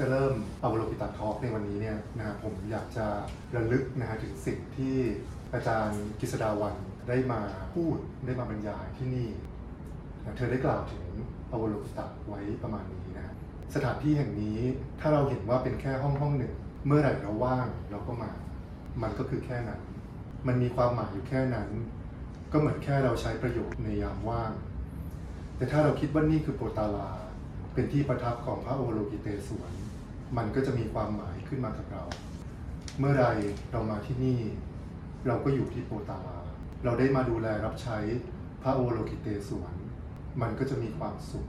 จะเริ่มอวโลกิตาทอล์กในวันนี้เนี่ยนะผมอยากจะระลึกนะฮะถึงสิ่งที่อาจารย์กฤษดาวันได้มาพูดได้มาบรรยายที่นี่นะเธอได้กล่าวถึงอวโลกิตาไว้ประมาณนี้นะสถานที่แห่งนี้ถ้าเราเห็นว่าเป็นแค่ห้องหนึ่งเมื่อไหร่เราว่างเราก็มามันก็คือแค่นั้นมันมีความหมายอยู่แค่นั้นก็เหมือนแค่เราใช้ประโยชน์ในยามว่างแต่ถ้าเราคิดว่านี่คือโปตาลาเป็นที่ประทับของพระโอโลกิเตศวรมันก็จะมีความหมายขึ้นมากับเราเมื่อไรเรามาที่นี่เราก็อยู่ที่โปตาลาเราได้มาดูแลรับใช้พระโอโลกิเตศวรมันก็จะมีความสุข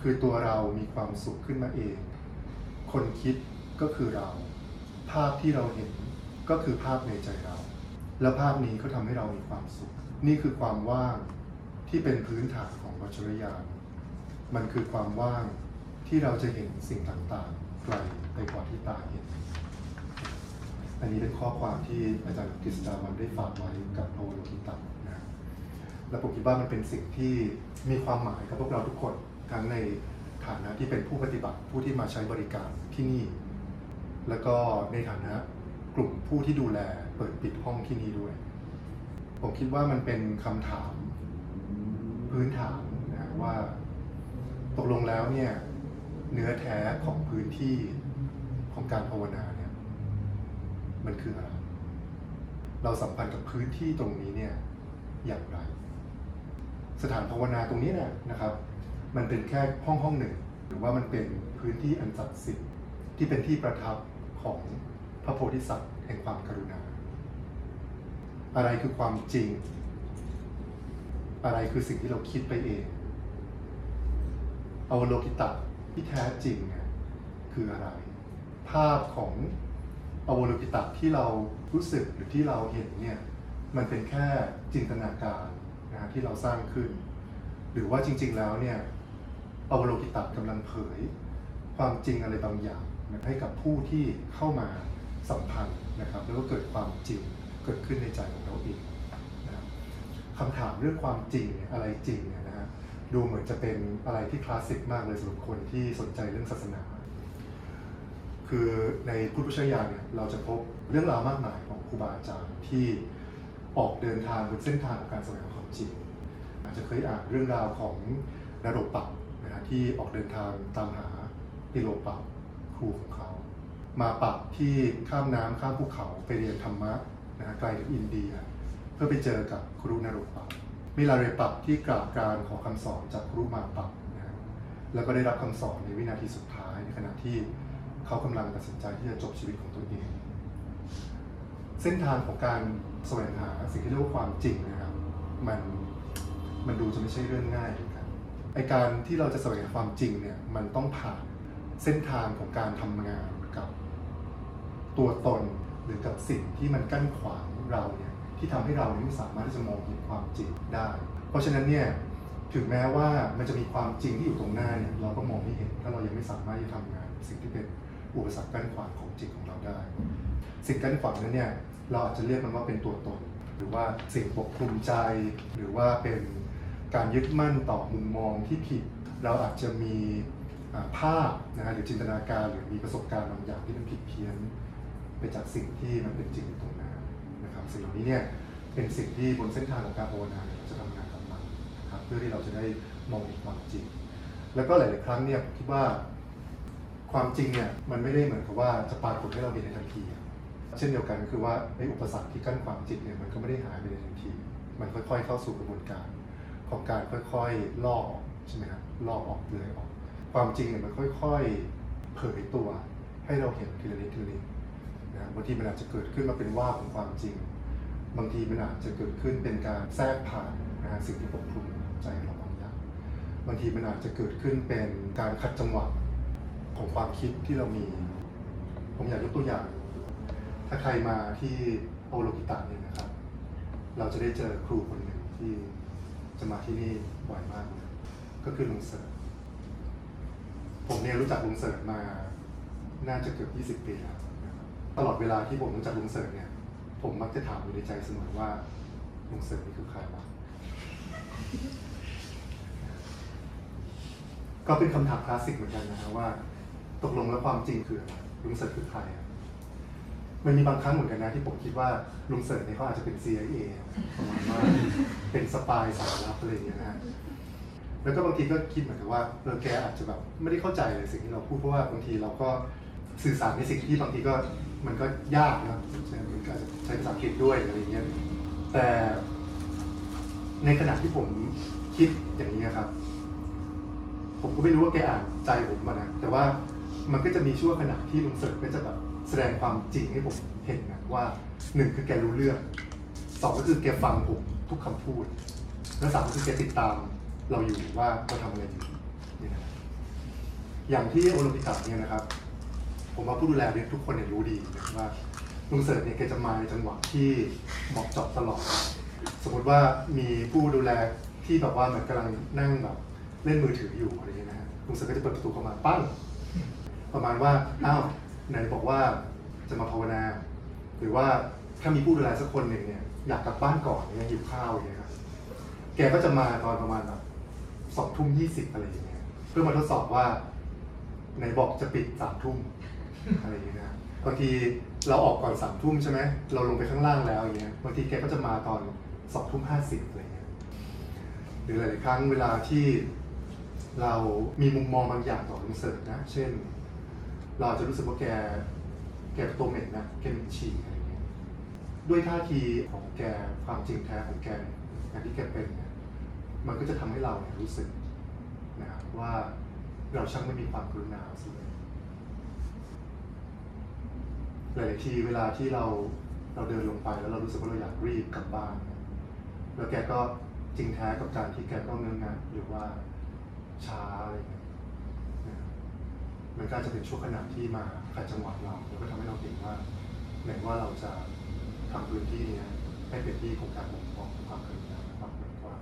คือตัวเรามีความสุขขึ้นมาเองคนคิดก็คือเราภาพที่เราเห็นก็คือภาพในใจเราและภาพนี้ก็ทำให้เรามีความสุขนี่คือความว่างที่เป็นพื้นฐานของวัชรยานมันคือความว่างที่เราจะเห็นสิ่งต่างๆไกลไปกว่าที่ตาเห็นอันนี้เป็นข้อความที่อาจารย์กฤษดาวันได้ฝากไว้กับพระโอโลกิตะนะและผมคิดว่ามันเป็นสิ่งที่มีความหมายกับพวกเราทุกคนทั้งในฐานะที่เป็นผู้ปฏิบัติผู้ที่มาใช้บริการที่นี่แล้วก็ในฐานะกลุ่มผู้ที่ดูแลเปิดปิดห้องที่นี่ด้วยผมคิดว่ามันเป็นคำถามพื้นฐานนะว่าตกลงแล้วเนี่ยเนื้อแท้ของพื้นที่ของการภาวนาเนี่ยมันคืออะไรเราสัมพันธ์กับพื้นที่ตรงนี้เนี่ยอย่างไรสถานภาวนาตรงนี้นะครับมันเป็นแค่ห้องหนึ่งหรือว่ามันเป็นพื้นที่อันศักดิ์สิทธิ์ที่เป็นที่ประทับของพระโพธิสัตว์แห่งความกรุณาอะไรคือความจริงอะไรคือสิ่งที่เราคิดไปเองอวโลกิตะที่แท้จริงเนี่ยคืออะไรภาพของอวโลกิตะที่เรารู้สึกหรือที่เราเห็นเนี่ยมันเป็นแค่จินตนาการนะที่เราสร้างขึ้นหรือว่าจริงๆแล้วเนี่ยอวโลกิตะกำลังเผยความจริงอะไรบางอย่างให้กับผู้ที่เข้ามาสัมพันธ์นะครับแล้วก็เกิดความจริงเกิดขึ้นในใจของเราเองนะคำถามเรื่องความจริงเนี่ยอะไรจริงเนี่ยนะดูเหมือนจะเป็นอะไรที่คลาสสิกมากเลยสำหรับคนที่สนใจเรื่องศาสนาคือในพุทธวิชาเนี่ยเราจะพบเรื่องราวมากมายของครูบาอาจารย์ที่ออกเดินทางบนเส้นทางของการแสวงหาความจริงอาจจะเคยอ่านเรื่องราวของนโรปะนะที่ออกเดินทางตามหาติโลปะครูของเขามาปะที่ข้ามน้ำข้ามภูเขาไปเรียนธรรมะนะไกลถึงอินเดียเพื่อไปเจอกับครูนโรปะมิลาเรปะที่กราบการขอคำสอนจากครูมาปะนะแล้วก็ได้รับคำสอนในวินาทีสุดท้ายในขณะที่เขากำลังตัดสินใจที่จะจบชีวิตของตัวเองเส้นทางของการแสวงหาสิ่งที่เรียกว่าความจริงนะครับมันดูจะไม่ใช่เรื่องง่ายเลยครับไอการที่เราจะแสวงหาความจริงเนี่ยมันต้องผ่านเส้นทางของการทำงานกับตัวตนหรือกับสิ่งที่มันกั้นขวางเราเนี่ยที่ทำให้เราไม่สามารถที่จะมองเห็นความจริงได้เพราะฉะนั้นเนี่ยถึงแม้ว่ามันจะมีความจริงที่อยู่ตรงหน้าเนี่ยเราก็มองไม่เห็นถ้าเรายังไม่สามารถที่จะทำงานสิ่งที่เป็นอุปสรรคกั้นขวางของจิตของเราได้สิ่งกั้นขวางนั้นเนี่ยเราอาจจะเรียกมันว่าเป็นตัวตนหรือว่าสิ่งปกคลุมใจหรือว่าเป็นการยึดมั่นต่อมุมมองที่ผิดเราอาจจะมีภาพนะหรือจินตนาการหรือมีประสบการณ์บางอย่างที่มันผิดเพี้ยนไปจากสิ่งที่มันเป็นจริงตรงนั้นนะครับสิ่งเหล่านี้เนี่ยเป็นสิ่งที่บนเส้นทางของการภาวนาเราจะทำงานกับมันนะครับเพื่อที่เราจะได้มองเห็นความจริงแล้วก็หลายๆครั้งเนี่ยผมคิดว่าความจริงเนี่ยมันไม่ได้เหมือนกับว่าจะปรากฏให้เราเห็นในทันทีเช่นเดียวกันก็คือว่าไอ้อุปสรรคที่กั้นความจริงเนี่ยมันก็ไม่ได้หายไปในทันทีมันค่อยๆเข้าสู่กระบวนการของการค่อยๆลอกใช่ไหมครับลอกออกเลยออกความจริงเนี่ยมันค่อยๆเผยตัวให้เราเห็นทีละนิดทีละนิดนะบางทีมันอาจจะเกิดขึ้นมาเป็นว่าของความจริงบางทีมันอาจจะเกิดขึ้นเป็นการแทรกผ่านนะสิ่งที่ปกคลุมใจเราบางอย่างบางทีมันอาจจะเกิดขึ้นเป็นการขัดจังหวะของความคิดที่เรามีผมอยากยกตัวอย่างถ้าใครมาที่อวโลกิตะเนี่ยนะครับเราจะได้เจอครูคนหนึ่งที่จะมาที่นี่บ่อยมากก็คือลุงเสิร์ชผมเนี่ยรู้จักลุงเสิร์ชมาน่าจะเกือบ20 ปีแล้วตลอดเวลาที่ผมรู้จักลุงเสิร์ชเนี่ยผมมักจะถามอยู่ในใจเสมอว่าลุงเสิร์ชนี่คือใครวะก็เป็นคำถามคลาสสิกเหมือนกันนะครับว่า ตกลงแล้วความจริงคืออะไรลุงเสิร์ชคือใครมันมีบางครั้งเหมือนกันนะที่ผมคิดว่าลุงเสิร์ชเนี่ยเขาอาจจะเป็น CIA ประมาณว่าเป็นสปายสายลับอะไรอย่างเงี้ยนะแล้วก็บางทีก็คิดเหมือนกันว่าแกอาจจะแบบไม่ได้เข้าใจเลยสิ่งที่เราพูดเพราะว่าบางทีเราก็สื่อสารในสิ่งที่บางทีก็มันก็ยากนะมันก็ใช้ภาษาอังกฤษด้วยอะไรอย่างเงี้ยแต่ในขณะที่ผมคิดอย่างนี้ครับผมก็ไม่รู้ว่าแกอ่านใจผมมานะแต่ว่ามันก็จะมีช่วงขณะที่ลุงเสิร์ชก็จะแบบแสดงความจริงให้ผมเห็นนะว่าหนึ่งคือแกรู้เรื่องสองก็คือแกฟังผมทุกคำพูดและสามคือแกติดตามเราอยู่ว่าเราทำอะไรอยู่นี่นะอย่างที่โอลิมปิกเนี่ยนะครับผมว่าผู้ดูแลเนี่ยทุกคนเนี่ยรู้ดีนะว่าลุงเสิร์ชเนี่ยแกจะมาในจังหวะที่เหมาะเจาะตลอดสมมติว่ามีผู้ดูแลที่แบบว่าเหมือนกำลังนั่งแบบเล่นมือถืออยู่อะไรอย่างเงี้ยนะลุงเสิร์ชก็จะเปิดประตูเข้ามาปั้งประมาณว่าอ้าวไหนบอกว่าจะมาภาวนาหรือว่าถ้ามีผู้ดูแลสักคนหนึ่งเนี่ยอยากกลับบ้านก่อนเนี่ยหิวข้าวอย่างเงี้ยครับแกก็จะมาตอนประมาณแบบ20:20อะไรอย่างเงี้ยเพื่อมาทดสอบว่าไหนบอกจะปิด21:00อะไรอย่างเงี้ยนะบางทีเราออกก่อน21:00ใช่ไหมเราลงไปข้างล่างแล้วอย่างเงี้ยบางทีแกก็จะมาตอน22:50อะไรเงี้ยหรือหลายๆครั้งเวลาที่เรามีมุมมองบางอย่างต่อลุงเสิร์ชนะเช่นเราจะรู้สึกว่าแกตัวเหม็นนะแกเป็นฉี่อะไรเงี้ยด้วยท่าทีของแกความจริงแท้ของแกอย่างที่แกเป็นมันก็จะทำให้เราเนี่ยรู้สึกนะครับว่าเราช่างไม่มีความกรุณาสิหลายๆทีเวลาที่เราเดินลงไปแล้วเรารู้สึกว่าเราอยากรีบกลับบ้านแล้วแกก็จริงแท้กับการที่แกต้องเนิ่นนะหรือว่าช้าอะไรเงี้ยมันก็จะเป็นช่วงขณะที่มาขัดจังหวะเราแล้วก็ทำให้เราเห็นว่าแม้ว่าเราจะทำพื้นที่นี้ให้เป็นที่ของการปกป้องความกรุณาความเป็นกว้าง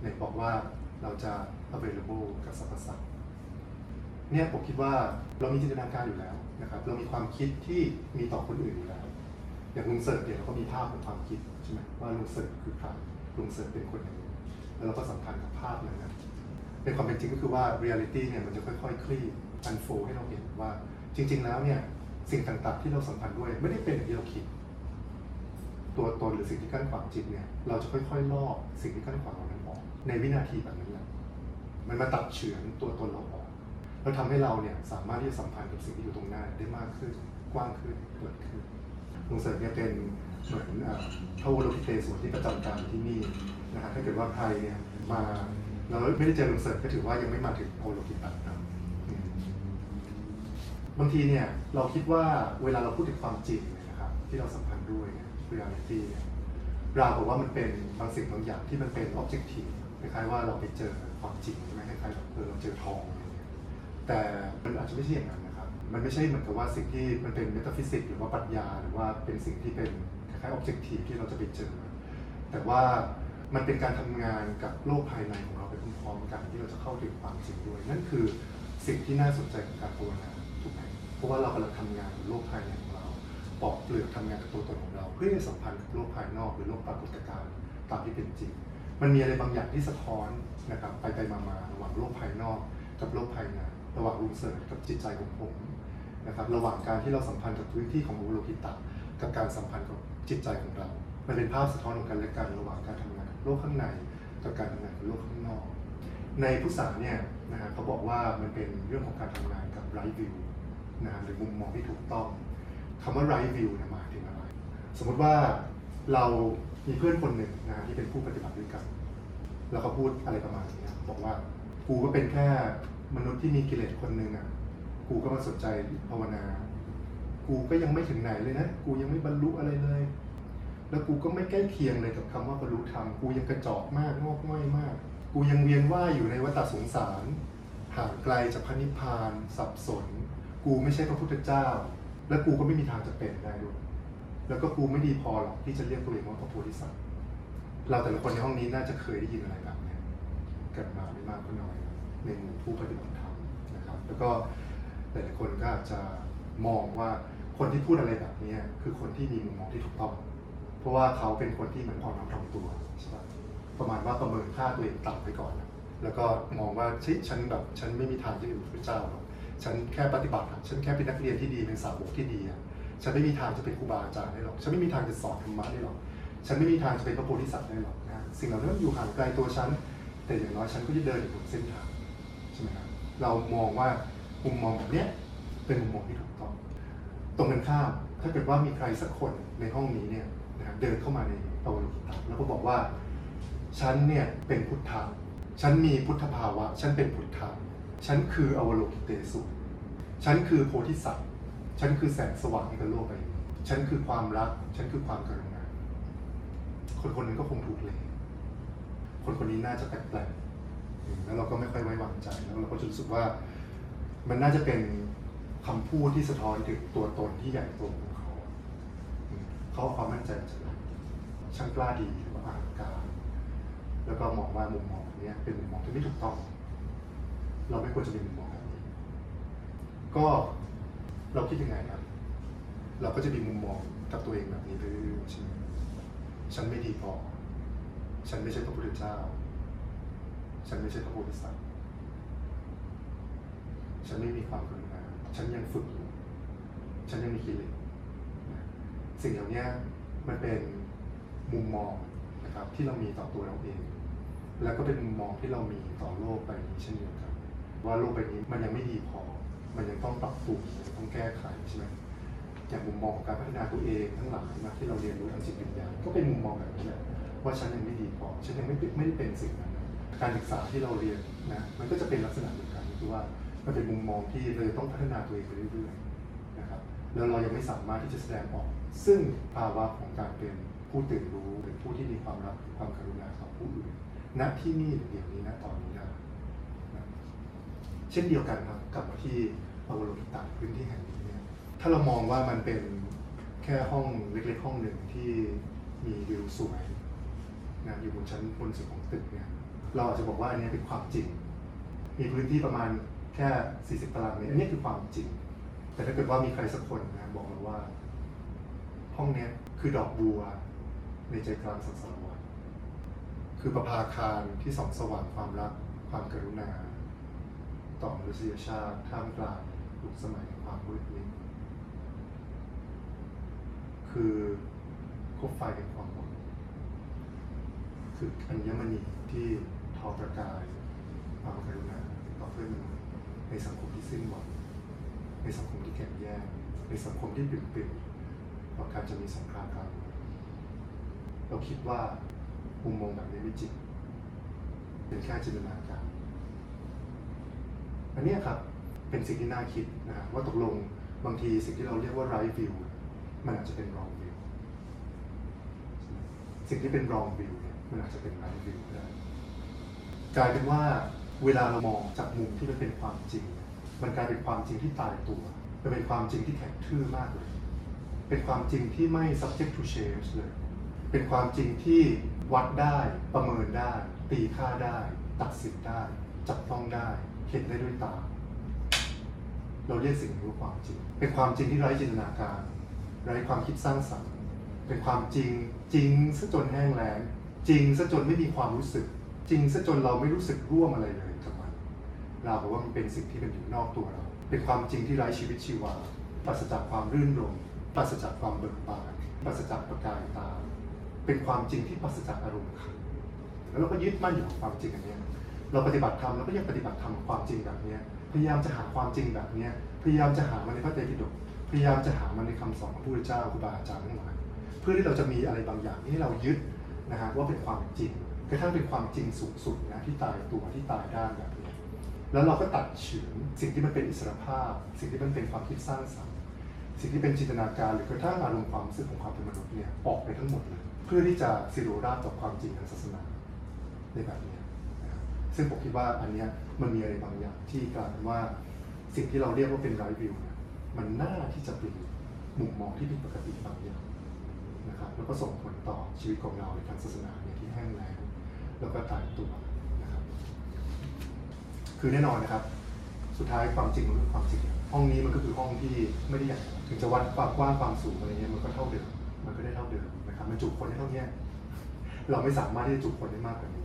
ไหนบอกว่าเราจะ available กับสรรพสัตว์เนี่ยผมคิดว่าเรามีจินตนาการอยู่แล้วนะครับเรามีความคิดที่มีต่อคนอื่นอยู่แล้วอย่างลุงเสิร์ชเนี่ยเราก็มีภาพของความคิดใช่ไหมว่าลุงเสิร์ชคือใครลุงเสิร์ชเป็นคนยังไงแล้วเราก็สัมพันธ์กับภาพนั้นนะในความเป็นจริงก็คือว่า reality เนี่ยมันจะค่อยๆคลี่ unfold ให้เราเห็นว่าจริงๆแล้วเนี่ยสิ่งต่างๆที่เราสัมพันธ์ด้วยไม่ได้เป็นอย่างที่เราคิดตัวตนหรือสิ่งที่กั้นขวางจิตเนี่ยเราจะค่อยๆลอกสิ่งที่กั้นขวางเรานั้นออกในวินาทีแบบนั้นแหละมันมาตัดเฉือนตัวตนเราออกแล้วทำให้เราเนี่ยสามารถที่จะสัมพันธ์กับสิ่งที่อยู่ตรงหน้าได้มากขึ้นกว้างขึ้นเปิดขึ้นลุงเสิร์ชเนี่ยเป็นเหมือนพระวโรกิเตศวรที่ประจำการที่นี่นะครับถ้าเกิดว่าใครเนี่ยมาเราไม่ได้เจอลุงเสิร์ชก็ถือว่ายังไม่มาถึงโอโลกิตันนะบางทีเนี่ยเราคิดว่าเวลาเราพูดถึงความจริงนะครับที่เราสัมพันธ์ด้วยreality เนี่ยเราบอกว่ามันเป็นบางสิ่งบางอย่างที่มันเป็น objective คล้ายๆว่าเราไปเจอความจริงใช่ไหมคล้ายๆแบบเราเจอทองแต่มันอาจจะไม่ใช่อย่างนั้นนะครับมันไม่ใช่เหมือนกับว่าสิ่งที่มันเป็นเมตาฟิสิกส์หรือว่าปรัชญาหรือว่าเป็นสิ่งที่เป็นคล้ายๆ objective ที่เราจะไปเจอแต่ว่ามันเป็นการทำงานกับโลกภายในของเราไปพร้อมๆกันที่เราจะเข้าถึงความจริงด้วยนั่นคือสิ่งที่น่าสนใจของการภาวนาทุกแห่งเพราะว่าเรากำลังทำงานกับโลกภายในของเราปอกเปลือกทำงานกับตัวตนของเราเพื่อสัมพันธ์กับโลกภายนอกหรือโลกปรากฏการณ์ตามที่เป็นจริงมันมีอะไรบางอย่างที่สะท้อนนะครับไปมาระหว่างโลกภายนอกกับโลกภายในระหว่างลุงเสิร์ชกับจิตใจของผมนะครับระหว่างการที่เราสัมพันธ์กับพื้นที่ของโอโลกิตะกับการสัมพันธ์กับจิตใจของเรามันเป็นภาพสะท้อนของกันและกันระหว่างการทำงานกับโลกข้างในกับการทำงานกับโลกข้างนอกในพุทธศาสนาเนี่ยนะฮะเขาบอกว่ามันเป็นเรื่องของการทำงานกับไรท์วิวนะฮะหรือมุมมองที่ถูกต้องคำว่า right view เนี่ยหมายถึงอะไรสมมติว่าเรามีเพื่อนคนหนึ่งนะที่เป็นผู้ปฏิบัติด้วยกันแล้วเขาพูดอะไรประมาณนี้บอกว่ากูก็เป็นแค่มนุษย์ที่มีกิเลสคนหนึ่งอ่ะกูก็มาสนใจภาวนากูก็ยังไม่ถึงไหนเลยนะกูยังไม่บรรลุอะไรเลยแล้วกูก็ไม่ใกล้เคียงเลยกับคำว่าบรรลุธรรมกูยังกระจอกมากงอกง่อยมากกูยังเวียนว่ายอยู่ในวัฏสงสารห่างไกลจากพระนิพพานสับสนกูไม่ใช่พระพุทธเจ้าและกูก็ไม่มีทางจะเป็นได้ด้วยแล้วก็กูไม่ดีพอหรอกที่จะเรียกตัวเองว่าพระโพธิสัตว์เราแต่ละคนในห้องนี้น่าจะเคยได้ยินอะไรแบบนี้กันมาไม่มากก็น้อยในหมู่ผู้ปฏิบัติธรรมนะครับแล้วก็แต่ละคนก็อาจจะมองว่าคนที่พูดอะไรแบบนี้คือคนที่มีมุมมองที่ถูกต้องเพราะว่าเขาเป็นคนที่เหมือนอ่อนน้อมถ่อมตัวใช่ไหมประมาณว่าประเมินค่าตัวเองต่ำไปก่อนแล้วก็มองว่าฉันแบบฉันไม่มีทางจะเป็นพระเจ้าหรอก ฉันแค่ปฏิบัติฉันแค่เป็นนักเรียนที่ดีเป็นสาวกที่ดีฉันไม่มีทางจะเป็นครูบาอาจารย์ได้หรอกฉันไม่มีทางจะสอนธรรมะได้หรอกฉันไม่มีทางจะเป็นพระโพธิสัตว์ได้หรอกนะสิ่งเหล่านั้นอยู่ห่างไกลตัวฉันแต่อย่างน้อยฉันก็จะเดินอยู่บนเส้นทางใช่ไหมครับเรามองว่ามุมมองแบบนี้เป็นมุมมองที่ถูกต้องตรงกันข้ามถ้าเกิดว่ามีใครสักคนในห้องนี้เนี่ยเดินเข้ามาในตะวันตกแล้วก็บอกว่าฉันเนี่ยเป็นพุทธะฉันมีพุทธภาวะฉันเป็นพุทธะฉันคืออวโลกิเตสุฉันคือโพธิสัตว์ฉันคือแสงสว่างให้กับโลกไปฉันคือความรักฉันคือความกรุณาคนคนนั้นก็คงถูกเลยคนคนนี้น่าจะแปลกๆแล้วเราก็ไม่ค่อยไว้วางใจแล้วเราก็รู้สึกว่ามันน่าจะเป็นคำพูดที่สะท้อนถึงตัวตนที่ใหญ่โตของเขาเอาความมั่นใจจากเราช่างกล้าดีหรือว่าอลังการแล้วก็มองว่ามุมมองนี้เป็นมุมมองที่ไม่ถูกต้องเราไม่ควรจะมีมุมมองแบบนี้ก็เราคิดยังไงครับเราก็จะมีมุมมองกับตัวเองแบบนี้ไปเรื่อยๆใช่ไหมฉันไม่ดีพอฉันไม่ใช่พระพุทธเจ้าฉันไม่ใช่พระโพธิสัตว์ฉันไม่มีความกรุณาฉันยังฝึกอยู่ฉันยังมีกิเลสสิ่งเหล่านี้มันเป็นมุมมองนะครับที่เรามีต่อตัวเราเองแล้วก็เป็นมุมมองที่เรามีต่อโลกใบนี้เช่นเดียวกันว่าโลกใบนี้มันยังไม่ดีพอมันยังต้องปรับปรุงต้องแก้ไขใช่ไหมอย่างมุมมองของการพัฒนาตัวเองทั้งหลายนะที่เราเรียนรู้ทางจิตวิญญาณก็เป็นมุมมองแบบนี้แหละว่าฉันยังไม่ดีพอฉันยังไม่ได้เป็นสิ่งนั้นการศึกษาที่เราเรียนนะมันก็จะเป็นลักษณะเหมือนกันคือว่ามันเป็นมุมมองที่เราต้องพัฒนาตัวเองไปเรื่อยๆนะครับแล้วเรายังไม่สามารถที่จะแสดงออกซึ่งภาวะของการเป็นผู้ตื่นรู้เป็นผู้ที่มีความรักความกรุณาต่อผู้อื่นณที่นี่เดี๋ยวนี้ณตอนนี้ได้เช่นเดียวกันครับกลับมาที่อวโลกิตะพื้นที่แห่งนี้เนี่ยถ้าเรามองว่ามันเป็นแค่ห้องเล็กๆห้องหนึ่งที่มีวิวสวยนะอยู่บนชั้นบนสุดของตึกเนี่ยเราอาจจะบอกว่าอันนี้เป็นความจริงมีพื้นที่ประมาณแค่40ตารางเมตรอันนี้คือความจริงแต่ถ้าเกิดว่ามีใครสักคนนะบอกเราว่าห้องนี้คือดอกบัวในใจกลางสังสารวัฏคือประภาคารที่ส่องสว่างความรักความกรุณาต่อมนุษยชาติท่ามกลางยุคสมัยความมืดมิดคือคบไฟแห่งความหวังคืออัญมณีที่ทอประกายความกรุณาต่อเพื่อนมนุษย์ในสังคมที่สิ้นหวังในสังคมที่แข่งแย่งในสังคมที่ปิ่มปิ่มต่อการจะมีสงครามกันเราคิดว่ามุมมองแบบนี้ไม่จริงเป็นแค่จินตนาการอันนี้ครับเป็นสิ่งที่น่าคิดนะว่าตกลงบางทีสิ่งที่เราเรียกว่า right view มันอาจจะเป็น wrong view สิ่งที่เป็น wrong view เนี่ยมันอาจจะเป็น right view ได้กลายเป็นว่าเวลาเรามองจากมุมที่มันเป็นความจริงมันกลายเป็นความจริงที่ตายตัวมันเป็นความจริงที่แข็งทื่อมากเลยเป็นความจริงที่ไม่ subject to change เลยเป็นความจริงที่วัดได้ประเมินได้ตีค่าได้ตัดสินได้จับต้องได้เห็นได้ด้วยตาเราเรียกสิ่งนี้ว่าความจริงเป็นความจริงที่ไร้จินตนาการไร้ความคิดสร้างสรรค์เป็นความจริงจริงซะจนแห้งแล้งจริงซะจนไม่มีความรู้สึกจริงซะจนเราไม่รู้สึกร่วมอะไรเลยกับมันเราบอกว่ามันเป็นสิ่งที่เป็นอยู่นอกตัวเราเป็นความจริงที่ไร้ชีวิตชีวาปราศจากความรื่นรมย์ปราศจากความเบิกบานปราศจากประกายตาเป็นความจริงที่ปราศจากอารมณ์ขันแล้วเราก็ยึดมั่นอยู่กับความจริงอันนี้เราปฏิบัติธรรมเราก็ยังปฏิบัติธรรมความจริงแบบนี้พยายามจะหาความจริงแบบนี้พยายามจะหามันในพระไตรปิฎกพยายามจะหามันในคำสอนของพระพุทธเจ้าครูบาอาจารย์ทั้งหลายเพื่อที่เราจะมีอะไรบางอย่างที่เรายึดนะฮะว่าเป็นความจริงกระทั่งเป็นความจริงสูงสุดนะที่ตายตัวที่ตายด้านแบบนี้แล้วเราก็ตัดเฉือนสิ่งที่มันเป็นอิสรภาพสิ่งที่มันเป็นความคิดสร้างสรรค์สิ่งที่เป็นจินตนาการหรือกระทั่งอารมณ์ความรู้สึกของความเป็นมนุษย์เนี่ยออกไปทั้งหมดเลยเพื่อที่จะสิโรราบต่อความจริงทางศาสนาในแบบนี้ซึ่งผมคิดว่าอันนี้มันมีอะไรบางอย่างที่กลายเป็นว่าสิ่งที่เราเรียกว่าเป็นไรวิวเนี่ยมันน่าที่จะเป็นมุมมองที่ผิดปกติบางอย่างนะครับแล้วก็ส่งผลต่อชีวิตของเราในทางศาสนาเนี่ยที่แห้งแล้งแล้วก็ตายตัวนะครับคือแน่นอนนะครับสุดท้ายความจริงมันคือความจริงห้องนี้มันก็คือห้องที่ไม่ได้ใหญ่ถึงจะวัดความกว้างความสูงอะไรเงี้ยมันก็เท่าเดิมมันก็ได้เท่าเดิมนะครับมันจุคนได้เท่านี้เราไม่สามารถที่จะจุคนได้มากกว่านี้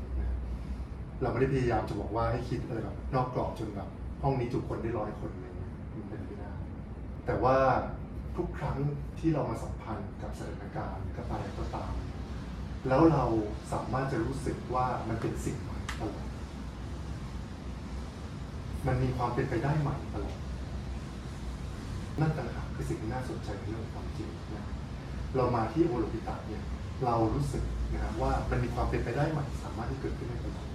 เราไม่ได้พยายามจะบอกว่าให้คิดอะไรแบบนอกกรอบจนแบบห้องนี้จุคนได้100 คนเลย อยู่ในเวลาแต่ว่าทุกครั้งที่เรามาสัมพันธ์กับสถานการณ์กับอะไรก็ตามแล้วเราสามารถจะรู้สึกว่ามันเป็นสิ่งใหม่ตลอดมันมีความเป็นไปได้ใหม่ตลอดนั่นต่างหากคือสิ่งที่น่าสนใจในเรื่องความจริงนะเรามาที่โอโลปิตะเนี่ยเรารู้สึกนะครับว่ามันมีความเป็นไปได้ใหม่สามารถที่เกิดขึ้นได้ตลอด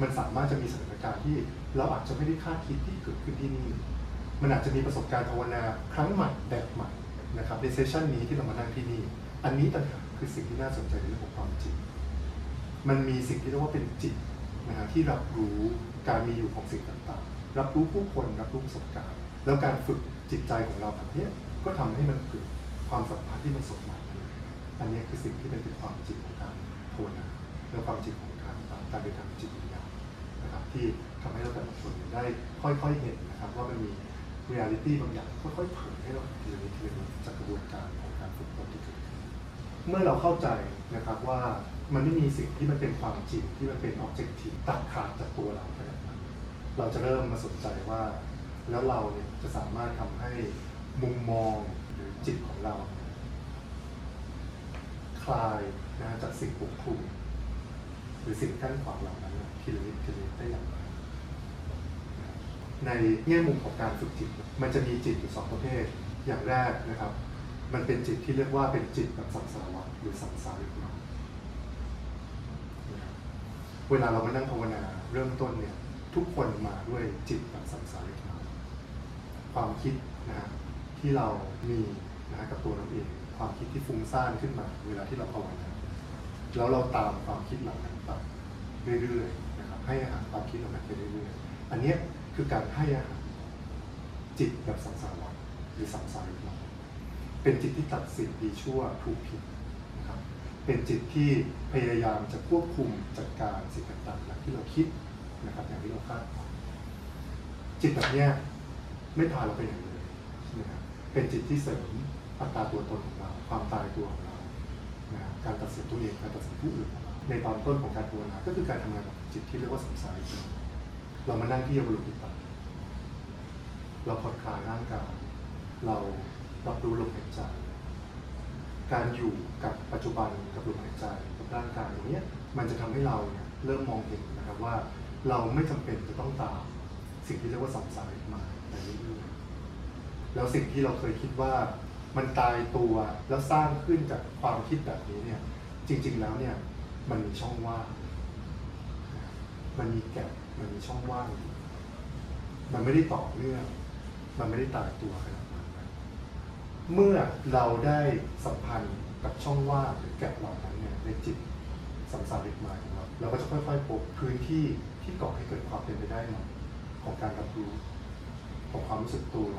มันสามารถจะมีสถานการณ์ที่เราอาจจะไม่ได้คาดคิดที่เกิดขึ้นที่นี่มันอาจจะมีประสบการณ์ภาวนาครั้งใหม่แบบใหม่นะครับในเซสชันนี้ที่เรามานั่งที่นี่อันนี้ต่างหากคือสิ่งที่น่าสนใจในเรื่องของความจริงมันมีสิ่งที่เรียกว่าเป็นจิตนะฮะที่รับรู้การมีอยู่ของสิ่งต่างๆรับรู้ผู้คนรับรู้ประสบการณ์แล้วการฝึกจิตใจของเราแบบนี้ก็ทำให้มันเกิดความสัมพันธ์ที่มันสดใหม่อันนี้คือสิ่งที่เป็นความจริงของการภาวนาและความจริงของการเป็นทางจิตวิญญาณนะครับที่ทำให้เราแต่ละคนได้ค่อยๆเห็นนะครับว่ามันมีเรียลลิตี้บางอย่างค่อยๆเผยให้เราทีละนิดทีละนิดจากกระบวนการของการฝึกตนที่เกิดขึ้นเมื่อเราเข้าใจนะครับว่ามันไม่มีสิ่งที่มันเป็นความจริงที่มันเป็นออบเจกทีฟตัดขาดจากตัวเราไปแล้วเราจะเริ่มมาสนใจว่าแล้วเราเนี่ยจะสามารถทำให้มุมมองหรือจิตของเราคลายนะจากสิ่งปกคลุมหรือสิ่งกั้นขวางเหล่านั้นทีละนิดทีละนิดได้อย่างไรในแง่มุมของการฝึกจิตมันจะมีจิตอยู่สองประเภทอย่างแรกนะครับมันเป็นจิตที่เรียกว่าเป็นจิตแบบสังสารวัฏหรือสังสาริกะเวลาเรามานั่งภาวนาเริ่มต้นเนี่ยทุกคนมาด้วยจิตแบบสังสาริกะความคิดนะฮะที่เรามีนะฮะกับตัวเราเองความคิดที่ฟุ้งซ่านขึ้นมาเวลาที่เราภาวนาแล้วเราตามความคิดเหล่านั้นไปเรื่อยๆนะครับให้อาหารความคิดเหล่านั้นไปเรื่อยๆอันนี้คือการให้อาหารจิตแบบสังสารวัฏหรือสังสาริกะเป็นจิตที่ตัดสินดีชั่วถูกผิดนะครับเป็นจิตที่พยายามจะควบคุมจัดการสิ่งต่างๆอย่างที่เราคิดนะครับอย่างที่เราคาดจิตแบบนี้ไม่พาเราไปไหนเลยนะครับเป็นจิตที่เสริมอัตตาตัวตนของเราความตายตัวของเรานะครับการตัดสินตัวเองการตัดสินผู้อื่นในตอนต้นของการภาวนาก็คือการทำงานของจิตที่เรียกว่าสังสาริกะเรามานั่งที่โอโลปิตะเราผ่อนคลายร่างกายเรารับรู้ลมหายใจการอยู่กับปัจจุบันกับลมหายใจกับร่างกายอย่างนี้มันจะทำให้เราเนี่ยเริ่มมองเห็นนะครับว่าเราไม่จำเป็นจะต้องตามสิ่งที่เรียกว่าสังสาริกะมาในเรื่องแล้วสิ่งที่เราเคยคิดว่ามันตายตัวแล้วสร้างขึ้นจากความคิดแบบนี้เนี่ยจริงๆแล้วเนี่ยมันมีช่องว่างมันมีแกลบมันมีช่องว่างมันไม่ได้ต่อเนื่องมันไม่ได้ตายตัวขนาดนั้นเมื่อเราได้สัมพันธ์กับช่องว่างหรือแกลบเหล่านั้นเนี่ยในจิตสังสาริกะของเราเราก็จะค่อยๆพบพื้นที่ที่ก่อให้เกิดความเป็นไปได้ใหม่ของการรับรู้ของความรู้สึกตัว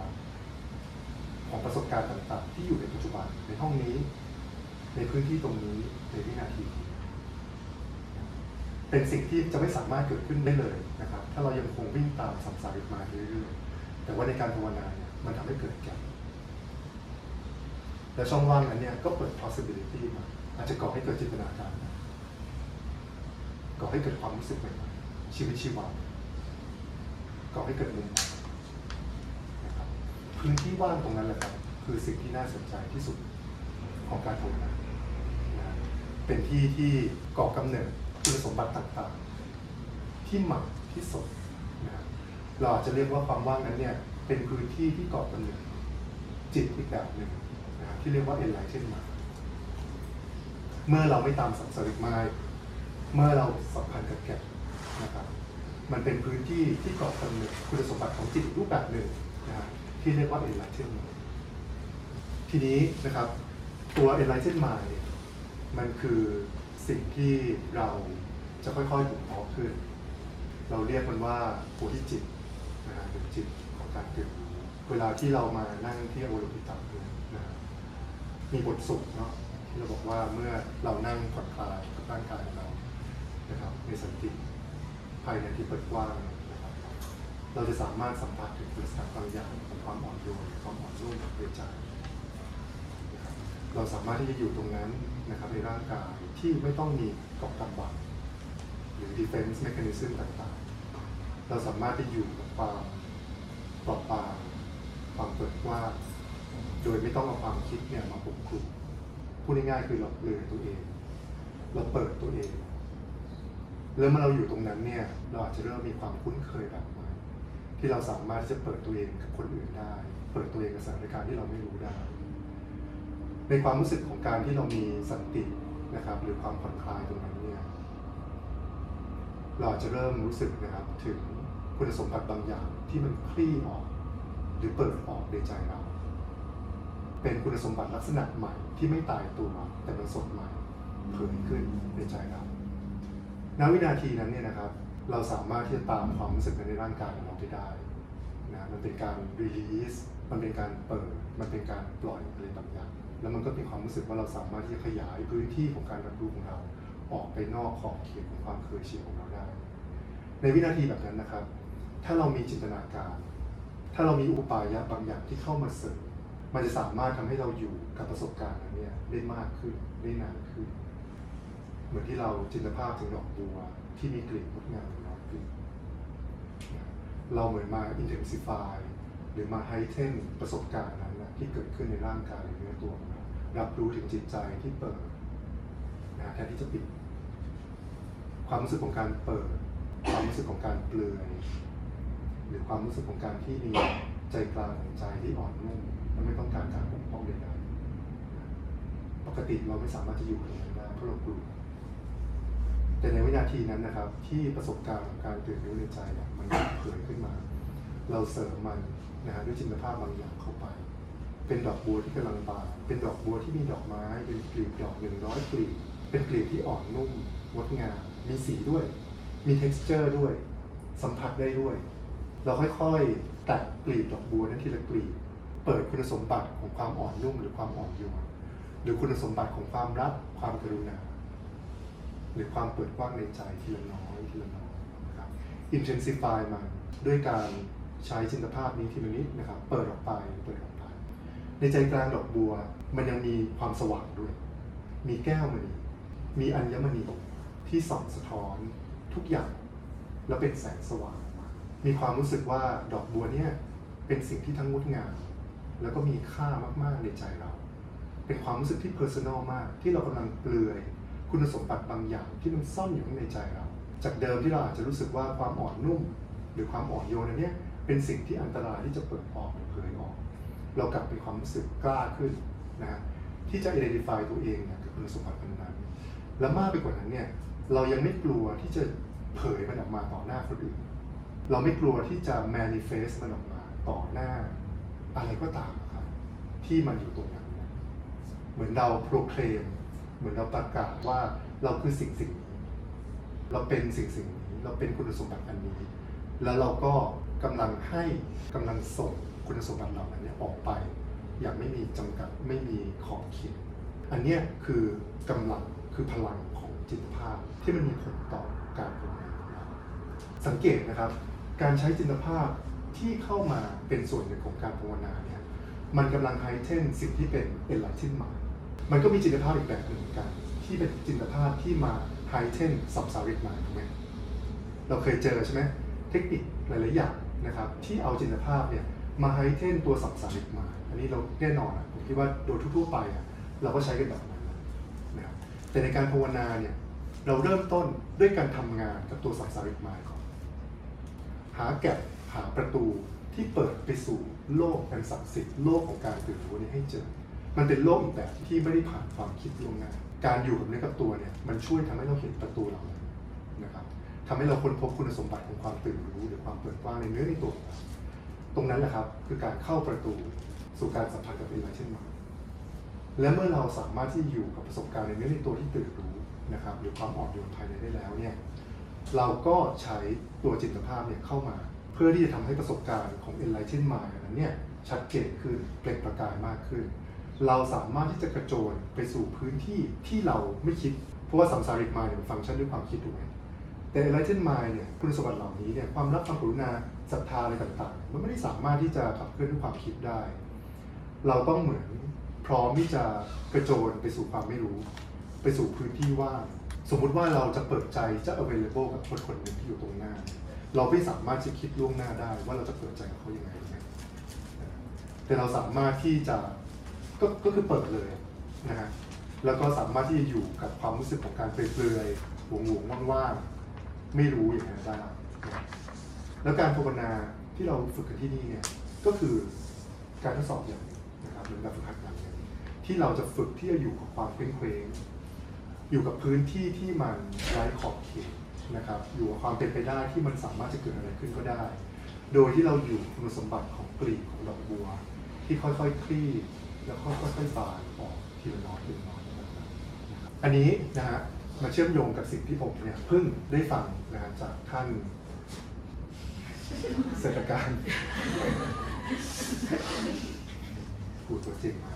ของประสบการณ์ต่างๆที่อยู่ในปัจจุบันในห้องนี้ในพื้นที่ตรงนี้ในวินาทีเป็นสิ่งที่จะไม่สามารถเกิดขึ้นได้เลยนะครับถ้าเรายังคงวิ่งตามสังสาริกะเรื่อยๆแต่ว่าในการภาวนาเนี่ยมันทำให้เกิดแกลบและช่องว่างนั้นเนี่ยก็เปิด possibility มาอาจจะก่อให้เกิดจินตนาการก่อให้เกิดความรู้สึกใหม่ๆชีวิตชีวาก่อให้เกิดมุมมองนะครับพื้นที่ว่างตรงนั้นแหละครับคือสิ่งที่น่าสนใจที่สุดของการภาวนาเป็นที่ที่ก่อกำเนิดคุณสมบัติต่างๆที่ใหม่ที่สดนะครับเราอาจจะเรียกว่าความว่างนั้นเนี่ยเป็นพื้นที่ที่ก่อกำเนิดจิตอีกแบบหนึ่งนะครับที่เรียกว่า enlightenment เมื่อเราไม่ตามสังสาริกะเมื่อเราสัมพันธ์กับแกลบนะครับมันเป็นพื้นที่ที่ก่อกำเนิดคุณสมบัติของจิตรูปแบบหนึ่งนะครับที่เรียกว่า enlightenment ทีนี้นะครับตัว enlightenment มันคือสิ่งที่เราจะค่อยๆบุกเข้าขึ้นเราเรียกมันว่าโพธิจิตนะฮะหรือจิตของการตื่นเวลาที่เรามานั่งที่โอโลปิตะนะมีบทสวดเนาะที่เราบอกว่าเมื่อเรานั่งผ่อนคลายกับร่างกายของเรานะครับในสันติภายในที่เปิดกว้างนะครับเราจะสามารถสัมผัสถึงลักษณะบางอย่างของความอ่อนโยนความอ่อนนุ่มของใจเราสามารถที่จะอยู่ตรงนั้นนะครับในร่างกายที่ไม่ต้องมีเกราะกำบังหรือ defense mechanism ต่างๆเราสามารถที่อยู่กับความปลอดบาง ปรากฏว่าโดยไม่ต้องเอาความคิดเนี่ยมาปกคลุมพูดง่ายๆคือเราเปลือยตัวเองเราเปิดตัวเองแล้วเมื่อเราอยู่ตรงนั้นเนี่ยเราอาจจะเริ่มมีความคุ้นเคยแบบใหม่ที่เราสามารถที่จะเปิดตัวเองกับคนอื่นได้เปิดตัวเองกับสถานการณ์ที่เราไม่รู้ได้ในความรู้สึกของการที่เรามีสันตินะครับหรือความผ่อนคลายตรงนั้นเนี่ยเราจะเริ่มรู้สึกนะครับถึงคุณสมบัติบางอย่างที่มันคลี่ออกหรือเปิดออกในใจเราเป็นคุณสมบัติลักษณะใหม่ที่ไม่ตายตัวแต่มันสดใหม่เผยขึ้นในใจเราณวินาทีนั้นเนี่ยนะครับเราสามารถที่จะตามความรู้สึกในร่างกายของเราได้นะมันเป็นการรีลีสมันเป็นการเปิดมันเป็นการปล่อยอะไรบางอย่างแล้วมันก็เป็นความรู้สึกว่าเราสามารถที่จะขยายพื้นที่ของการรับรู้ของเราออกไปนอกขอบเขตของความเคยชินของเราได้ในวินาทีแบบนั้นนะครับถ้าเรามีจินตนาการถ้าเรามีอุปายะบางอย่างที่เข้ามาเสริมมันจะสามารถทำให้เราอยู่กับประสบการณ์นั้นเนี่ยได้มากขึ้นได้นานขึ้นเหมือนที่เราจินตภาพถึงดอกบัวที่มีกลิ่นงดงามของดอกบัวเราเหมือนมา intensify หรือมา heighten ประสบการณ์นั้นนะที่เกิดขึ้นในร่างกายหรือเนื้อตัวของเรารับรู้ถึงจิตใจที่เปิดนะแทนที่จะปิดความรู้สึกของการเปิดความรู้สึกของการเปลือยหรือความรู้สึกของการที่มีใจกลางของใจที่อ่อนนุ่มและไม่ต้องการการปกป้องใดๆปกติเราไม่สามารถจะอยู่ตรงนั้นได้เพราะเรากลัวแต่ในวินาทีนั้นนะครับที่ประสบการณ์ของการตื่นรู้ในใจเนี่ยมันเผยขึ้นมาเราเสริมมันนะฮะด้วยจินตภาพบางอย่างเข้าไปเป็นดอกบัวที่กำลังบานเป็นดอกบัวที่มีดอกไม้เป็นกลีบดอก100 กลีบเป็นกลีบที่อ่อนนุ่มงดงามมีสีด้วยมี texture ด้วยสัมผัสได้ด้วยเราค่อยๆแตะกลีบดอกบัวนั้นทีละกลีบเปิดคุณสมบัติของความอ่อนนุ่มหรือความอ่อนโยนหรือคุณสมบัติของความรักความกรุณาหรือความเปิดกว้างในใจทีละน้อยทีละน้อยนะครับ intensify มันด้วยการใช้จินตภาพนี้ทีละนิดนะครับเปิดออกไปเปิดออกไปในใจกลางดอกบัวมันยังมีความสว่างด้วยมีแก้วมณีมีอัญมณีที่ส่องสะท้อนทุกอย่างแล้วเป็นแสงสว่างมีความรู้สึกว่าดอกบัวเนี่ยเป็นสิ่งที่ทั้งงดงามแล้วก็มีค่ามากๆในใจเราเป็นความรู้สึกที่ personal มากที่เรากำลังเปลือยคุณสมบัติบางอย่างที่มันซ่อนอยู่ในใจเราจากเดิมที่เราอาจจะรู้สึกว่าความอ่อนนุ่มหรือความอ่อนโยนเนี่ยเป็นสิ่งที่อันตรายที่จะเปิดออกหรือเผยออกเรากลับเป็นความรู้สึกกล้าขึ้นนะที่จะ identify ตัวเองเนี่ยกับคุณสมบัตินั้นและมากไปกว่านั้นเนี่ยเรายังไม่กลัวที่จะเผยมันออกมาต่อหน้าคนอื่นเราไม่กลัวที่จะ manifest มันออกมาต่อหน้าอะไรก็ตามครับที่มันอยู่ตรงนั้นเหมือนเรา proclaimเหมือนเราประกาศว่าเราคือสิ่งนี้เราเป็นสิ่งนี้เราเป็นคุณสมบัติอันนี้แล้วเราก็กำลังให้กำลังส่งคุณสมบัติเหล่านั้นออกไปอย่างไม่มีจำกัดไม่มีขอบเขตอันนี้คือกำลังคือพลังของจิตภาพที่มันมีผลต่อการทำงานของเราสังเกตนะครับการใช้จิตภาพที่เข้ามาเป็นส่วนหนึ่งของการภาวนาเนี่ยมันกำลังไฮเทนสิ่งที่เป็นenlightenmentหมายมันก็มีจินตภาพอีกแบบหนึ่งเหมือนกันที่เป็นจินตภาพที่มาไฮเทนสับสาริกมาถูกไหมเราเคยเจอใช่ไหมเทคนิคหลายๆอย่างนะครับที่เอาจินตภาพเนี่ยมาไฮเทนตัวสับสาริกมาอันนี้เราแน่นอนนะผมคิดว่าโดยทั่วๆไปเราก็ใช้กันแบบนั้นนะครับแต่ในการภาวนาเนี่ยเราเริ่มต้นด้วยการทำงานกับตัวสับสาริกมาก่อนหาแกะหาประตูที่เปิดไปสู่โลกอันศักดิ์สิทธิ์โลกของการตื่นรู้นี้ให้เจอมันเป็นโลกอีกแบบที่ไม่ได้ผ่านความคิดล่วงหน้าการอยู่กับเนื้อกับตัวเนี่ยมันช่วยทำให้เราเห็นประตูเรานะครับทำให้เราค้นพบคุณสมบัติของความตื่นรู้หรือความเปิดกว้างในเนื้อในตัวตรงนั้นแหละครับคือการเข้าประตูสู่การสัมพันธ์กับอะไรเช่นนั้นและเมื่อเราสามารถที่อยู่กับประสบการณ์ในเนื้อในตัวที่ตื่นรู้นะครับหรือความอ่อนโยนภายในได้แล้วเนี่ยเราก็ใช้ตัวจิตภาพเนี่ยเข้ามาเพื่อที่จะทำให้ประสบการณ์ของอะไรเช่นนั้นเนี่ยชัดเจนขึ้นเปล่งประกายมากขึ้นเราสามารถที่จะกระโจนไปสู่พื้นที่ที่เราไม่คิดเพราะว่าสัมสาริกมายเนี่ยฟังก์ชันด้วยความคิดถูกไหมแต่อะไรเช่นมายเนี่ยคุณสมบัติเหล่านี้เนี่ยความรักความกรุณาศรัทธาอะไรต่างๆมันไม่ได้สามารถที่จะขับเคลื่อนด้วยความคิดได้เราต้องเหมือนพร้อมที่จะกระโจนไปสู่ความไม่รู้ไปสู่พื้นที่ว่างสมมุติว่าเราจะเปิดใจจะ available กับคนคนหนึ่งที่อยู่ตรงหน้าเราไม่สามารถจะคิดล่วงหน้าได้ว่าเราจะเปิดใจกับเขายังไง คือเราสามารถที่จะก็คือเปิดเลยนะฮะแล้วก็สามารถที่จะอยู่กับความรู้สึกของการเปลื่อยๆหวงๆว่างๆไม่รู้อย่างนั้นได้แล้วการภาวนาที่เราฝึกกันที่นี่เนี่ยก็คือการทดสอบอย่างนะครับหรือการฝึกหัดอย่างที่เราจะฝึกที่จะอยู่กับความเคว้งเคว้งอยู่กับพื้นที่ที่มันไร้ขอบเขตนะครับอยู่กับความเป็นไปได้ที่มันสามารถจะเกิดอะไรขึ้นก็ได้โดยที่เราอยู่คุณสมบัติของกลีบของดอกบัวที่ค่อยๆคลี่แล้วก็ค่อยๆบานออกทีละน้อยทีละน้อยนะครับอันนี้นะฮะมาเชื่อมโยงกับสิ่งที่ผมเนี่ยเพิ่งได้ฟังนะฮะจากท่านเศรษฐการกูตัวจริงมา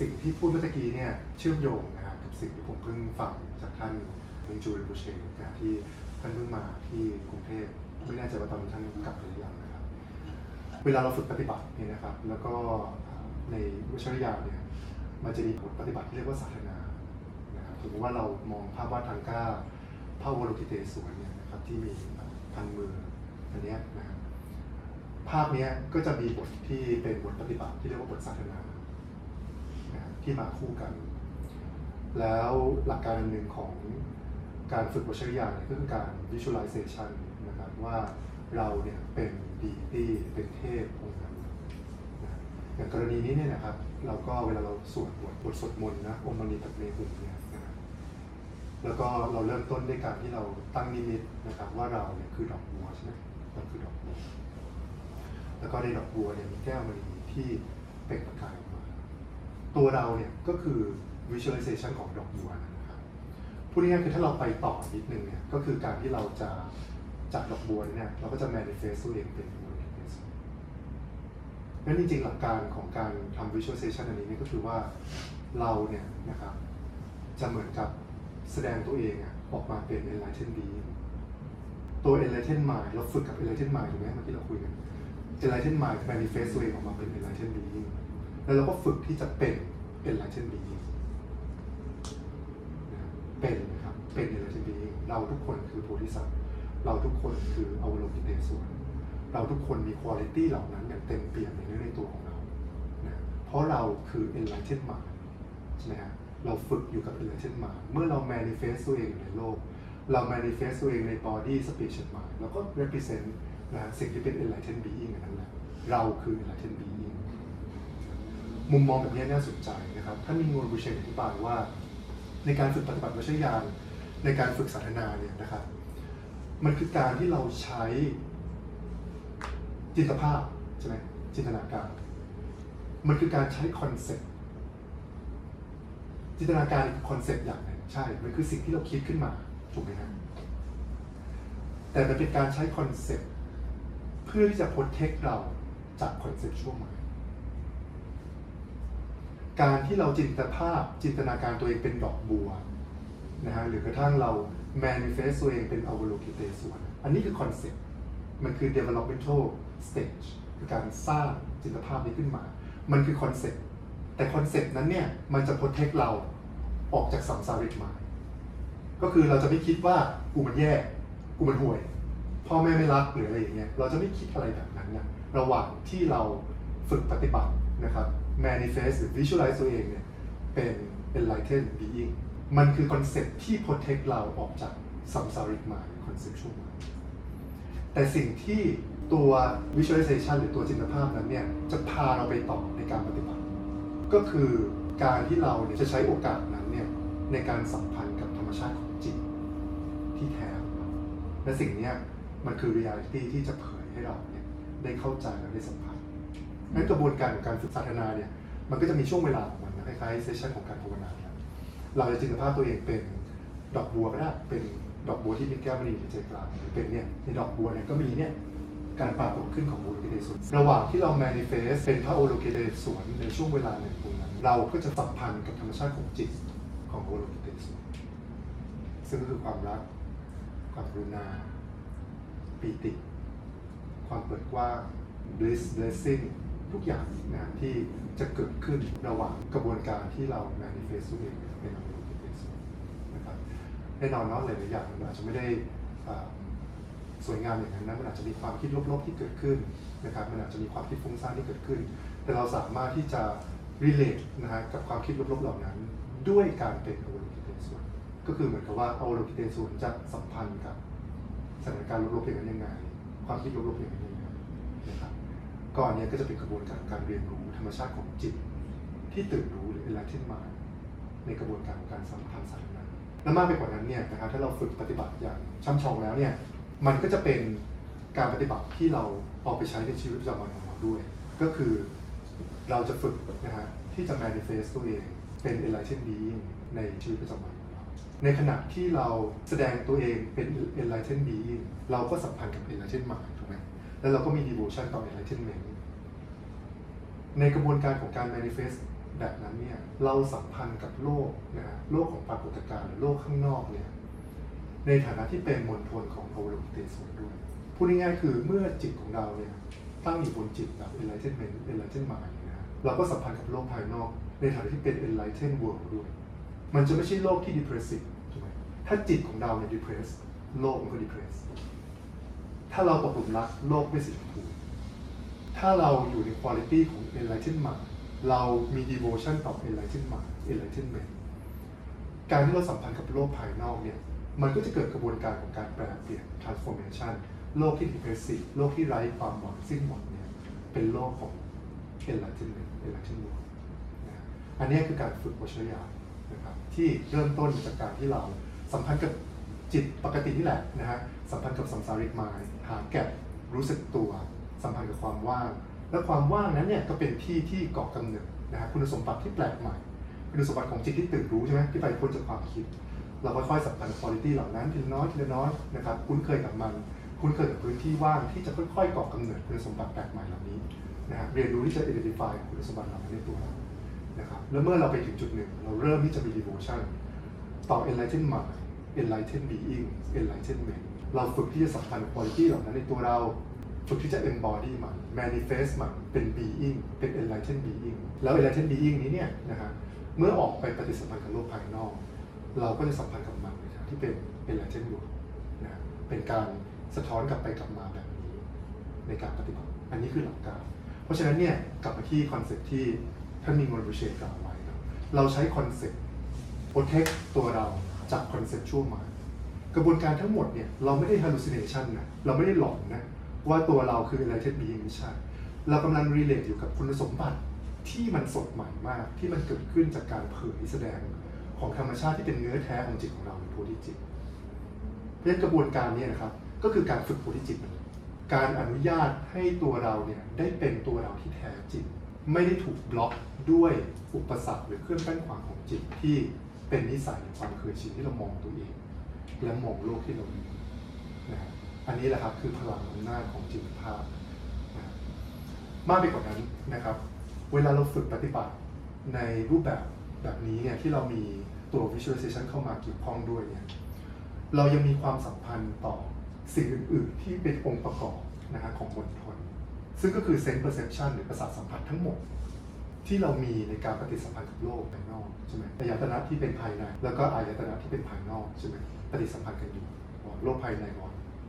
สิ่งที่พูดเมื่อกี้เนี่ยเชื่อมโยงนะครับกับสิ่งที่ผมเพิ่งฟังจากท่านจูริบูเชนนะที่ท่านเพิ่งมาที่กรุงเทพไม่แน่ใจว่าตอนนี้ท่านกลับหรือยังนะครับเวลาเราฝึกปฏิบัติเนี่ยนะครับแล้วก็ในวิชาญาณเนี่ยมันจะมีบทปฏิบัติที่เรียกว่าสาธนานะครับสมมติว่าเรามองภาพวาดทางก้าภาพวโรกิเตสวนเนี่ยนะครับที่มีพันมืออันนี้นะครับภาพนี้ก็จะมีบทที่เป็นบทปฏิบัติที่เรียกว่าบทสาธนาที่มาคู่กันแล้วหลักการหนึ่งของการฝึกวิชาญาณก็คือการ visualization นะครับว่าเราเนี่ยเป็นดีตี้เป็นเทพองค์นั้นอย่างกรณีนี้เนี่ยนะครับเราก็เวลาเราสวดบทสวดมนต์นะอมมณีตักเมหุเนี่ยแล้วก็เราเริ่มต้นด้วยการที่เราตั้งนิมิตนะครับว่าเราเนี่ยคือดอกบัวใช่ไหมเราคือดอกบัวแล้วก็ในดอกบัวเนี่ยมีแก้วมณีที่เป็นประกายตัวเราเนี่ยก็คือ visualization ของดอกบัวนะครับพูดง่ายๆคือถ้าเราไปต่อนิดนึงเนี่ยก็คือการที่เราจะจับดอกบัวเนี่ยเราก็จะ manifest ตัวเองเป็นตัวเองนั่นจริงๆหลักการของการทำ visualization อันนี้เนี่ยก็คือว่าเราเนี่ยนะครับจะเหมือนกับแสดงตัวเองออกมาเป็น enlightened being ตัว enlightened mind เราฝึกกับ enlightened mind ถูกไหมเมื่อกี้เราคุยกัน enlightened mind manifest ตัวเองออกมาเป็น enlightened beingแล้วเราก็ฝึกที่จะเป็นอะไรเช่นนี้เป็นนะครับเป็นอะไรเช่นนี้เราทุกคนคือโพธิสัตว์เราทุกคนคืออวโลกิเตศวรเราทุกคนมีคุณภาพเหล่านั้นอย่างเต็มเปี่ยมในตัวของเรานะเพราะเราคือเอลไลเช่นมาใช่ไหมฮะเราฝึกอยู่กับเอลไลเช่นมาเมื่อเราแมนิเฟสตัวเองในโลกเราแมนิเฟสตัวเองในบอดี้สปิริตมาแล้วก็ represent นะสิ่งที่เป็นเอลไลเช่นบีอิงนั่นแหละเราคือเอลไลเช่นบีอิงมุมมองแบบนี้น่าสนใจนะครับท่านมิงโงลบูเชนอธิบายว่าในการฝึกปฏิบัติวิชาญาณในการฝึกสาธนาเนี่ยนะครับมันคือการที่เราใช้จิตภาพใช่ไหมจินตนาการมันคือการใช้คอนเซ็ปต์จินตนาการคอนเซ็ปต์อย่างหนึ่งใช่มันคือสิ่งที่เราคิดขึ้นมาถูกไหมครับแต่มันเป็นการใช้คอนเซ็ปต์เพื่อที่จะโปรเทคเราจากคอนเซ็ปต์ชั่วหมายการที่เราจินตนาการตัวเองเป็นดอกบัวนะฮะหรือกระทั่งเรา manifest ตัวเองเป็นอวโลกิเตศวรอันนี้คือคอนเซ็ปต์มันคือ developmental stage คือการสร้างจินตภาพนี้ขึ้นมามันคือคอนเซ็ปต์แต่คอนเซ็ปต์นั้นเนี่ยมันจะ protect เราออกจากสังสาริกมายก็คือเราจะไม่คิดว่ากูมันแย่กูมันห่วยพ่อแม่ไม่รักหรืออะไรอย่างเงี้ยเราจะไม่คิดอะไรแบบนั้นนะระหว่างที่เราฝึกปฏิบัตินะครับmanifest หรือ visualize ตัวเองเนี่ยเป็น enlightened being มันคือคอนเซ็ปต์ที่ protect เราออกจากสัมสาริกมายคอนเซ็ปต์ชั่วแต่สิ่งที่ตัว visualization หรือตัวจินตภาพนั้นเนี่ยจะพาเราไปต่อในการปฏิบัติก็คือการที่เราเนี่ยจะใช้โอกาสนั้นเนี่ยในการสัมพันธ์กับธรรมชาติของจิตที่แท้และสิ่งนี้มันคือ reality ที่จะเผยให้เราเนี่ยได้เข้าใจและได้สัมผัสในกระบวนการของการฝึกสาธนาเนี่ยมันก็จะมีช่วงเวลาของมันคล้ายๆเซสชันของการภาวนาครับเราจะจินตภาพตัวเองเป็นดอกบัวก็ได้เป็นดอกบัวที่มีแก้วมณีอยู่ใจกลางหรือเป็นเนี่ยในดอกบัวเนี่ยก็มีเนี่ยการปรากฏขึ้นของโอโลกิเตศวรระหว่างที่เราแมนิเฟสเป็นพระโอโลกิเตศวรในช่วงเวลาหนึ่งตรงนั้นเราก็จะสัมพันธ์กับธรรมชาติของจิตของโอโลกิเตศวรซึ่งก็คือความรักความกรุณาปีติความเปิดกว้าง blessingทุกอย่างนะที่จะเกิดขึ้นระหว่างกระบวนการที่เรา manifest ตัวเองเป็นอวโลกิเตศวรนะครับแน่นอนเนาะหลายๆอย่างอาจจะไม่ได้ สวยงามอย่างนั้นมันอาจจะมีความคิดลบๆที่เกิดขึ้นนะครับมันอาจจะมีความคิดฟุ้งซ่านที่เกิดขึ้นแต่เราสามารถที่จะ relate นะฮะกับความคิดลบๆเหล่านั้นด้วยการเป็นอโวโลกิเตสูตรก็คือเหมือนกับว่าอโวโลกิเตสูตรจะสัมพันธ์กับสถานการณ์ลบๆอย่างนั้นยังไงความคิดลบๆอย่างนั้นยังไงนะครับก่อนนี้ก็จะเป็นกระบวนการการเรียนรู้ธรรมชาติของจิตที่ตื่นรู้หรือ enlightened mind ในกระบวนการการสัมพันธ์สารนั้นและมากไปกว่านั้นเนี่ยนะครับถ้าเราฝึกปฏิบัติอย่างช่ำชองแล้วเนี่ยมันก็จะเป็นการปฏิบัติที่เราเอาไปใช้ในชีวิตประจำวันของเราด้วยก็คือเราจะฝึกนะฮะที่จะ manifest ตัวเองเป็น enlightened being ในชีวิตประจำวันของเราในขณะที่เราแสดงตัวเองเป็น enlightened being เราก็สัมพันธ์กับ enlightened mind ถูกไหมแล้วเราก็มี devotion ต่อ enlightenment ในกระบวนการของการ manifest แบบนั้นเนี่ยเราสัมพันธ์กับโลกนะฮะโลกของปรากฏการณ์หรือโลกข้างนอกเนี่ยในฐานะที่เป็นมณฑลของอโวโลกิเตสูตรด้วยพูดง่ายๆคือเมื่อจิตของเราเนี่ยตั้งอยู่บนจิตแบบ enlightenment enlightened mind นะฮะเราก็สัมพันธ์กับโลกภายนอกในฐานะที่เป็น enlightened world ด้วยมันจะไม่ใช่โลกที่ depressive ถูกไหมถ้าจิตของเราเนี่ย depressed โลกมันก็ depressed ถ้าเราตกหลุมรักโลกไม่สีชมพูถ้าเราอยู่ในคุณภาพของ enlightened mind เรามี devotion ต่อ enlightened mind enlightenment การที่เราสัมพันธ์กับโลกภายนอกเนี่ยมันก็จะเกิดกระบวนการของการแปลเปลี่ยน transformation โลกที่ depressive โลกที่ไร้ความหวังสิ้นหวังเนี่ยเป็นโลกของ enlightenment enlightenment นะอันนี้คือการฝึกวิชญาณนะครับที่เริ่มต้นจากการที่เราสัมพันธ์กับจิตปกตินี่แหละนะฮะสัมพันธ์กับสัมสาริกมายหาแก่นรู้สึกตัวสัมพันธ์กับความว่างและความว่างนั้นเนี่ยก็เป็นที่ที่ก่อกำเนิดนะฮะคุณสมบัติที่แปลกใหม่คุณสมบัติของจิตที่ตื่นรู้ใช่ไหมที่ไปพ้นจากความคิดเราค่อยๆสัมพันธ์คุณภาพเหล่านั้นทีละน้อยนะครับคุ้นเคยกับมันคุ้นเคยกับพื้นที่ว่างที่จะค่อยๆก่อกำเนิดคุณสมบัติแปลกใหม่เหล่านี้นะฮะเรียนรู้ที่จะ identify คุณสมบัติเหล่านั้นในตัวเรานะครับแล้วเมื่อเราไปถึงจุดหนึ่งเราเริ่มที่จะมี devotion ต่อ enlightened mind enlightened being enlightenment เราฝึกที่จะสัมพันธ์คุณภาพเหล่านั้นในตัวเราฝึกที่จะ embody มัน manifest มันเป็น being เป็น enlightened being แล้ว enlightened being นี้เนี่ยนะฮะเมื่อออกไปปฏิสัมพันธ์กับโลกภายนอกเราก็จะสัมพันธ์กับมันที่เป็น enlightened world นะเป็นการสะท้อนกลับไปกลับมาแบบนี้ในการปฏิบัติอันนี้คือหลักการเพราะฉะนั้นเนี่ยกลับมาที่คอนเซ็ปที่ท่านมีงอนบูเชกล่าวไว้นะเราใช้คอนเซ็ปต์ protect ตัวเราจาก conceptual mind กระบวนการทั้งหมดเนี่ยเราไม่ได้ hallucination นะเราไม่ได้หลอนนะว่าตัวเราคือ enlightened being ไม่ใช่เรากำลัง relate อยู่กับคุณสมบัติที่มันสดใหม่มากที่มันเกิดขึ้นจากการเผยแสดงของธรรมชาติที่เป็นเนื้อแท้ของจิตของเราหรือโพธิจิตเพราะกระบวนการนี้นะครับก็คือการฝึกโพธิจิตการอนุญาตให้ตัวเราเนี่ยได้เป็นตัวเราที่แท้จริงไม่ได้ถูกบล็อกด้วยอุปสรรคหรือเครื่องกั้นขวางของจิตที่เป็นนิสัยหรือความเคยชินที่เรามองตัวเองและมองโลกที่เราอยู่นะอันนี้แหละครับคือพลังอำนาจของจิตภาพนะมากไปกว่านั้นนะครับเวลาเราฝึกปฏิบัติในรูปแบบนี้เนี่ยที่เรามีตัว visualization เข้ามาเกี่ยวข้องด้วยเนี่ยเรายังมีความสัมพันธ์ต่อสิ่งอื่นๆที่เป็นองค์ประกอบนะฮะของมณฑลซึ่งก็คือ sense perception หรือประสาทสัมผัสทั้งหมดที่เรามีในการปฏิสัมพันธ์กับโลกภายนอกใช่ไหมอายตนะที่เป็นภายในแล้วก็อายตนะที่เป็นภายนอกใช่ไหมปฏิสัมพันธ์กันอยู่โลกภายใน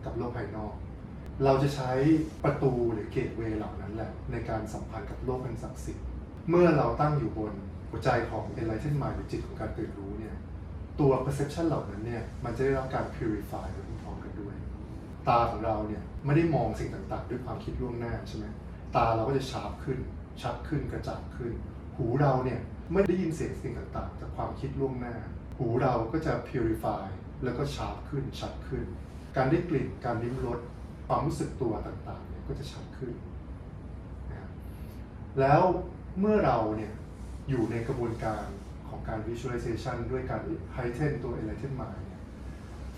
กับโลกภายนอกเราจะใช้ประตูหรือเกตเวย์เหล่านั้นแหละในการสัมพันธ์กับโลกอันศักดิ์สิทธิ์เมื่อเราตั้งอยู่บนหัวใจของ enlightened mind หรือจิตของการตื่นรู้เนี่ยตัว perception เหล่านั้นเนี่ยมันจะได้รับการ purify ไปพร้อมๆกันด้วยตาของเราเนี่ยไม่ได้มองสิ่งต่างๆด้วยความคิดล่วงหน้าใช่ไหมตาเราก็จะชาร์ปขึ้นชัดขึ้นกระจ่างขึ้นหูเราเนี่ยไม่ได้ยินเสียงสิ่งต่างๆจากความคิดล่วงหน้าหูเราก็จะ purify แล้วก็ชาร์ปขึ้นชัดขึ้นการได้กลิ่นการลิ้มรสความรู้สึกตัวต่างๆเนี่ยก็จะชัดขึ้นนะแล้วเมื่อเราเนี่ยอยู่ในกระบวนการของการ visualization ด้วยการ heighten ตัว enlighten mind เนี่ย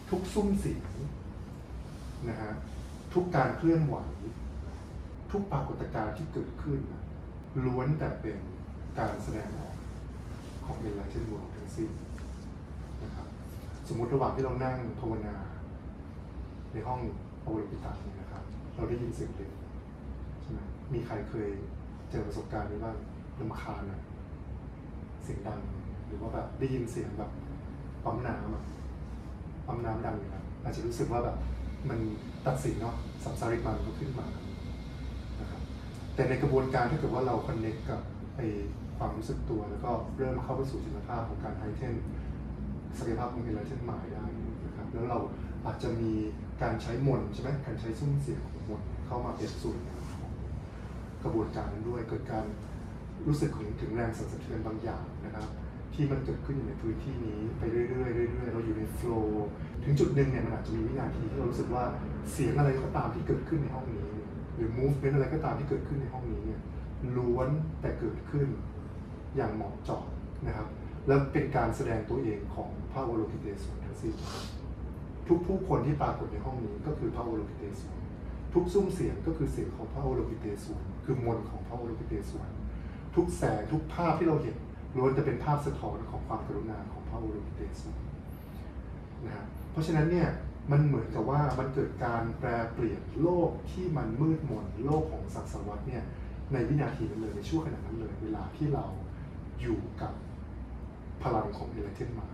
ทุกซุ้มเสียงนะฮะทุกการเคลื่อนไหวทุกปรากฏการณ์ที่เกิดขึ้นล้วนแต่เป็นการแสดงออกของ enlighten world ทั้งสิ้นนะครับสมมุติระหว่างที่เรานั่งภาวนาในห้องอโวโลกิตะเนี่ยนะครับเราได้ยินเสียงเด็กใช่ไหมมีใครเคยเจอประสบการณ์นี้บ้างรำคาญนะเสียงดังหรือว่าแบบได้ยินเสียงแบบปั๊มน้ำดังอย่างนั้น อาจจะรู้สึกว่าแบบมันตัดสินเนาะสัมสาริกมันก็ขึ้นมานะครับแต่ในกระบวนการถ้าเกิดว่าเราคอนเนคกับไอความรู้สึกตัวแล้วก็เริ่มเข้าไปสู่จิตภาพของการไทเทนศักยภาพของการไทเทนหมายได้นะครับแล้วเราอาจจะมีการใช้มนต์ใช่ไหมการใช้ซุ้มเสียงของมนต์เข้ามาเป็นส่วนกระบวนการนั้นด้วยเกิดการรู้สึกถึงแรงสั่นสะเทือนบางอย่างนะครับที่มันเกิดขึ้นอยู่ในพื้นที่นี้ไปเรื่อยๆเราอยู่ในโฟล์ถึงจุดหนึ่งเนี่ยมันอาจจะมีวินาทีที่เรารู้สึกว่าเสียงอะไรก็ตามที่เกิดขึ้นในห้องนี้หรือมูฟเมนต์อะไรก็ตามที่เกิดขึ้นในห้องนี้เนี่ยล้วนแต่เกิดขึ้นอย่างเหมาะเจาะนะครับและเป็นการแสดงตัวเองของพระวโรกิเตศวรทั้งสิ้นทุกผู้คนที่ปรากฏในห้องนี้ก็คือพระวโรกิเตศวรทุกซุ้มเสียงก็คือเสียงของพระวโรกิเตศวรคือมนต์ของพระวโรกิเตศวรทุกแสงทุกภาพที่เราเห็นล้วนจะเป็นภาพสะท้อนของความกรุณาของพระวโรกิเตศวรนะครับเพราะฉะนั้นเนี่ยมันเหมือนกับว่ามันเกิดการแปรเปลี่ยนโลกที่มันมืดมนโลกของสังสารวัฏเนี่ยในวินาทีนั้นเลยในช่วงขณะนั้นเลยเวลาที่เราอยู่กับพลังของอิเล็กตรอนมา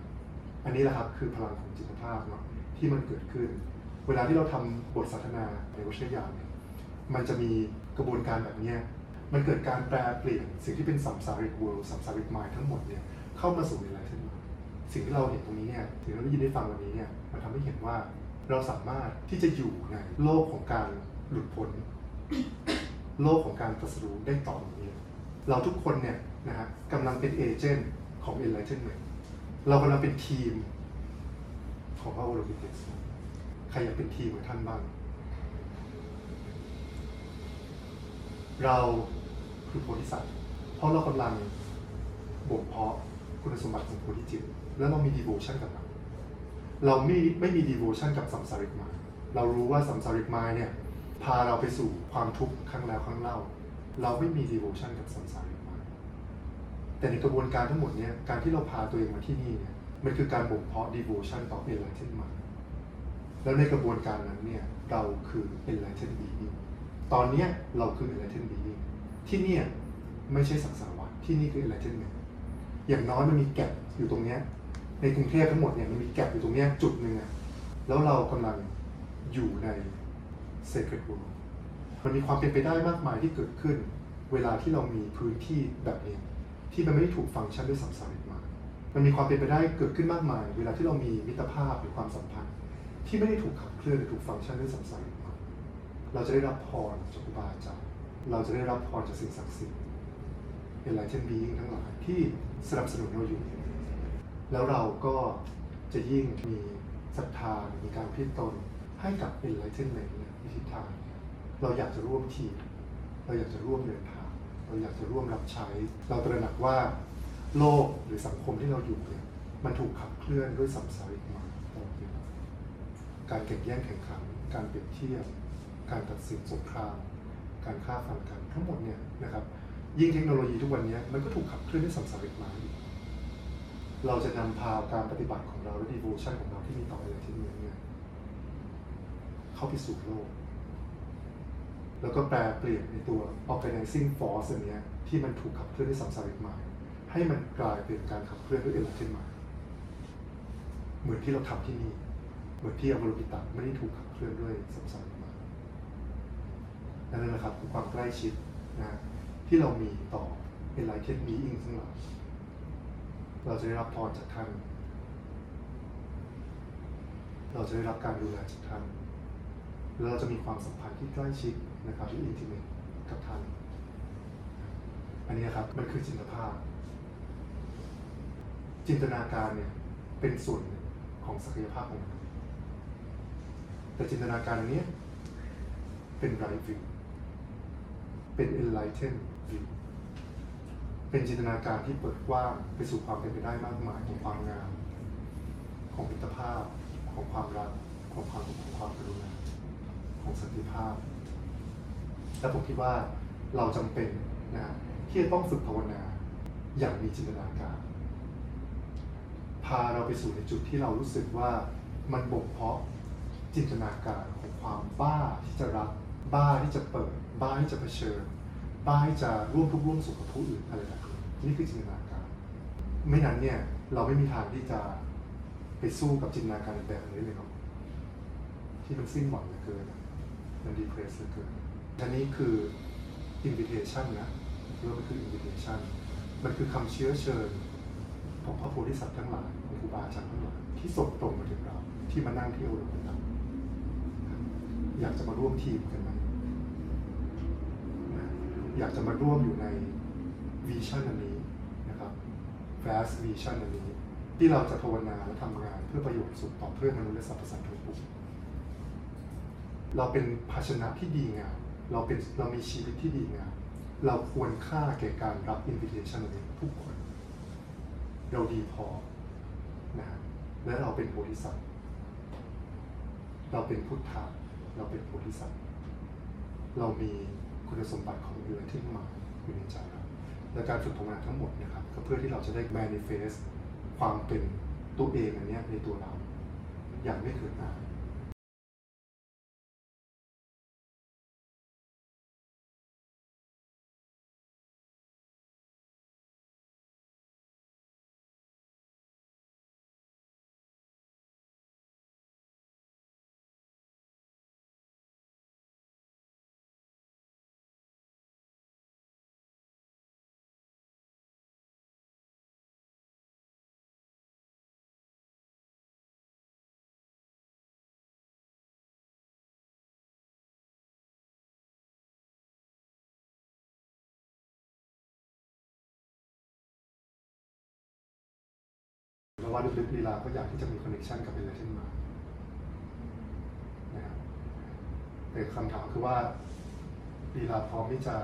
อันนี้แหละครับคือพลังของจิตภาพเนาะที่มันเกิดขึ้นเวลาที่เราทำบทสนทนาในวัชรยานเนี่ยมันจะมีกระบวนการแบบนี้มันเกิดการแปรเปลี่ยนสิ่งที่เป็นสัมสาริกเวิลด์สัมสาริกมายทั้งหมดเนี่ยเข้ามาสู่อิเล็กตรอนมาสิ่งที่เราเห็นตรงนี้เนี่ยสิ่งที่เราได้ยินได้ฟังวันนี้เนี่ยมันทำให้เห็นว่าเราสามารถที่จะอยู่ในโลกของการหลุดพ้น โลกของการตรัสรู้ได้ต่อเนื่องเราทุกคนเนี่ยนะฮะกำลังเป็นเอเจนต์ของ Enlightenment เรากำลังเป็นทีมของพระวโรกิเตศวรใครอยากเป็นทีมของท่านบ้างเราคือโพธิสัตว์เพราะเรากำลังบ่มเพาะคุณสมบัติของโพธิจิตแล้วเรามี devotion กับมันเราไม่มี devotion กับสัมสาริกมายเรารู้ว่าสัมสาริกมายเนี่ยพาเราไปสู่ความทุกข์ครั้งแล้วครั้งเล่าเราไม่มี devotion กับสัมสาริกมายแต่ในกระบวนการทั้งหมดเนี่ยการที่เราพาตัวเองมาที่นี่เนี่ยมันคือการบ่มเพาะ devotion ต่อ Enlightenment มาแล้วในกระบวนการนั้นเนี่ยเราคือ Enlightened Being ตอนนี้เราคือ Enlightened Being ที่นี่ไม่ใช่สังสารวัฏที่นี่คือ Enlightenment อย่างน้อยมันมีแก็ปอยู่ตรงนี้ในกรุงเทพทั้งหมดเนี่ยมันมีแก็ปอยู่ตรงนี้จุดหนึ่งแล้วเรากำลังอยู่ในSacred World มันมีความเป็นไปได้มากมายที่เกิดขึ้นเวลาที่เรามีพื้นที่แบบนี้ที่มันไม่ได้ถูกฟังก์ชันด้วยสัมสาริกมายมันมีความเป็นไปได้เกิดขึ้นมากมายเวลาที่เรามีมิตรภาพหรือความสัมพันธ์ที่ไม่ได้ถูกขับเคลื่อนหรือถูกฟังก์ชันด้วยสัมสาริกมายเราจะได้รับพรจากครูบาอาจารย์เราจะได้รับพรจากสิ่งศักดิ์สิทธิ์เป็นหลายเช่นนี้ทั้งหลายที่สนับสนุนเราอยู่แล้วเราก็จะยิ่งมีศรัทธามีการพิจารณาให้กับเป็นหลายเช่นนี้ทิศทางเราอยากจะร่วมทีมเราอยากจะร่วมเดินทางเราอยากจะร่วมรับใช้เราตระหนักว่าโลกหรือสังคมที่เราอยู่เนี่ยมันถูกขับเคลื่อนด้วยสัมสาริกมายการแข่งแย่งแข่งขันการเปรียบเทียบการตัดสินสงครามการฆ่าฟันกันทั้งหมดเนี่ยนะครับยิ่งเทคโนโลยีทุกวันนี้มันก็ถูกขับเคลื่อนด้วยสัมสาริกมายเราจะนำพาการปฏิบัติของเราและ devotion ของเราที่มีต่ออะไรที่นี้เนี่ยเข้าไปสู่โลกแล้วก็แปลเปลี่ยนในตัว organizing force อันนี้ที่มันถูกขับเคลื่อนด้วยสัมสาริกมายให้มันกลายเป็นการขับเคลื่อนด้วย Enlightenment เหมือนที่เราทำที่นี่เหมือนที่อวโลกิตะไม่ได้ถูกขับเคลื่อนด้วยสัมสาริกมายนั่นแหละครับคือความใกล้ชิดนะที่เรามีต่อ Enlightened Being ทั้งหลายเราจะได้รับพรจากท่านเราจะได้รับการดูแลจากท่านเราจะมีความสัมพันธ์ที่ใกล้ชิดนะครับที่อินทิเมตกับท่านอันนี้ครับมันคือจินตภาพจินตนาการเนี่ยเป็นส่วนของศักยภาพของเราแต่จินตนาการอันนี้เป็นไรวิวเป็น enlightened view เป็นจินตนาการที่เปิดกว้างไปสู่ความเป็นไปได้มากมายของความงามของมิตรภาพของความรักของความกรุณาของสันติภาพและผมคิดว่าเราจำเป็นนะที่จะต้องฝึกภาวนาอย่างมีจินตนาการพาเราไปสู่ในจุดที่เรารู้สึกว่ามันบ่มเพาะจินตนาการของความบ้าที่จะรักบ้าที่จะเปิดบ้าที่จะเผชิญบ้าที่จะร่วมทุกข์ร่วมสุขกับผู้อื่นอะไรแบบนี้นี่คือจินตนาการไม่นั้นเนี่ยเราไม่มีทางที่จะไปสู้กับจินตนาการแบบนี้เลยครับ ที่มันสิ้นหวังเหลือเกินมันดีเพรสเหลือเกินอันนี้คือ invitation นะเรียกว่าคือ invitation มันคือคำเชื้อเชิญของพระโพธิสัตว์ทั้งหลายของครูบาอาจารย์ทั้งหลายที่ส่งตรงมาถึงเราที่มานั่งเที่ยวเราต่างๆอยากจะมาร่วมทีมกันไหมอยากจะมาร่วมอยู่ในวิชั่นอันนี้นะครับ vast vision อันนี้ที่เราจะภาวนาและทำงานเพื่อประโยชน์สุดต่อเพื่อนมนุษย์และสรรพสัตว์ทั้งปวงเราเป็นภาชนะที่ดีงามเรามีชีวิตที่ดีงามเราควรค่าแก่การรับ invitation อันนี้ทุกคนเราดีพอนะและเราเป็นโพธิสัตว์เราเป็นพุทธะเราเป็นโพธิสัตว์เรามีคุณสมบัติของเรือที่มาอยู่ในใจเราและการฝึกภาวนาทั้งหมดนะครับก็เพื่อที่เราจะได้ manifest ความเป็นตัวเองอันนี้ในตัวเราอย่างไม่เกินหน้าว่าลึกๆลีลาก็อยากที่จะมีคอนเนคชันกับอะไรขึ้นมานะครับแต่คำถามคือว่าลีลาพร้อมที่จะ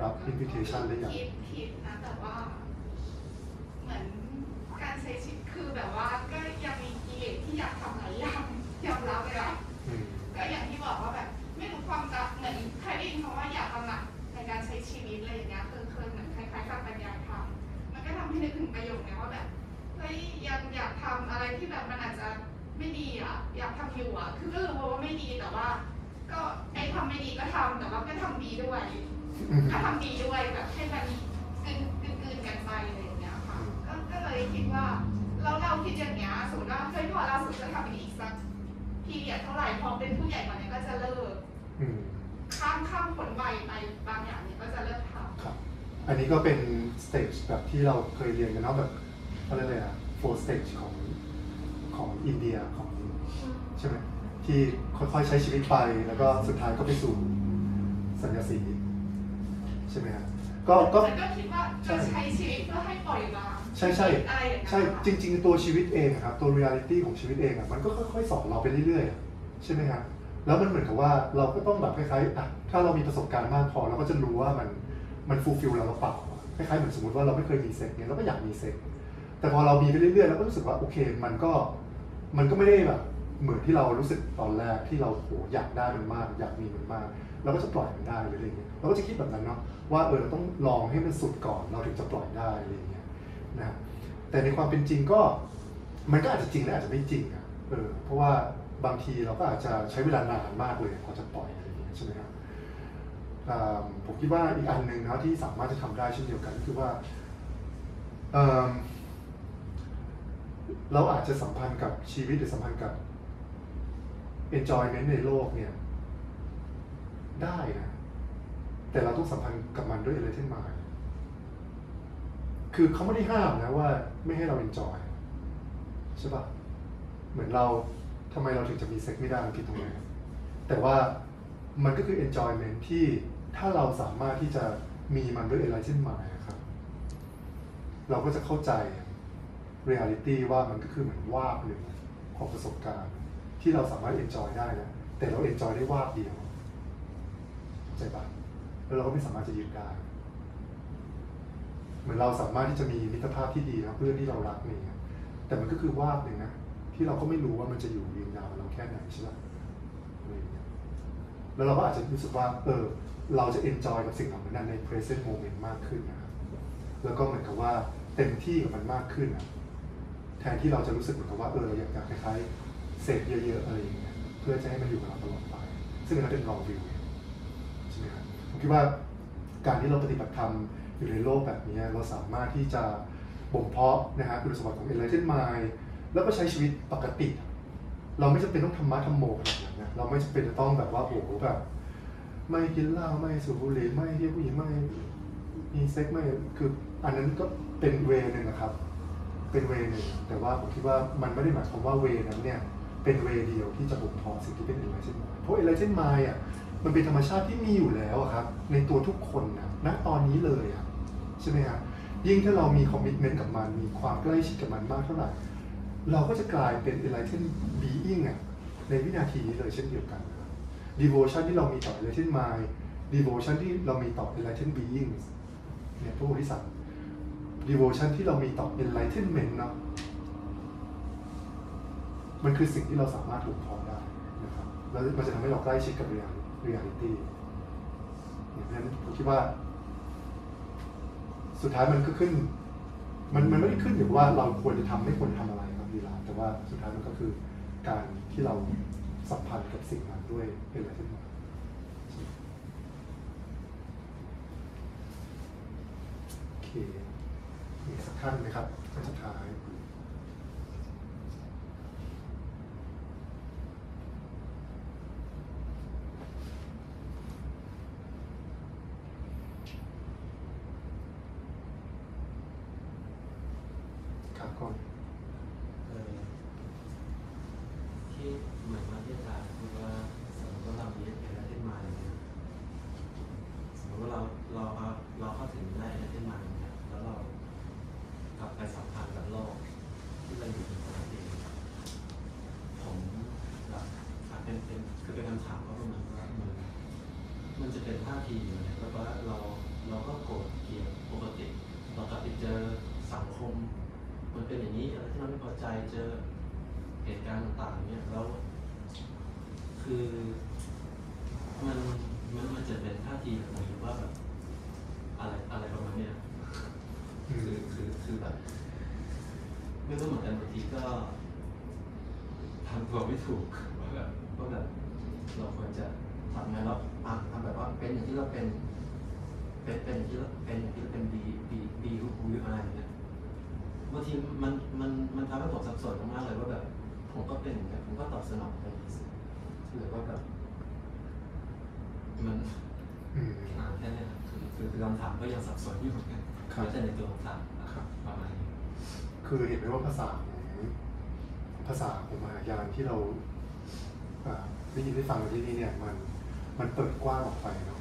รับ invitation หรือยังคิดนะแต่ว่าเหมือนการใช้ชีวิตคือแบบว่าก็ยังมีกิเลสที่อยากทำหลายอย่างยอมรับเลยนะก็อย่างที่บอกว่าแบบไม่รู้ความจะเหมือนใครได้ยินคำว่าอยากประมาทในการใช้ชีวิตอะไรอย่างเงี้ยคือเคยเหมือนคล้ายๆกับปัญญาธรรมมันก็ทำให้นึกถึงประโยคเนี่ยว่าแบบเฮ้ยยังอยากทำอะไรที่แบบมันอาจจะไม่ดีอ่ะอยากทำอยู่อ่ะคือก็รู้ว่าไม่ดีแต่ว่าก็ไอ้ทำไม่ดีก็ทำแต่ว่าก็ทำดีด้วยก็ทำดีด้วยแบบให้มันกลืนกันไปอะไรอย่างเงี้ยค่ะก็เลยคิดว่าเราคิดอย่างเงี้ยสมมติว่าเคยพอเราสุดจะทำอีกสักทีเดียวเท่าไหร่พอเป็นผู้ใหญ่กว่านี้ก็จะเลิกข้ามผลวัยไปบางอย่างเนี่ยก็จะเลิกทำครับอันนี้ก็เป็นสเตจแบบที่เราเคยเรียนกันเนาะแบบอะไรเลยอ่ะ4 stage ของอินเดียของใช่ไหมที่ค่อยๆใช้ชีวิตไปแล้วก็สุดท้ายก็ไปสู่สัญญาสีใช่ไหมฮะก็คิดว่าจะใช้ชีวิตเพื่อให้ปล่อยวางใช่จริงๆตัวชีวิตเองครับตัว reality ของชีวิตเองอ่ะมันก็ค่อยๆสอนเราไปเรื่อยๆใช่ไหมฮะแล้วมันเหมือนกับว่าเราก็ต้องแบบคล้ายๆอ่ะถ้าเรามีประสบการณ์มากพอเราก็จะรู้ว่ามัน fulfill เราหรือเปล่าคล้ายๆเหมือนสมมติว่าเราไม่เคยมีเซ็กเนี่ยเราก็อยากมีเซ็กแต่พอเรามีไปเรื่อยๆแล้วก็รู้สึกว่าโอเคมันก็ไม่ได้แบบเหมือนที่เรารู้สึกตอนแรกที่เราโหอยากได้มันมากอยากมีมันมากเราก็จะปล่อยมันได้อะไรอย่างเงี้ยเราก็จะคิดแบบนั้นเนาะว่าเราต้องลองให้มันสุดก่อนเราถึงจะปล่อยได้อะไรอย่างเงี้ยนะแต่ในความเป็นจริงก็มันก็อาจจะจริงและอาจจะไม่จริงอ่ะเพราะว่าบางทีเราก็อาจจะใช้เวลานานมากเลยพอจะปล่อยอะไรอย่างเงี้ยใช่ไหมครับผมคิดว่าอีกอันหนึ่งนะที่สามารถจะทำได้เช่นเดียวกันคือว่าเราอาจจะสัมพันธ์กับชีวิตหรือสัมพันธ์กับ enjoyment ในโลกเนี่ยได้นะแต่เราต้องสัมพันธ์กับมันด้วยอะไรที่มาคือเขาไม่ได้ห้ามนะว่าไม่ให้เรา enjoy ใช่ปะเหมือนเราทำไมเราถึงจะมีเซ็กไม่ได้มันผิดตรงไหนแต่ว่ามันก็คือ enjoyment ที่ถ้าเราสามารถที่จะมีมันด้วยอะไรที่มาครับเราก็จะเข้าใจreality ว่ามันก็คือเหมือนวาบหนึ่งของประสบการณ์ที่เราสามารถ enjoy ได้นะแต่เรา enjoy ได้วาบเดียวใจป่ะแล้วเราก็ไม่สามารถจะยึดได้เหมือนเราสามารถที่จะมีมิตรภาพที่ดีนะเพื่อนที่เรารักนี่แต่มันก็คือวาบหนึ่งนะที่เราก็ไม่รู้ว่ามันจะอยู่ยืนยาวเราแค่ไหนใช่ป่ะแล้วเราก็อาจจะรู้สึกว่าเราจะ enjoy กับสิ่งเหล่านั้นใน present moment มากขึ้นนะครับแล้วก็เหมือนกับว่าเต็มที่กับมันมากขึ้นแทนที่เราจะรู้สึกเหมือนกับว่าเราอยากคล้ายๆเสพเยอะๆอะไรอย่างเงี้ยเพื่อจะให้มันอยู่กับเราตลอดไปซึ่งมันเป็น raw view ใช่ไหมครับผมคิดว่าการที่เราปฏิบัติธรรมอยู่ในโลกแบบนี้เราสามารถที่จะบ่มเพาะนะฮะคุณสมบัติของ enlightened mind แล้วก็ใช้ชีวิตปกติ เราไม่จำเป็นต้องธรรมะธรรมโมขนาดนั้นนะเราไม่จำเป็นจะต้องแบบว่าโอ้โหแบบไม่กินเหล้าไม่สูบบุหรี่ไม่เที่ยวผู้หญิงไม่มีเซ็กไม่คืออันนั้นก็เป็นเวย์หนึ่งนะครับเป็นเวย์หนึ่งแต่ว่าผมคิดว่ามันไม่ได้หมายความว่าเวย์นั้นเนี่ยเป็นเวย์เดียวที่จะบ่มเพาะสิ่งที่เป็นEnlightened MindเพราะEnlightened Mindอ่ะมันเป็นธรรมชาติที่มีอยู่แล้วครับในตัวทุกคนนะณตอนนี้เลยอ่ะใช่ไหมฮะยิ่งถ้าเรามีคอมมิตเมนต์กับมันมีความใกล้ชิดกับมันมากเท่าไหร่เราก็จะกลายเป็นEnlightened Beingอ่ะในวินาทีนี้เลยเช่นเดียวกันdevotion ที่เรามีต่อEnlightened Mind devotion ที่เรามีต่อEnlightened Being เนี่ยพระโพธิสัตว์ devotion ที่เรามีต่อEnlightenment เนาะมันคือสิ่งที่เราสามารถหลุดพ้นได้นะครับแล้วมันจะทำให้เราใกล้ชิดกับReality เนี่ยเพราะฉะนั้นผมคิดว่าสุดท้ายมันก็ขึ้นมันไม่ได้ขึ้นอยู่ว่าเราควรจะทำไม่ควรทำอะไรครับดีละแต่ว่าสุดท้ายมันก็คือการที่เราสัมพันธ์กับสิ่งนั้นด้วยเป็นอะไรที่มาโอเคมีสักท่านไหมครับท่านสุดท้ายครับก่อนเหมือนมาที่อาจารย์คือว่าสมมติว่าเรามีEnlightened Mindเนี่ยสมมติว่าเราเข้าถึงได้Enlightened Mindเนี่ยแล้วเรากลับไปสัมพันธ์กับโลกที่เราอยู่ในปกติผมแบบเป็นคำถามว่ามันจะเป็นท่าทีอยู่นะเพราะว่าเราก็โกรธเกลียดปกติเรากลับไปเจอสังคมมันเป็นอย่างนี้อะไรที่เราไม่พอใจเจอเหตุการณ์ต่างๆเนี่ยแล้วคือมันจะเป็นท่าทีอะไรหรือว่าแบบอะไรประมาณเนี้ยคือแบบไม่รู้เหมือนกันบางทีก็ทำตัวไม่ถูกว่าแบบเราควรจะทำไงแล้วทำแบบว่าเป็นอย่างที่เราเป็นอย่างที่เราเป็นดีหรืออะไรเนี่ยบางทีมันทำให้ผมสับสนมากเลยว่าแบบผมก็เป็นอย่างนี้ผมก็ตอบสนองไปหรือว่าแบบมันแค่นี้คือคำถามก็ยังสับสนอยู่เหมือนกันไม่ใช่ในตัวคำถามประมาณนี้คือเห็นไหมว่าภาษาของมหายานที่เราได้ยินได้ฟังที่นี่เนี่ยมันเปิดกว้างออกไปเนาะ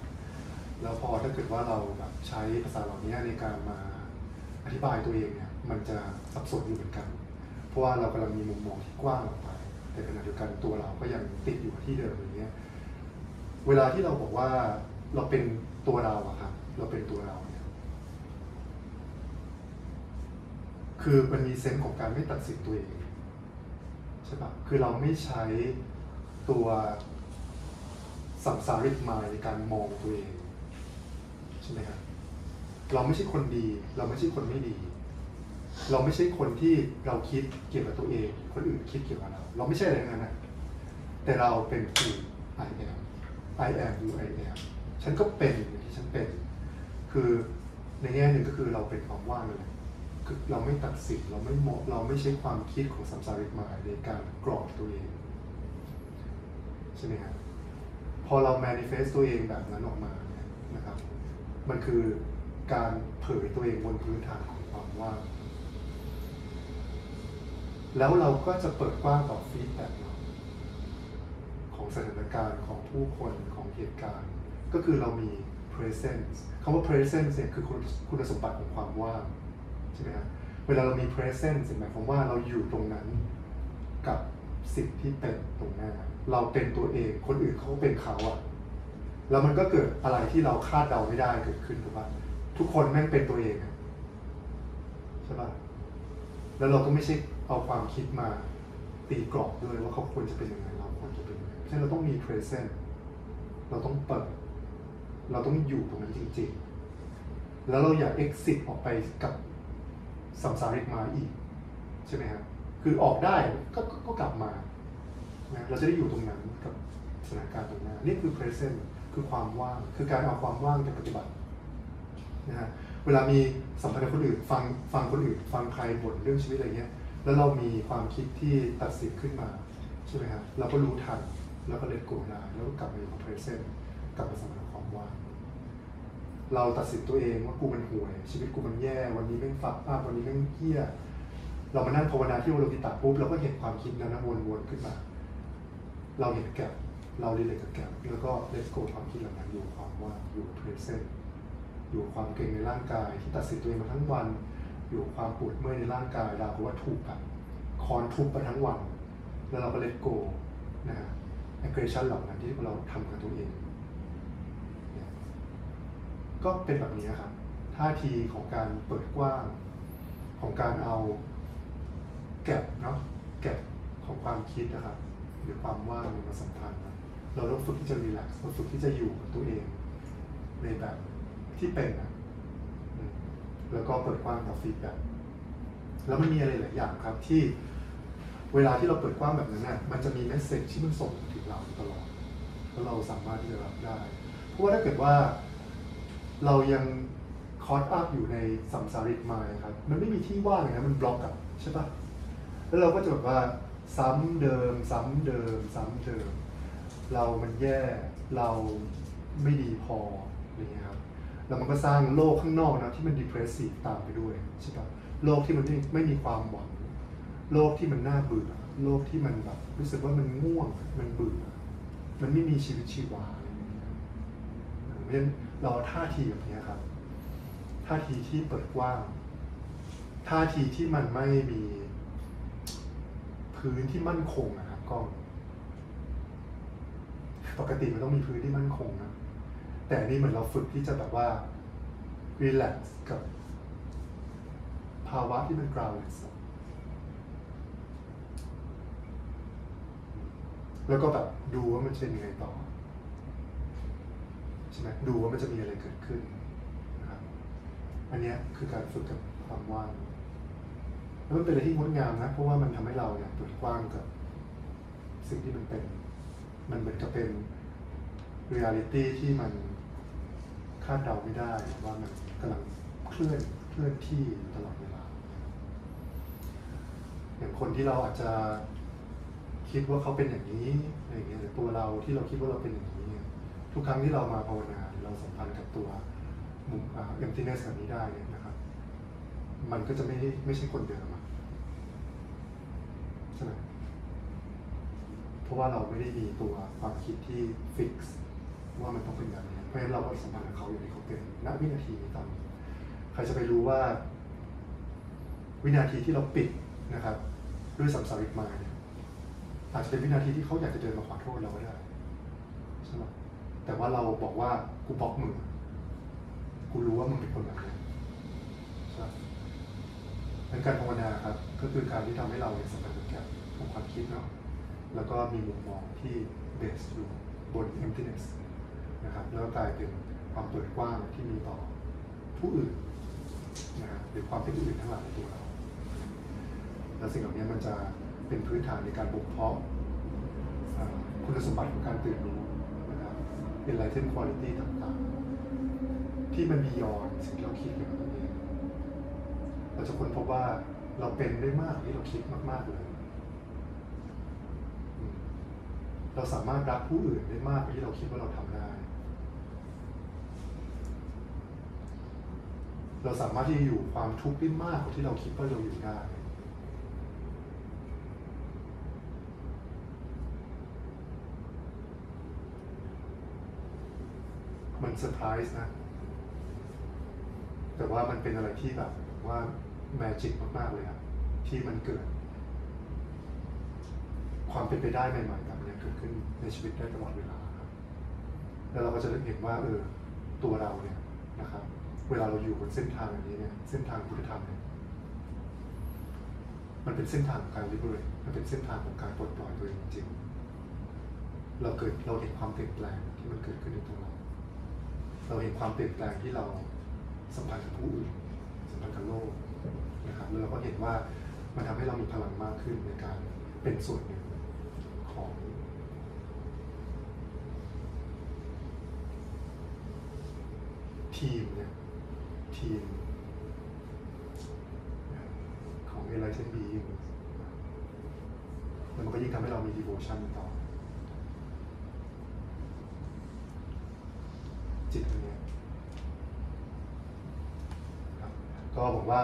แล้วพอถ้าเกิดว่าเราแบบใช้ภาษาเหล่านี้ในการมาอธิบายตัวเองเนี่ยมันจะสับสนอยู่เหมือนกันเพราะว่าเรากำลังมีมุมมองที่กว้างออกไปแต่ขณะเดียวกันตัวเราก็ยังติดอยู่ที่เดิมอย่างเงี้ยเวลาที่เราบอกว่าเราเป็นตัวเราอะครับเราเป็นตัวเราเนี่ยคือมันมีเซนส์ของการไม่ตัดสินตัวเองใช่ปะคือเราไม่ใช้ตัวสังสาริกมายในการมองตัวเองใช่ไหมครับเราไม่ใช่คนดีเราไม่ใช่คนไม่ดีเราไม่ใช่คนที่เราคิดเกี่ยวกับตัวเองคนอื่นคิดเกี่ยวกับเราเราไม่ใช่อะไรนั้นนะแต่เราเป็นคือ I am I am you I am ฉันก็เป็นอย่างที่ฉันเป็นคือในแง่หนึ่งก็คือเราเป็นความว่างเลยคือเราไม่ตัดสินเราไม่มองเราไม่ใช้ความคิดของสัมสาริกมายในการกรอบตัวเองใช่ไหมครับพอเรา manifest ตัวเองแบบนั้นออกมาเนี่ยนะครับมันคือการเผยตัวเองบนพื้นฐานของความว่างแล้วเราก็จะเปิดกว้างต่อฟีดแบ็กของสถานการณ์ของผู้คนของเหตุการณ์ก็คือเรามี presence คำว่า presence เนี่ยคือคุณสมบัติของความว่างใช่ไหมครับเวลาเรามี presence หมายความว่าเราอยู่ตรงนั้นกับสิ่งที่เป็นตรงหน้าเราเป็นตัวเองคนอื่นเขาเป็นเขาอะแล้วมันก็เกิดอะไรที่เราคาดเดาไม่ได้เกิดขึ้นถูกป่ะทุกคนแม่งเป็นตัวเองใช่ป่ะแล้วเราก็ไม่ใช่เอาความคิดมาตีกรอบด้วยว่าเขาควรจะเป็นยังไงเราควรจะเป็นยังไงฉะนั้นเราต้องมี present เราต้องเปิดเราต้องอยู่ตรงนั้นจริงๆแล้วเราอยาก exit ออกไปกับสัมสาริกมาอีกใช่ไหมครับคือออกได้ก็กลับมานะเราจะได้อยู่ตรงนั้นกับสถานการณ์ตรงนั้นนี่คือ present คือความว่างคือการเอาความว่างไปปฏิบัตินะฮะเวลามีสัมพันธ์กับคนอื่นฟังคนอื่นฟังใครบ่นเรื่องชีวิตอะไรเงี้ยแล้วเรามีความคิดที่ตัดสินขึ้นมา ใช่ไหมครับเราก็รู้ทันแล้วก็เลทโกได้แล้วก็กลับมาอยู่กับ present กลับมาสำหรับความว่างเราตัดสินตัวเองว่ากูมันห่วยชีวิตกูมันแย่วันนี้แม่งฟักมากวันนี้แม่งเหี้ยเรามานั่งภาวนาที่โอโลกิตะปุ๊บเราก็เห็นความคิดนั้นวนๆขึ้นมาเราเห็นแกลบเราดีเลยกับแกลบแล้วก็เลทโกความคิดเหล่านั้นอยู่ความว่างอยู่ present อยู่ความเกร็งในร่างกายที่ตัดสินตัวเองมาทั้งวันอยู่ความปวดเมื่อยในร่างกายเราเพราะว่าถูกแบบคอนทุบมาทั้งวันแล้วเราก็เลทโกนะฮะaggression เหล่านั้นที่เราทำกับตัวเองก็เป็นแบบนี้ครับท่าทีของการเปิดกว้างของการเอาแก็บเนาะแก็บของความคิดนะครับหรือความว่างมาสัมพันธ์เราต้องฝึกที่จะรีแลกซ์ฝึกที่จะอยู่กับตัวเองในแบบที่เป็นนะแล้วก็เปิดกว้างต่อฟีดแบ็คแล้วมันมีอะไรหลายอย่างครับที่เวลาที่เราเปิดกว้างแบบนั้นน่ะมันจะมีเมสเซจที่มันส่งถึงเราตลอดแล้วเราสามารถที่จะรับได้เพราะว่าถ้าเกิดว่าเรายังคอร์สอัพอยู่ในสัมสาริกมายครับมันไม่มีที่ว่างเลยนะมันบล็อกอ่ะใช่ปะแล้วเราก็จะแบบว่าซ้ำเดิมซ้ำเดิมซ้ำเดิมเรามันแย่เราไม่ดีพออย่างเงี้ยครับแล้วมันก็สร้างโลกข้างนอกนะที่มัน depressive ตามไปด้วยใช่ปะโลกที่มันไม่มีความหวังโลกที่มันน่าเบื่อโลกที่มันแบบรู้สึกว่ามันง่วงมันเบื่อมันไม่มีชีวิตชีวาอะไรอย่างเงี้ยเพราะฉะนั้นเราท่าทีแบบนี้ครับท่าทีที่เปิดกว้างท่าทีที่มันไม่มีพื้นที่มั่นคงนะครับก็ปกติมันต้องมีพื้นที่มั่นคงนะแต่นี่เหมือนเราฝึกที่จะแบบว่ารีแลกซ์กับภาวะที่มันกราวเลสแล้วก็แบบดูว่ามันจะยังไงต่อใช่ไหมดูว่ามันจะมีอะไรเกิดขึ้นนะครับอันนี้คือการฝึกกับความว่างแล้วมันเป็นอะไรที่งดงามนะเพราะว่ามันทำให้เราเนี่ยเปิดกว้างกับสิ่งที่มันเป็นมันเหมือนกับเป็นเรียลิตี้ที่มันคาดเดาไม่ได้ว่ามันกำลังเคลื่อนที่ตลอดเวลาอย่างคนที่เราอาจจะคิดว่าเขาเป็นอย่างนี้อะไรอย่างเงี้ยตัวเราที่เราคิดว่าเราเป็นอย่างนี้ทุกครั้งที่เรามาภาวนาเราสัมพันธ์กับตัวมุมemptiness แบบนี้ได้เนี่ยนะครับมันก็จะไม่ใช่คนเดิมใช่ไหมเพราะว่าเราไม่ได้มีตัวความคิดที่ fix ว่ามันต้องเป็นแบบนี้เพราะฉะนั้นเราก็สัมพันธ์กับเขาอย่างที่เขาเป็นณวินาทีนี้ตอนใครจะไปรู้ว่าวินาทีที่เราปิดนะครับด้วยสัมสาริกมายอาจจะเป็นวินาทีที่เขาอยากจะเดินมาขอโทษเราก็ได้ใช่ไหมแต่ว่าเราบอกว่ากูบล็อกมึงกูรู้ว่ามึงเป็นคนแบบนี้ใช่ไหมเป็นการภาวนาครับก็คือการที่ทำให้เราเนี่ยสัมผัสกับความคิดเนาะแล้วก็มีมุมมองที่เบสอยู่บน emptiness นะครับแล้วกลายเป็นความเปิดกว้างที่มีต่อผู้อื่นนะหรือความเป็นอื่นทั้งหลายในตัวเราแล้วสิ่งเหล่านี้มันจะเป็นพื้นฐานในการบ่มเพาะคุณสมบัติของการตื่นรู้นะครับเป็นไลท์เทนคุณภาพต่างๆที่มันมีย้อนสิ่งที่เราคิดอย่างตัวเองเราจะค้นพบว่าเราเป็นได้มากที่เราคิดมากๆเลยเราสามารถรักผู้อื่นได้มากที่เราคิดว่าเราทำได้เราสามารถที่จะอยู่ความทุกข์ได้มากกว่าที่เราคิดว่าเราอยู่ได้มันเซอร์ไพรส์นะแต่ว่ามันเป็นอะไรที่แบบว่าแมจิกมากๆเลยครับที่มันเกิดความเป็นไปได้ใหม่ๆแบบนี้เกิดขึ้นในชีวิตได้ตลอดเวลาครับแล้วเราก็จะเห็นว่าตัวเราเนี่ยนะครับเวลาเราอยู่บนเส้นทางแบบนี้เนี่ยเส้นทางพุทธธรรมเนี่ยมันเป็นเส้นทางของการริบเริ่มมันเป็นเส้นทางของการปลดปล่อยตัวเองจริงๆเราเห็นความเปลี่ยนแปลงที่มันเกิดขึ้นในตัวเราเราเห็นความเปลี่ยนแปลงที่เราสัมพันธ์กับผู้อื่นสัมพันธ์กับโลกนะครับแล้วเราก็เห็นว่ามันทำให้เรามีพลังมากขึ้นในการเป็นส่วนหนึ่งของทีมของ Enlightened Being มันก็ ก็ยิ่งทำให้เรามี devotion ต่อจิตตรงนี้ครับก็ผมว่า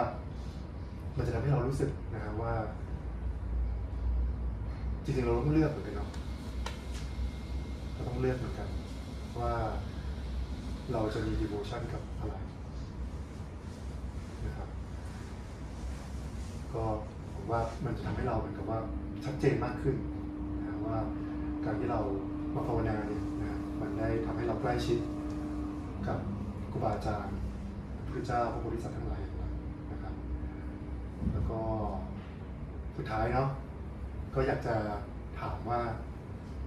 มันจะทำให้เรารู้สึกนะครับว่าจริงๆเราต้องเลือกเหมือนกันเนาะเราต้องเลือกเหมือนกันว่าเราจะมี devotion กับอะไรนะครับก็ผมว่ามันจะทำให้เราเหมือนกับว่าชัดเจนมากขึ้นนะว่าการที่เรามาภาวนาเนี่ยนะมันได้ทำให้เราใกล้ชิดกับครูบาอาจารย์พระเจ้าพระโพธิสัตว์ทั้งหลายนะครับแล้วก็สุดท้ายเนาะก็อยากจะถามว่า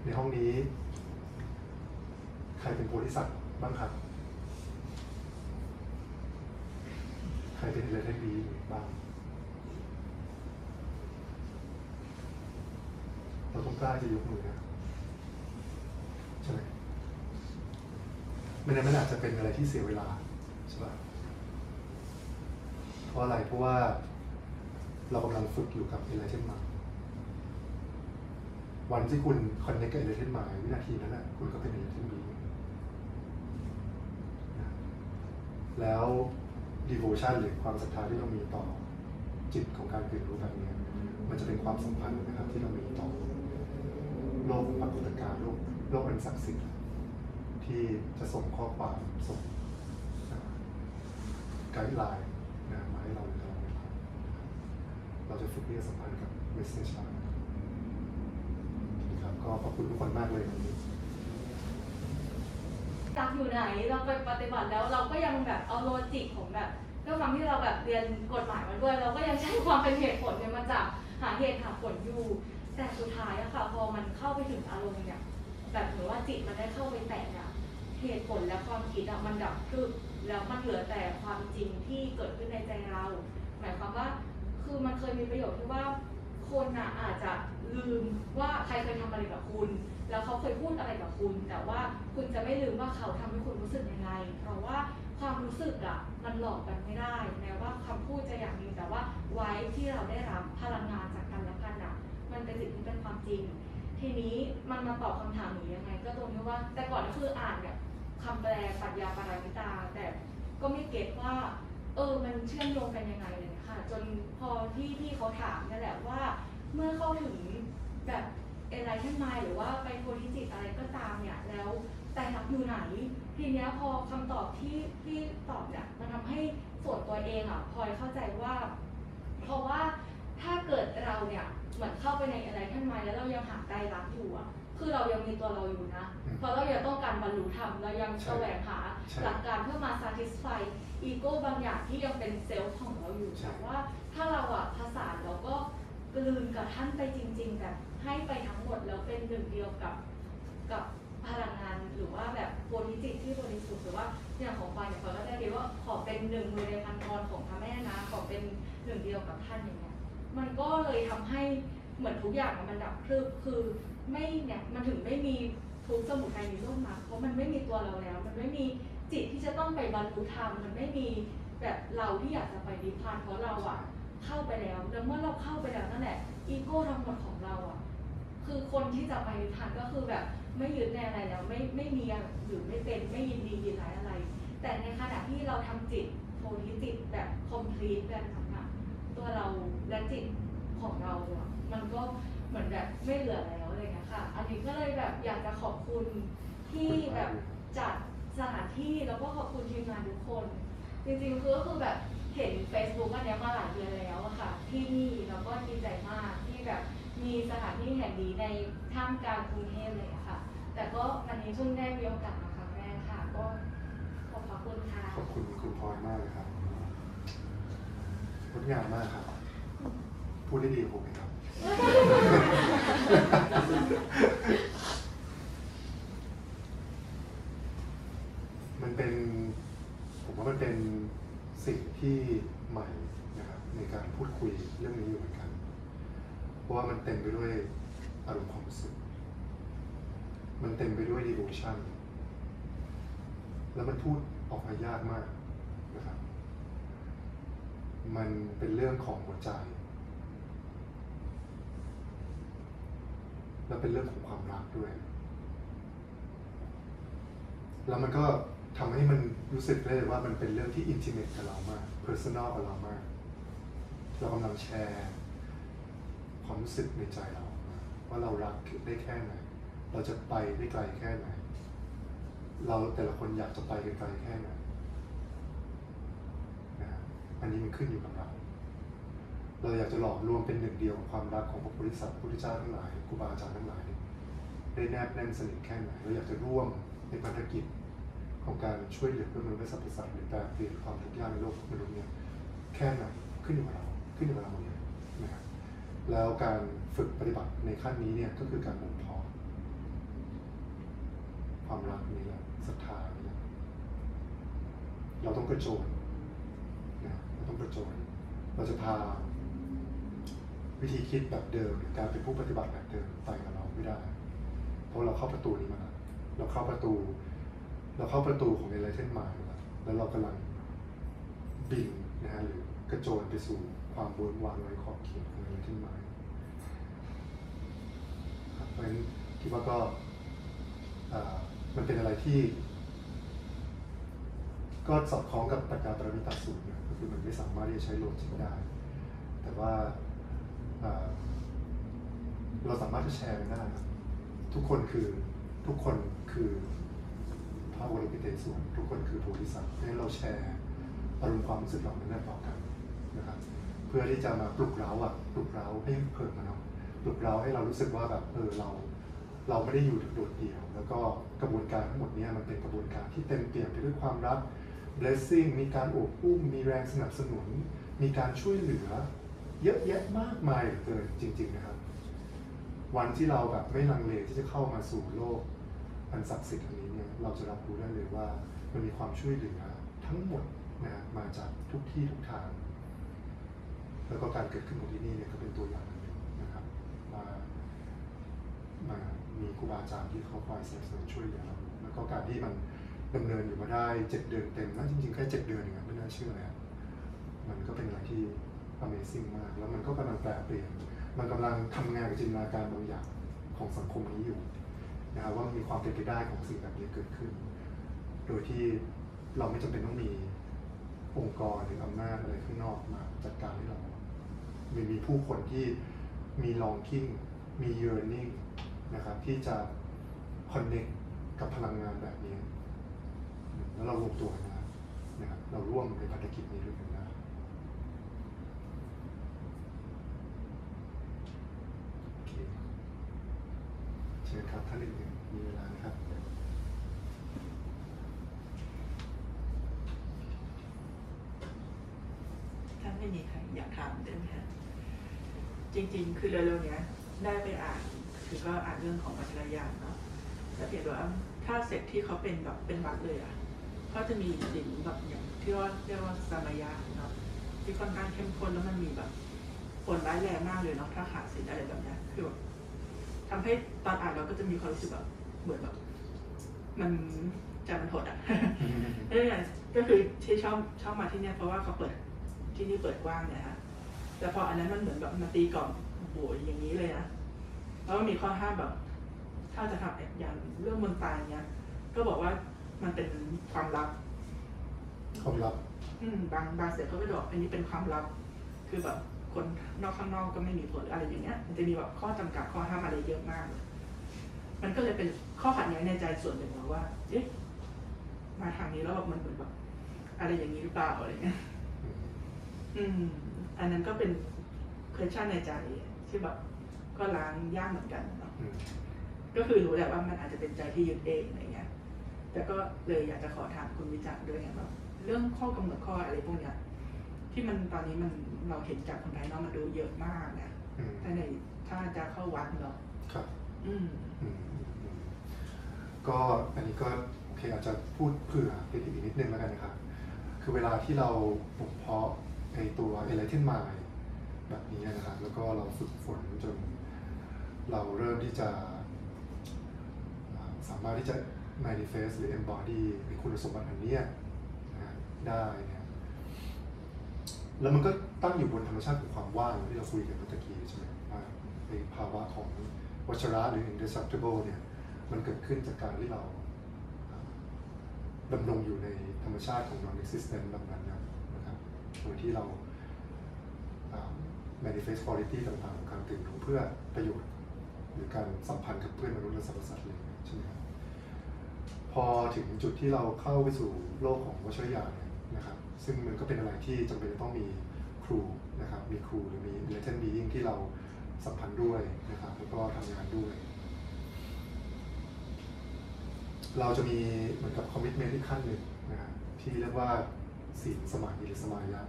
ในห้องนี้ใครเป็นโพธิสัตว์บ้างครับใครเป็นอะไรได้ดีบ้างเราต้องกล้าจะยกมือนะใช่ไหมไม่แน่มันอาจจะเป็นอะไรที่เสียเวลาใช่ป่ะเพราะอะไรเพราะว่าเรากำลังฝึกอยู่กับเอเลเทนมาวันที่คุณคอนเนคกับเอเลเทนมาวินาทีนั้นนะคุณก็เป็นเอเลเทนบีแล้วดีโวชันหรือความศรัทธาที่เรามีต่อจิตของการเรียนรู้แบบนี้มันจะเป็นความสัมพันธ์นะครับที่เรามีต่อโลกปรากฏการณ์โลกอันศักดิ์สิทธิ์ที่จะส่งข้อความส่งไกด์ไลน์มาให้เราในตลอดเวลาเราจะฝึกที่จะสัมพันธ์กับเมสเซจนะครับก็ขอบคุณทุกคนมากเลยวันนี้ตักอยู่ไหนเราไปปฏิบัติแล้วเราก็ยังแบบเอาโลจิกของแบบด้วยความที่เราแบบเรียนกฎหมายมาด้วยเราก็ยังใช้ความเป็นเหตุผลเนี่ยมาจากหาเหตุหาผลอยู่แต่สุดท้ายอะค่ะพอมันเข้าไปถึงอารมณ์เนี่ยแบบหรือว่าจิตมันได้เข้าไปแตะเนี่ยเหตุผลและความคิดอะมันดับคือแล้วมันเหลือแต่ความจริงที่เกิดขึ้นในใจเราหมายความว่าคือมันเคยมีประโยชน์ที่ว่าคนอะอาจจะลืมว่าใครเคยทำอะไรกับคุณแล้วเขาเคยพูดอะไรกับคุณแต่ว่าคุณจะไม่ลืมว่าเขาทำให้คุณรู้สึกยังไงเพราะว่าความรู้สึกอะมันหลอกกันไม่ได้แม้ว่าคำพูดจะอย่างนี้แต่ว่าไว้ที่เราได้รับพลังงานจากกันและกันอะมันเป็นสิ่งที่เป็นความจริงทีนี้มันมาตอบคำถามหนูยังไงก็ตรงที่ว่าแต่ก่อนก็คืออ่านแบบคำแปลปรัชญาปรามิตาแต่ก็ไม่เก็ตว่ามันเชื่อมโยงกันยังไงเลยค่ะจนพอที่เขาถามนี่แหละว่าเมื่อเข้าถึงแบบอะไรเช่นไรหรือว่าไปโพธิจิตอะไรก็ตามเนี่ยแล้วใจรักอยู่ไหนทีเนี้ยพอคำตอบที่ตอบเนี่ยมันทำให้ส่วนตัวเองอ่ะพลอยเข้าใจว่าเพราะว่าถ้าเกิดเราเนี่ยเหมือนเข้าไปในอะไรเช่นไรแล้วเรายังหาใจรักอยู่อ่ะคือเรายังมีตัวเราอยู่นะเพราะเรายังต้องการบรรลุธรรมเรายังแสวงหาหลักการเพื่อมา satisfy อีโก้บางอย่างที่ยังเป็นเซลล์ของเราอยู่แต่ว่าถ้าเราอ่ะผสานเราก็กลืนกับท่านไปจริงๆแบบให้ไปทั้งหมดแล้วเป็นหนึ่งเดียวกับพลังงานหรือว่าแบบโพธิจิตที่บริสุทธิ์หรือว่าอย่างของปานเนี่ยปานก็ได้เรียกว่าขอเป็นหนึ่งมือในพันกรของพระแม่นะขอเป็นหนึ่งเดียวกับท่านอย่างเงี้ยมันก็เลยทำให้เหมือนทุกอย่างมันดับคลึบคือไม่เนี่ยมันถึงไม่มีทุกสมุทัยมีโลกมรรคเพราะมันไม่มีตัวเราแล้วมันไม่มีจิตที่จะต้องไปบรรลุธรรมมันไม่มีแบบเราที่อยากจะไปนิพพานเพราะเราอะเข้าไปแล้วแล้วเมื่อเราเข้าไปแล้วนั่นแหละอีโก้ทั้งหมดของเราอ่ะคือคนที่จะไปนิพพานก็คือแบบไม่ยึดในอะไรแล้วไม่มีหรือไม่เป็นไม่ยินดียินร้ายอะไรแต่ในขณะที่เราทำจิตโพธิจิตแบบ complete แบบสำหรับตัวเราและจิตของเราอ่ะมันก็เหมือนแบบไม่เหลือแล้วเลยนะคะอันนี้ก็เลยแบบอยากจะขอบคุณที่แบบจัดสถานที่แล้วก็ขอบคุณทีมงานทุกคนจริงๆคือแบบเห็น Facebook อันนี้มาหลายเดือนแล้วอะค่ะที่นี่เราก็ดีใจมากที่แบบมีสถานที่แห่งนี้ในท่ามกลางกรุงเทพเลยค่ะแต่ก็วันนี้เพิ่งได้มีโอกาสมาครั้งแรกค่ะก็ขอบคุณค่ะขอบคุณคุณพลอยมากเลยครับงดงามมากครับพูดได้ดีผมครับมันเป็นผมว่ามันเป็นสิ่งที่ใหม่นะครับในการพูดคุยเรื่องนี้อยู่เหมือนกันเพราะว่ามันเต็มไปด้วยอารมณ์ความรู้สึกมันเต็มไปด้วย devotion แล้วมันพูดออกมายากมากนะครับมันเป็นเรื่องของหัวใจ และเป็นเรื่องของความรักด้วยแล้วมันก็ทำให้มันรู้สึกได้เลยว่ามันเป็นเรื่องที่อินทิเมทกับเรามากเพอร์ซันอลกับเรามากเรากำลังแชร์ความรู้สึกในใจเราว่าเรารักได้แค่ไหนเราจะไปได้ไกลแค่ไหนเราแต่ละคนอยากจะไปไกลแค่ไหนนะอันนี้มันขึ้นอยู่กับเราเราอยากจะหลอมรวมเป็นหนึ่งเดียวกับความรักของพระโพธิสัตว์พระพุทธเจ้าทั้งหลายครูบาอาจารย์ทั้งหลายได้แนบแน่นสนิทแค่ไหนเราอยากจะร่วมในภารกิจของการช่วยเหลือเพื่อนมนุษย์สรรพสัตว์หรือแปลเปลี่ยนความทุกข์ยากในโลกมนุษย์เนี่ยแค่ไหนขึ้นอยู่กับเราขึ้นอยู่กับเราหมดเลยนะครับแล้วการฝึกปฏิบัติในขั้นนี้เนี่ยก็คือการบ่มเพาะความรักนี่แหละศรัทธานี่แหละเราต้องกระโจนนะเราต้องกระโจนเราจะพาวิธีคิดแบบเดิมหรือการเป็นผู้ปฏิบัติแบบเดิมไปกับเราไม่ได้เพราะเราเข้าประตูนี้มาเราเข้าประตูของ Enlightened Mind แล้วเรากำลังบินนะฮะหรือกระโจนไปสู่ความเวิ้งว้างไร้ขอบเขตของ Enlightened Mind ครับเพราะฉะนั้นคิดว่าก็มันเป็นอะไรที่ก็สอดคล้องกับปรัชญาปรมิตสูตรนะก็คือมันไม่สามารถที่จะใช้โลจิกได้แต่ว่าเราสามารถจะแชร์กันได้นะทุกคนคือพระวรกิติส่วนทุกคนคือโพธิสัตว์ให้เราแชร์อารมณ์ความรู้สึกเหล่านั้นต่อกันนะครับเพื่อที่จะมาปลุกเร้าให้เกิดมาเนาะปลุกเร้าให้เรารู้สึกว่าแบบเราไม่ได้อยู่โดดเดี่ยวแล้วก็กระบวนการทั้งหมดนี้มันเป็นกระบวนการที่เต็มเปี่ยมไปด้วยความรัก blessing มีการโอบอุ้มมีแรงสนับสนุนมีการช่วยเหลือเยอะแยะมากมายเลยจริงๆนะครับวันที่เราแบบไม่ลังเลที่จะเข้ามาสู่โลกอันศักดิ์สิทธิ์อันนี้เนี่ยเราจะรับรู้ได้เลยว่ามันมีความช่วยเหลือทั้งหมดนะมาจากทุกที่ทุกทางแล้วก็การเกิดขึ้นของที่นี่เนี่ยก็เป็นตัวอย่างหนึ่งนะครับมามีครูบาอาจารย์ที่เขาคอยสนับสนุนช่วยเหลือเราแล้วก็การที่มันดำเนินอยู่มาได้7เดือนเต็มนะจริงๆแค่7เดือนเองไม่น่าเชื่อเลยมันก็เป็นอะไรที่ Amazing มากแล้วมันก็กำลังแปรเปลี่ยนมันกำลังทำงานกับจินตนาการบางอย่างของสังคมนี้อยู่นะครับว่ามีความเป็นไปได้ของสิ่งแบบนี้เกิดขึ้นโดยที่เราไม่จำเป็นต้องมีองค์กรหรืออำนาจอะไรข้างนอกมาจัดการให้เรามีผู้คนที่มีlongingมีyearningนะครับที่จะ connect กับพลังงานแบบนี้แล้วเรารวมตัวกันนะครับเราร่วมในภารกิจนี้ด้วยกันนะเชิญครับท่านอื่นมีเวลานะครับท่านไม่มีใครอยากถามได้ไหมคะจริงๆคือเร็วๆเนี้ยได้ไปอ่านคือก็อ่านเรื่องของอัจฉริยะเนาะแล้วเดี๋ยวว่าถ้าเสร็จที่เขาเป็นแบบเป็นวัดเลยอ่ะก็จะมีสิ่งแบบอย่างที่เรียกว่าสามยะเนาะที่ค่อนข้างเข้มข้นแล้วมันมีแบบผลร้ายแรงมากเลยเนาะถ้าขาดศีลอะไรแบบนี้คือแบบทำให้ตอนอ่านเราก็จะมีความรู้สึกแบบเหมือนแบบมันใจมันหดอ่ะนี่แหละก็คือที่ชอบมาที่เนี่ยเพราะว่าเขาเปิดที่นี่เปิดกว้างนะฮะแต่พออันนั้นมันเหมือนแบบมาตีกรอบโวยอย่างนี้เลยนะแล้วมีข้อห้ามแบบถ้าจะทำอย่างเรื่องมนตราเนี้ยก็บอกว่ามันเป็นความลับบางเสร็จเขาไปบอกอันนี้เป็นความลับคือแบบคนนอกข้างนอกก็ไม่มีผลอะไรอย่างเงี้ยมันจะมีแบบข้อจำกัดข้อห้ามอะไรเยอะมากมันก็เลยเป็นข้อขัดแย้งในใจส่วนหนึ่งว่าเอ๊ะมาทางนี้แล้วแบบมันเหมือนแบบอะไรอย่างนี้หรือเปล่าอะไรเงี้ยอันนั้นก็เป็นquestion ในใจที่แบบก็ล้างยากเหมือนกันเนาะก็คือรู้แหละว่ามันอาจจะเป็นใจที่ยึดเองอะไรเงี้ยแต่ก็เลยอยากจะขอถามคุณวิจารณ์ด้วยไงว่าเรื่องข้อกำหนดข้ออะไรพวกเนี้ยที่มันตอนนี้มันเราเห็นจากคนไทยเนาะมันดูเยอะมากนะถ้าจะเข้าวัดเนาะครับก็อันนี้ก็โอเคอาจจะพูดเผื่อไปอีกนิดนึงแล้วกันนะครับคือเวลาที่เราบ่มเพาะในตัว Enlightened Mind แบบนี้นะครับแล้วก็เราฝึกฝนจนเราเริ่มที่จะสามารถที่จะ manifest หรือ embody ในคุณสมบัติอันนี้นะได้นะแล้วมันก็ตั้งอยู่บนธรรมชาติของความว่างที่เราคุยกันเมื่อกี้ใช่ไหมว่าในภาวะของ วัชระหรือ indestructible เนี่ยมันเกิดขึ้นจากการที่เราดำรงอยู่ในธรรมชาติของ non-existent แบบนั้นนะครับโดยที่เรา manifest quality ต่างๆของการตื่นรู้เพื่อประโยชน์หรือการสัมพันธ์กับเพื่อนมนุษย์และสรรพสัตว์เลยใช่ไหมครับพอถึงจุดที่เราเข้าไปสู่โลกของวัชรยานนะครับซึ่งมันก็เป็นอะไรที่จำเป็นต้องมีครูนะครับมีครูหรือมี latent being ที่เราสัมพันธ์ด้วยนะครับแล้วก็ทำงานด้วยเราจะมีเหมือนกับ commitment ที่ขั้นหนึ่งนะครับที่เรียกว่าศีลสมาธิหรือสมายะ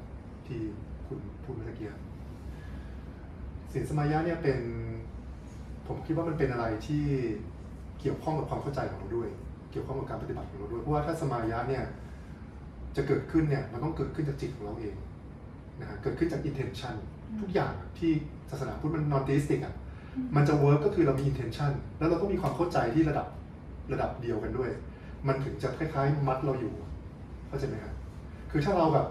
ที่คุณพูดเมื่อกี้ศีลสมายะเนี่ยเป็นผมคิดว่ามันเป็นอะไรที่เกี่ยวข้องกับความเข้าใจของเราด้วยเกี่ยวข้องกับการปฏิบัติของเราด้วยเพราะว่าถ้าสมายะเนี่ยจะเกิดขึ้นเนี่ยมันต้องเกิดขึ้นจากจิตของเราเองนะเกิดขึ้นจาก intention ทุกอย่างที่ศาสนาพุทธมัน non-theistic อ่ะมันจะ work ก็คือเรามี intention แล้วเราก็มีความเข้าใจที่ระดับเดียวกันด้วยมันถึงจะคล้ายๆมัดเราอยู่เข้าใจไหมครับคือถ้าเราแบบ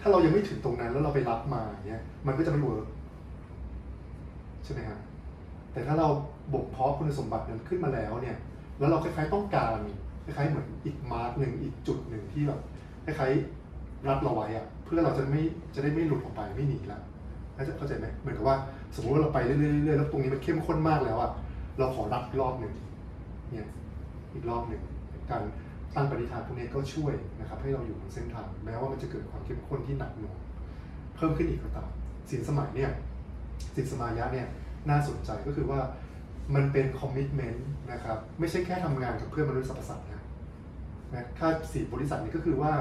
ถ้าเรายังไม่ถึงตรงนั้นแล้วเราไปรับมาเนี้ยมันก็จะไม่เวิร์กใช่ไหมครับแต่ถ้าเราบ่มเพาะคุณสมบัตินั้นขึ้นมาแล้วเนี่ยแล้วเราคล้ายๆต้องการคล้ายๆเหมือนอีกมาร์กหนึ่งอีกจุดหนึ่งที่แบบคล้ายๆรัดเราไว้อะเพื่อเราจะได้ไม่หลุดออกไปไม่หนีละเข้าใจไหมเหมือนกับว่าสมมติว่าเราไปเรื่อยๆแล้วตรงนี้มันเข้มข้นมากแล้วอะเราขอรัดรอบหนึ่งเนี่ยอีกรอบหนึ่งการตั้งปฏิฐานพวกนี้ก็ช่วยนะครับให้เราอยู่บนเส้นทางแม้ว่ามันจะเกิดความเข้มข้นที่หนักหน่วงเพิ่มขึ้นอีกก็ตามศีลสมาธิเนี่ยศีลสมาธิเนี่ยน่าสนใจก็คือว่ามันเป็นคอมมิชเมนต์นะครับไม่ใช่แค่ทำงานกับเพื่อนมนุษย์สรรพสัตว์นะค่าศีลบริษัทนี่ก็คือว่า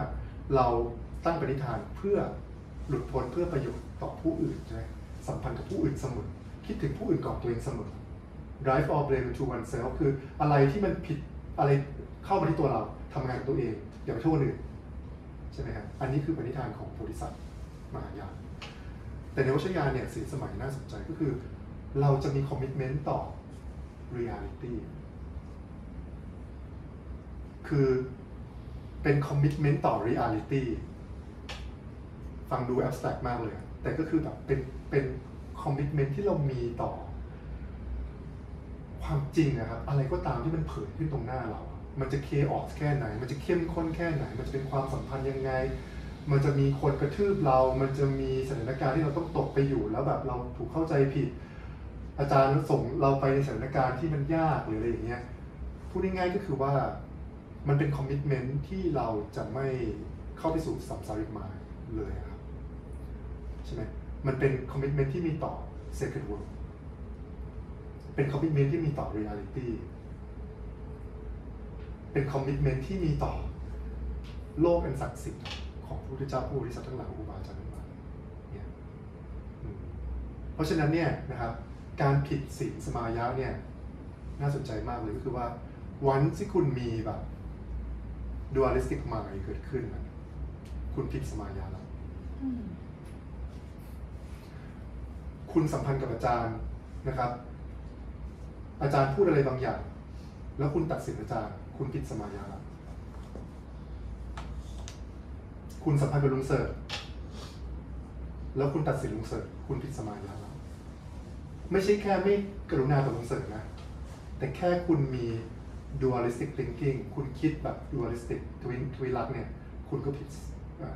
เราตั้งปฏิฐานเพื่อหลุดพ้นเพื่อประโยชน์ต่อผู้อื่นใช่ไหมสัมพันธ์กับผู้อื่นเสมอคิดถึงผู้อื่นก่อนตัวเองเสมอ drive all blame to oneself คืออะไรที่มันผิดอะไรเข้ามาที่ตัวเราทำงานกับตัวเองอย่าไปโทษคนอื่นใช่ไหมครับอันนี้คือปณิธานของโพธิสัตว์มหายานแต่ในวัชรยานเนี่ยศีลสมาธิน่าสนใจก็คือเราจะมีคอมมิตเมนต์ต่อ reality คือเป็นคอมมิตเมนต์ต่อ reality ฟังดู abstract มากเลยแต่ก็คือแบบเป็นคอมมิตเมนต์ที่เรามีต่อความจริงนะครับอะไรก็ตามที่มันเผยขึ้นตรงหน้าเรามันจะเคออสแค่ไหนมันจะเข้มข้นแค่ไหนมันจะเป็นความสัมพันธ์ยังไงมันจะมีคนกระทืบเรามันจะมีสถานการณ์ที่เราต้องตกไปอยู่แล้วแบบเราถูกเข้าใจผิดอาจารย์ส่งเราไปในสถานการณ์ที่มันยากหรืออะไรอย่างเงี้ยพูดง่ายๆก็คือว่ามันเป็นคอมมิตเมนต์ที่เราจะไม่เข้าไปสู่สัมสาริกมายเลยครับใช่ไหมมันเป็นคอมมิตเมนต์ที่มีต่อ Sacred Worldเป็นคอมมิตเมนต์ที่มีต่อ reality เป็นคอมมิตเมนต์ที่มีต่อโลกอันศักดิ์สิทธิ์ของพระพุทธเจ้าผู้บริสุทธิ์ทั้งหลายอุบาจารย์ทั้งหลายเนี่ยเพราะฉะนั้นเนี่ยนะครับการผิดศีลสมาญะเนี่ยน่าสนใจมากเลยก็คือว่าวันที่คุณมีแบบ dualistic mind เกิดขึ้นคุณผิดสมาญะแล้วคุณสัมพันธ์กับอาจารย์นะครับอาจารย์พูดอะไรบางอย่างแล้วคุณตัดสินอาจารย์คุณผิดสมาญะแล้วคุณสัมพันธ์กับลุงเสิร์ชแล้วคุณตัดสินลุงเสิร์ชคุณผิดสมาญะแล้วไม่ใช่แค่ไม่กรุณาต่อลุงเสิร์ชนะแต่แค่คุณมี dualistic thinking คุณคิดแบบ dualistic ทวีลักเนี่ยคุณก็ผิด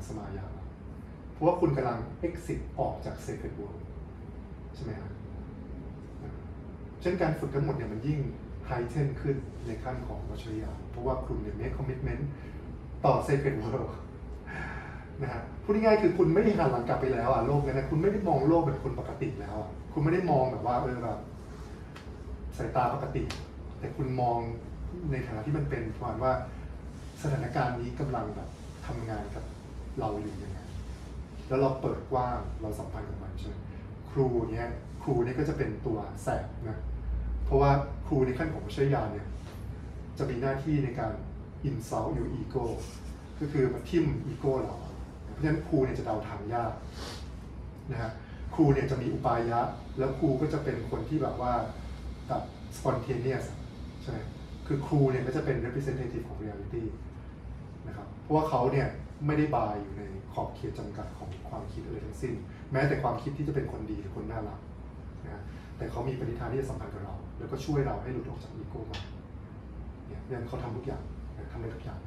สมาญะแล้วเพราะว่าคุณกำลัง exit ออกจาก sacred world ใช่ไหมครับเช่นการฝึกทั้งหมดเนี่ยมันยิ่งไฮเทนขึ้นในขั้นของวัชรยานเพราะว่าคุณเนี่ยมีคอมมิตเมนต์ต่อ Sacred World นะฮะพูดง่ายๆคือคุณไม่ได้หันหลังกลับไปแล้วอ่ะโลกนั้นนะคุณไม่ได้มองโลกแบบคนปกติแล้วอ่ะคุณไม่ได้มองแบบว่าแบบสายตาปกติแต่คุณมองในฐานะที่มันเป็นความว่าสถานการณ์นี้กำลังแบบทำงานกับเราอยู่ยังไงแล้วเราเปิดกว้างเราสัมพันธ์กับมันใช่ไหมครูเนี่ยก็จะเป็นตัวแสบนะเพราะว่าครูในขั้นของวัชรยานเนี่ยจะมีหน้าที่ในการ insult your ego ก็คือมาทิ่มอีโก้เราเพราะฉะนั้นครูเนี่ยจะเดาทางยากนะฮะครูเนี่ยจะมีอุปายะแล้วครูก็จะเป็นคนที่แบบว่าแบบ spontaneous ใช่ไหมคือครูเนี่ยก็จะเป็น representative ของ reality นะครับเพราะว่าเขาเนี่ยไม่ได้บายอยู่ในขอบเขตจำกัดของความคิดอะไรทั้งสิ้นแม้แต่ความคิดที่จะเป็นคนดีหรือคนน่ารักนะ แต่เขามีปณิธานที่จะสัมพันธ์กับเราแล้วก็ช่วยเราให้หลุดออกจากอีโก้มาเนี่ยนั้นเขาทำทุกอย่างทำได้ทุกอย่าง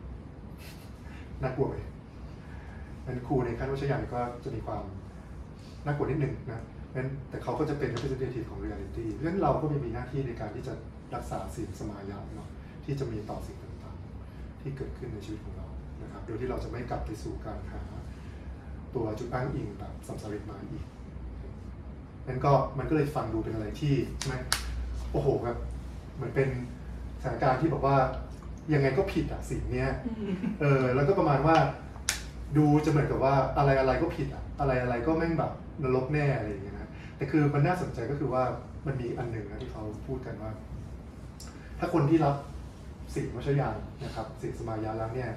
น่ากลัวไหมนั้นครูในขั้นวิชาใหญ่ก็จะมีความน่ากลัวนิดนึงนะนั้นแต่เขาก็จะเป็น representative ของ reality เพราะฉะนั้นเราก็มีหน้าที่ในการที่จะรักษาศีลสมาญาเนาะที่จะมีต่อสิ่งต่างๆที่เกิดขึ้นในชีวิตของเรานะครับโดยที่เราจะไม่กลับไปสู่การหาตัวจุดอ้างอิงแบบสัมสาริกมาอีกนั้นก็มันก็เลยฟังดูเป็นอะไรที่ใช่ไหมโอ้โหครับเหมือนเป็นสถานการณ์ที่บอกว่ายังไงก็ผิดอ่ะสิ่งเนี้ยแล้วก็ประมาณว่าดูจะเหมือนกับว่าอะไรก็ผิดอ่ะอะไรก็แม่งแบบนรกแน่อะไรอย่างเงี้ยนะแต่คือมันน่าสนใจก็คือว่ามันมีอันหนึ่งนะที่เขาพูดกันว่าถ้าคนที่รับศีลวัชรยานนะครับศีลสมาญาณแล้วเนี่ย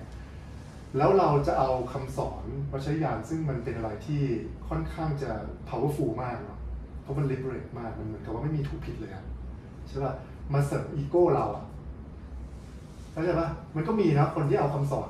แล้วเราจะเอาคำสอนวัชรยานซึ่งมันเป็นอะไรที่ค่อนข้างจะ powerful มากเนาะเพราะมัน liberate มากมันเหมือนกับว่าไม่มีถูกผิดเลยอ่ะใช่ป่ะมาเสริมอีโก้เราอ่ะเข้าใจป่ะมันก็มีนะคนที่เอาคำสอน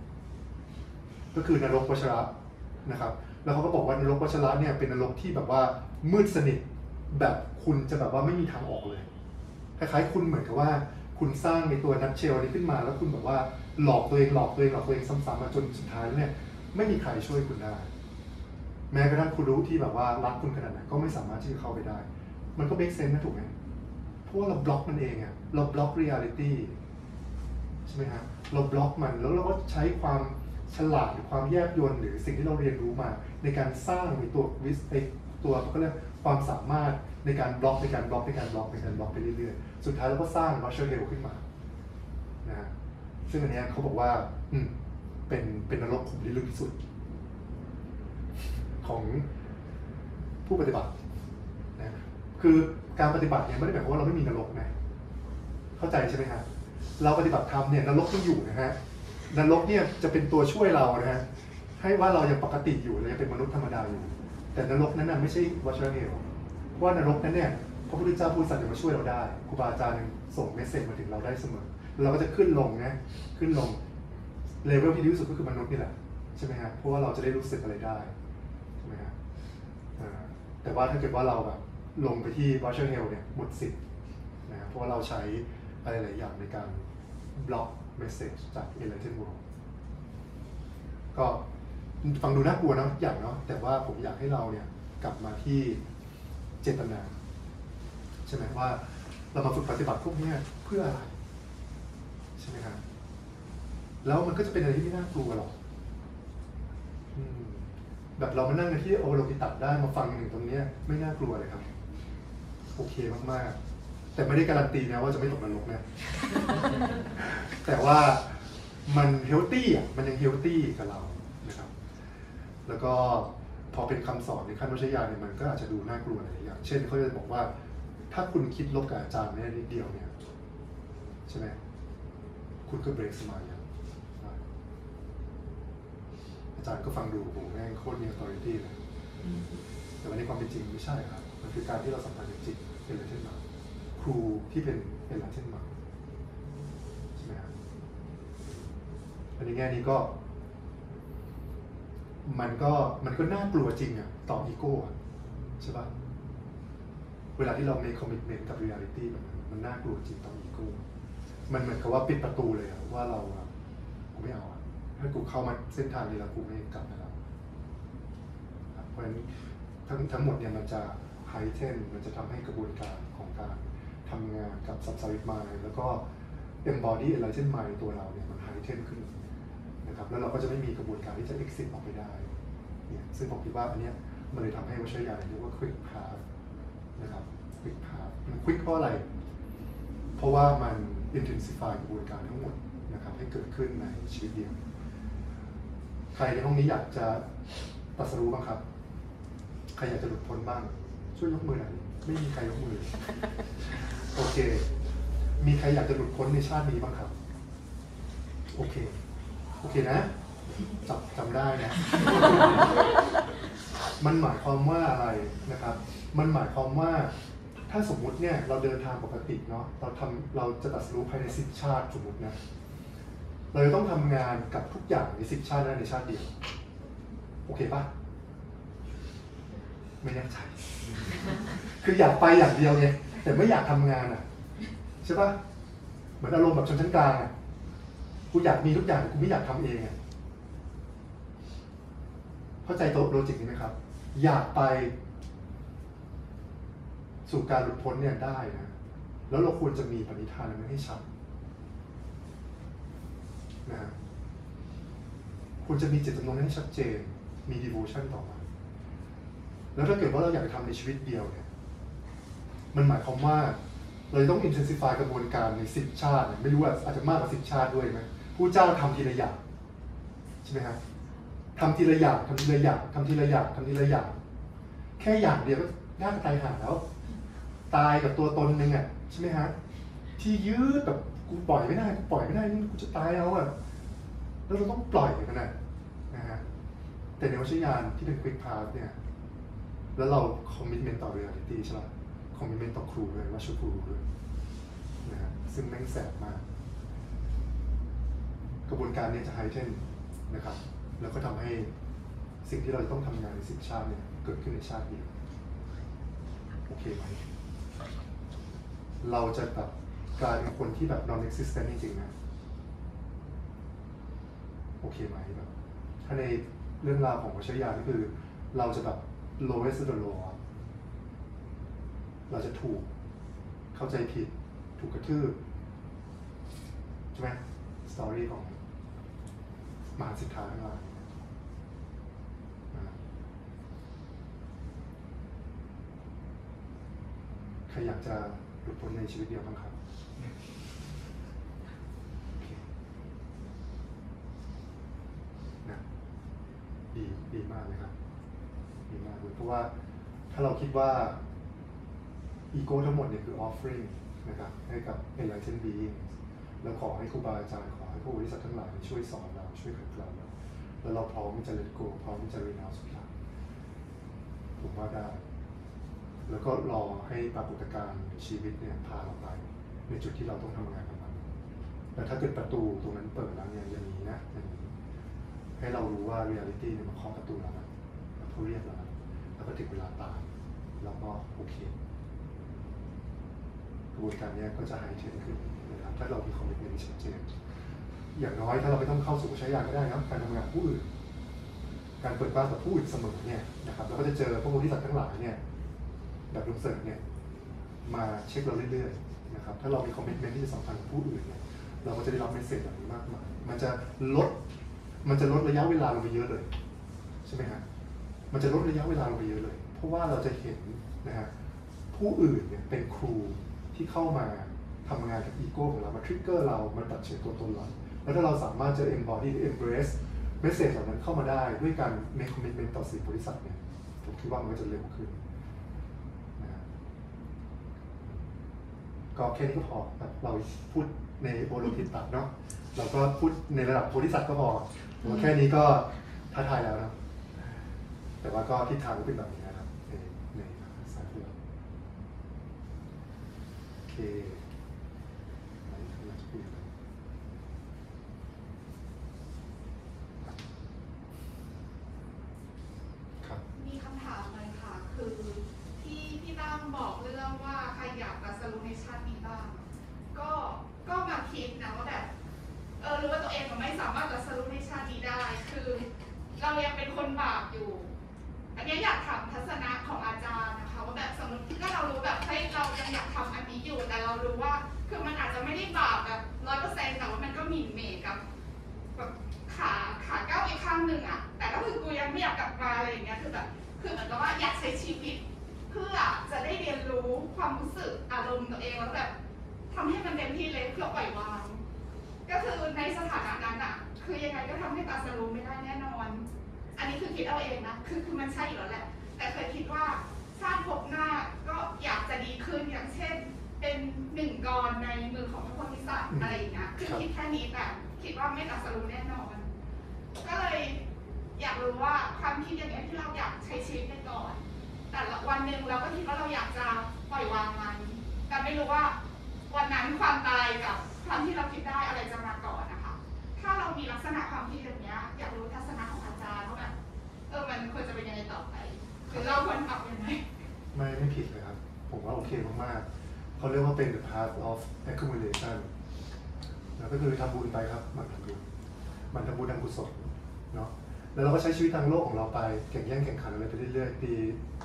ก็คือนรกวัชระนะครับแล้วเขาก็บอกว่านรกวัชระเนี่ยเป็นนรกที่แบบว่ามืดสนิทแบบคุณจะแบบว่าไม่มีทางออกเลยคล้ายๆคุณเหมือนกับว่าคุณสร้างในตัวนัทเชลนี้ขึ้นมาแล้วคุณแบบว่าหลอกตัวเองซ้ำๆมาจนสุดท้ายเนี่ยไม่มีใครช่วยคุณได้แม้กระทั่งคุณรู้ที่แบบว่ารักคุณขนาดไหนก็ไม่สามารถที่จะเข้าไปได้มันก็เบรกเซนนะถูกไหมเพราะว่าเราบล็อกมันเองอะเราบล็อกเรียลิตี้ใช่ไหมฮะเราบล็อกมันแล้วเราก็ใช้ความฉลาดหรือความแยบยลหรือสิ่งที่เราเรียนรู้มาในการสร้างในตัววิสเอกตัวก็เรียกความสามารถในการบล็อกไปเรื่อยๆสุดท้ายเราก็สร้างวัชรเฮลขึ้นมานะฮะซึ่งอันนี้เขาบอกว่าเป็นนรกขุมที่ลึกที่สุดของผู้ปฏิบัตินะคือการปฏิบัติเนี่ยไม่ได้หมายความว่าเราไม่มีนรกนะเข้าใจใช่ไหมฮะเราปฏิบัติธรรมเนี่ยนรกต้องอยู่นะฮะนรกเนี่ยจะเป็นตัวช่วยเรานะฮะให้ว่าเรายังปกติอยู่เรายังเป็นมนุษย์ธรรมดาอยู่แต่นรกนั้นน่ะไม่ใช่วัชรเฮลว่านรกนั้นเนี่ยพระพุทธเจ้าพูดสัตว์จะมาช่วยเราได้ครูบาอาจารย์ส่งเมสเซจมาถึงเราได้เสมอเราก็จะขึ้นลงนะขึ้นลงเลเวลที่ดีที่สุดก็คือมนุษย์นี่แหละใช่ไหมฮะเพราะว่าเราจะได้รู้สึกอะไรได้ใช่ไหมฮะแต่ว่าถ้าเกิดว่าเราแบบลงไปที่วัชรเฮลเนี่ยหมดสิทธิ์นะเพราะว่าเราใช้อะไรหลายอย่างในการบล็อกเมสเซจจากเอเลเจนต์บูโรก็ฟังดูน่ากลัวนะอย่างเนาะแต่ว่าผมอยากให้เราเนี่ยกลับมาที่เจตนาใช่ไหมว่าเรามาฝึกปฏิบัติพวกนี้เพื่ออะไรใช่ไหมครับแล้วมันก็จะเป็นอะไรที่ไม่น่ากลัวหรอกแบบเรามานั่งในที่โอโลกิตัดได้มาฟังถึงตรงนี้ไม่น่ากลัวเลยครับโอเคมากๆแต่ไม่ได้การันตีนะว่าจะไม่ตกนรกนะแต่ว่ามันเฮลตี้อ่ะมันยังเฮลตี้กับเรานะครับแล้วก็พอเป็นคำสอนในขั้นวิชาญาณเนี่ยมันก็อาจจะดูน่ากลัวหลายอย่างเช่นเขาจะบอกว่าถ้าคุณคิดลบกับอาจารย์แค่นิดเดียวเนี่ยใช่ไหมคุณก็เบรกสมาธิอาจารย์ก็ฟังดูโหแม่งโคตรมีออโธริตี้เลยแต่วันนี้ความเป็นจริงไม่ใช่ครับมันคือการที่เราสัมผัสจิตเป็นอะไรเช่นมาครูที่เป็นอะไรเช่นมาใช่ไหมครับในแง่นี้ก็มันก็น่ากลัวจริงอ่ะต่ออีโก้อ่ะใช่ป่ะเวลาที่เราในคอมมิตเมนต์กับเรียลิตี้มันน่ากลัวจริงต่ออีโก้มันเหมือนกับว่าปิดประตูเลยอ่ะว่าเราอ่ะกูไม่เอาอ่ะถ้ากูเข้ามาเส้นทางนี้แล้วกูไม่กลับมาแล้วเพราะฉะนั้นทั้งหมดเนี่ยมันจะไฮเทนมันจะทำให้กระบวนการของการทำงานกับสัมสาริกมายแล้วก็เอ็มบอดี้อะไรเช่นมายในตัวเราเนี่ยมันไฮเทนขึ้นนะครับแล้วเราก็จะไม่มีกระบวนการที่จะ exit ออกไปได้เนี่ยซึ่งผมคิดว่าอันเนี้ยมันเลยทำให้วัชรยานเรียกว่า quick path นะครับ quick path มัน quick เพราะอะไรเพราะว่ามัน intensify กระบวนการทั้งหมดนะครับให้เกิดขึ้นในชีวิตเดียวใครในห้องนี้อยากจะตรัสรู้บ้างครับใครอยากจะหลุดพ้นบ้างช่วยยกมือหน่อยไม่มีใครยกมือ โอเคมีใครอยากจะหลุดพ้นในชาตินี้บ้างครับโอเคโอเคนะจำได้นะ มันหมายความว่าอะไรนะครับมันหมายความว่าถ้าสมมุติเนี่ยเราเดินทางปกติเนาะเราจะตรัสรู้ภายใน10ชาติสมมุตินะเราจะต้องทำงานกับทุกอย่างใน10ชาติในชาติเดียวโอเคป่ะไม่แน่ใจ คืออยากไปอย่างเดียวไงแต่ไม่อยากทำงานอ่ะใช่ป่ะเหมือนอารมณ์แบบชนชั้นกลางอ่ะกูอยากมีทุกอย่างกูไม่อยากทำเองอ่ะเข้าใจตัวโลจิกนี้ไหมครับอยากไปสู่การหลุดพ้นเนี่ยได้นะแล้วเราควรจะมีปณิธานนั้นให้ชัดนะควรจะมีเจตจำนงให้ชัดเจนมี devotion ต่อมาแล้วถ้าเกิดว่าเราอยากทำในชีวิตเดียวเนี่ยมันหมายความว่าเราต้อง intensify กระบวนการใน10ชาติไม่รู้ว่าอาจจะมากกว่า10ชาติด้วยไหมผู้เจ้าทำทีละอย่างใช่ไหมครับทำทีละอย่างทำทีละอย่างทำทีละอย่างทำทีละอย่างแค่อย่างเดียวก็น่าจะตายห่าแล้วตายกับตัวตนนึงอ่ะใช่ไหมฮะที่ยืดแบบกูปล่อยไม่ได้กูปล่อยไม่ได้กูจะตายแล้วอ่ะแล้วเราต้องปล่อยกันนะฮะแต่ในวิชาญาณที่เป็น Quick Path เนี่ยแล้วเรา commitment ต่อ reality ใช่ไหม commitment ต่อครูเลยว่าช่วยครูเลยนะฮะซึ่งแม่งแสบมากกระบวนการนี้จะ heighten นะครับแล้วก็ทำให้สิ่งที่เราต้องทำงานใน10ชาติเนี่ยเกิดขึ้นในชาติเดียวโอเคไหมเราจะแบบกลายเป็นคนที่แบบ non-existent จริงๆนะโอเคไหมแบบถ้าในเรื่องราวของวิชาญาณก็คือเราจะแบบ lowest of the low เราจะถูกเข้าใจผิดถูกกระทืบใช่ไหมสตอรี่ของมหาสิทธาทั้งหลายใครอยากจะหลุดพ้นในชีวิตเดียวบ้างครับนะดีมากเลยครับดีมากเลยเพราะว่าถ้าเราคิดว่าอีโก้ทั้งหมดเนี่ยคือ offering นะครับให้กับ enlightened being แล้วขอให้ครูบาอาจารย์ขอให้ผู้วิสัชทั้งหลายช่วยสอนเราช่วยขัดเกลาเราแล้วเราพร้อมที่จะ let go พร้อมที่จะ renounce ทุกอย่างผมว่าได้แล้วก็รอให้ปรากฏการณ์ชีวิตเนี่ยพาเราไปในจุดที่เราต้องทำงานกับมันแต่ถ้าเกิดประตูตรงนั้นเปิดแล้วเนี่ยอย่างนี้นะอย่างนี้ให้เรารู้ว่า reality เนี่ยมันเคาะประตูแล้วนะเขาเรียกเราแล้วก็ถึงเวลาตายแล้วก็โอเคกระบวนการนี้ก็จะหายเฉยขึ้นนะครับถ้าเรามี commitment ชัดเจนอย่างน้อยถ้าเราไม่ต้องเข้าสู่ใช้ยาก็ได้นะการทำงานผู้อื่นการเปิดบ้านกับผู้อื่นเสมอเนี่ยนะครับแล้วก็จะเจอพวกบริษัททั้งหลายเนี่ยแบบลุงเสิร์ฟเนี่ยมาเช็คเราเรื่อยๆนะครับถ้าเรามีคอมมิชเมนต์ที่จะสัมพันธ์กับผู้อื่นเนี่ยเราก็จะได้รับเมสเซจแบบนี้มากมายมันจะลดระยะเวลาลงไปเยอะเลยใช่ไหมฮะมันจะลดระยะเวลาลงไปเยอะเลยเพราะว่าเราจะเห็นนะฮะผู้อื่นเนี่ยเป็นครูที่เข้ามาทำงานกับอีโก้ของเรามาทริกเกอร์เรามาตัดเฉือนตัวตนเราแล้วถ้าเราสามารถจะ embody หรือ embrace เมสเซจเหล่านั้นเข้ามาได้ด้วยการ make commitment ต่อ4บริษัทเนี่ยผมคิดว่ามันก็จะเร็วขึ้นก็แค่นี้ก็พอครับเราพูดในโอโลทิตัดเนาะเราก็พูดในระดับโพธิสัตว์ก็พอแค่นี้ก็ท้าทายแล้วนะแต่ว่าก็ทิศทางก็เป็นแบบนี้นะครับในสายที่เราโอเคมีคำถามเลยค่ะคือที่พี่ตั้มบอกเรื่องว่าใครอยากจะสรุปในชาตินี้บ้างก็มาคิดนะว่าแบบรู้ว่าตัวเองมันไม่สามารถจะสรุปในชาตินี้ได้คือเรายังเป็นคนบาปอยู่อันนี้อยากถามทัศนะของอาจารย์นะคะว่าแบบสมมติถ้าเรารู้แบบให้เรายังอยากทำอันนี้อยู่แต่เรารู้ว่าคือมันอาจจะไม่ได้บาปแบบ 100% แต่ว่ามันก็หมิ่นเหม่กับแบบขาก้าวอีกข้างหนึ่งอ่ะแต่ก็คือกูยังไม่อยากกลับมาอะไรอย่างเงี้ยคือแบบคือเหมือนกับว่าอยากใช้ชีวิตเพื่อจะได้เรียนรู้ความรู้สึกอารมณ์ตัวเองแล้วแบบทำให้มันเต็มที่เลยเพื่อปล่อยวางก็คือในสถานะนั้นอ่ะคือยังไงก็ทำให้ตาสรุปไม่ได้แน่นอนอันนี้คือคิดเอาเองนะคือมันใช่อยู่แล้วแหละแต่เคยคิดว่าชาติพบหน้าก็อยากจะดีขึ้นอย่างเช่น เป็นหนึ่งกรในมือของพระโพธิสัตว์อะไรอย่างเงี้ยคือคิดแค่นี้แต่คิดว่าไม่ตรัสรู้แน่นอนก็เลยอยากรู้ว่าความคิดอย่างเงี้ยที่เราอยากใช้ชีวิตไปก่อนแต่วันหนึ่งเราก็คิดว่าเราอยากจะปล่อยวางมันแต่ไม่รู้ว่าวันนั้นความตายกับความที่เราคิดได้อะไรจะมาก่อนนะคะถ้าเรามีลักษณะความคิดอย่างเงี้ยอยากรู้ทัศนะของอาจารย์ว่าแบบมันควรจะเป็นยังไงต่อไปหรือเราควรปรับยังไงไม่ผิดเลยครับผมว่าโอเคมากๆเขาเรียกว่าเป็น the path of accumulation แล้วก็คือทำบุญไปครับมันทำบุญทางกุศลเนาะแล้วเราก็ใช้ชีวิตทางโลกของเราไปแข่งแย่งแข่งขันอะไรไปเรื่อยๆตี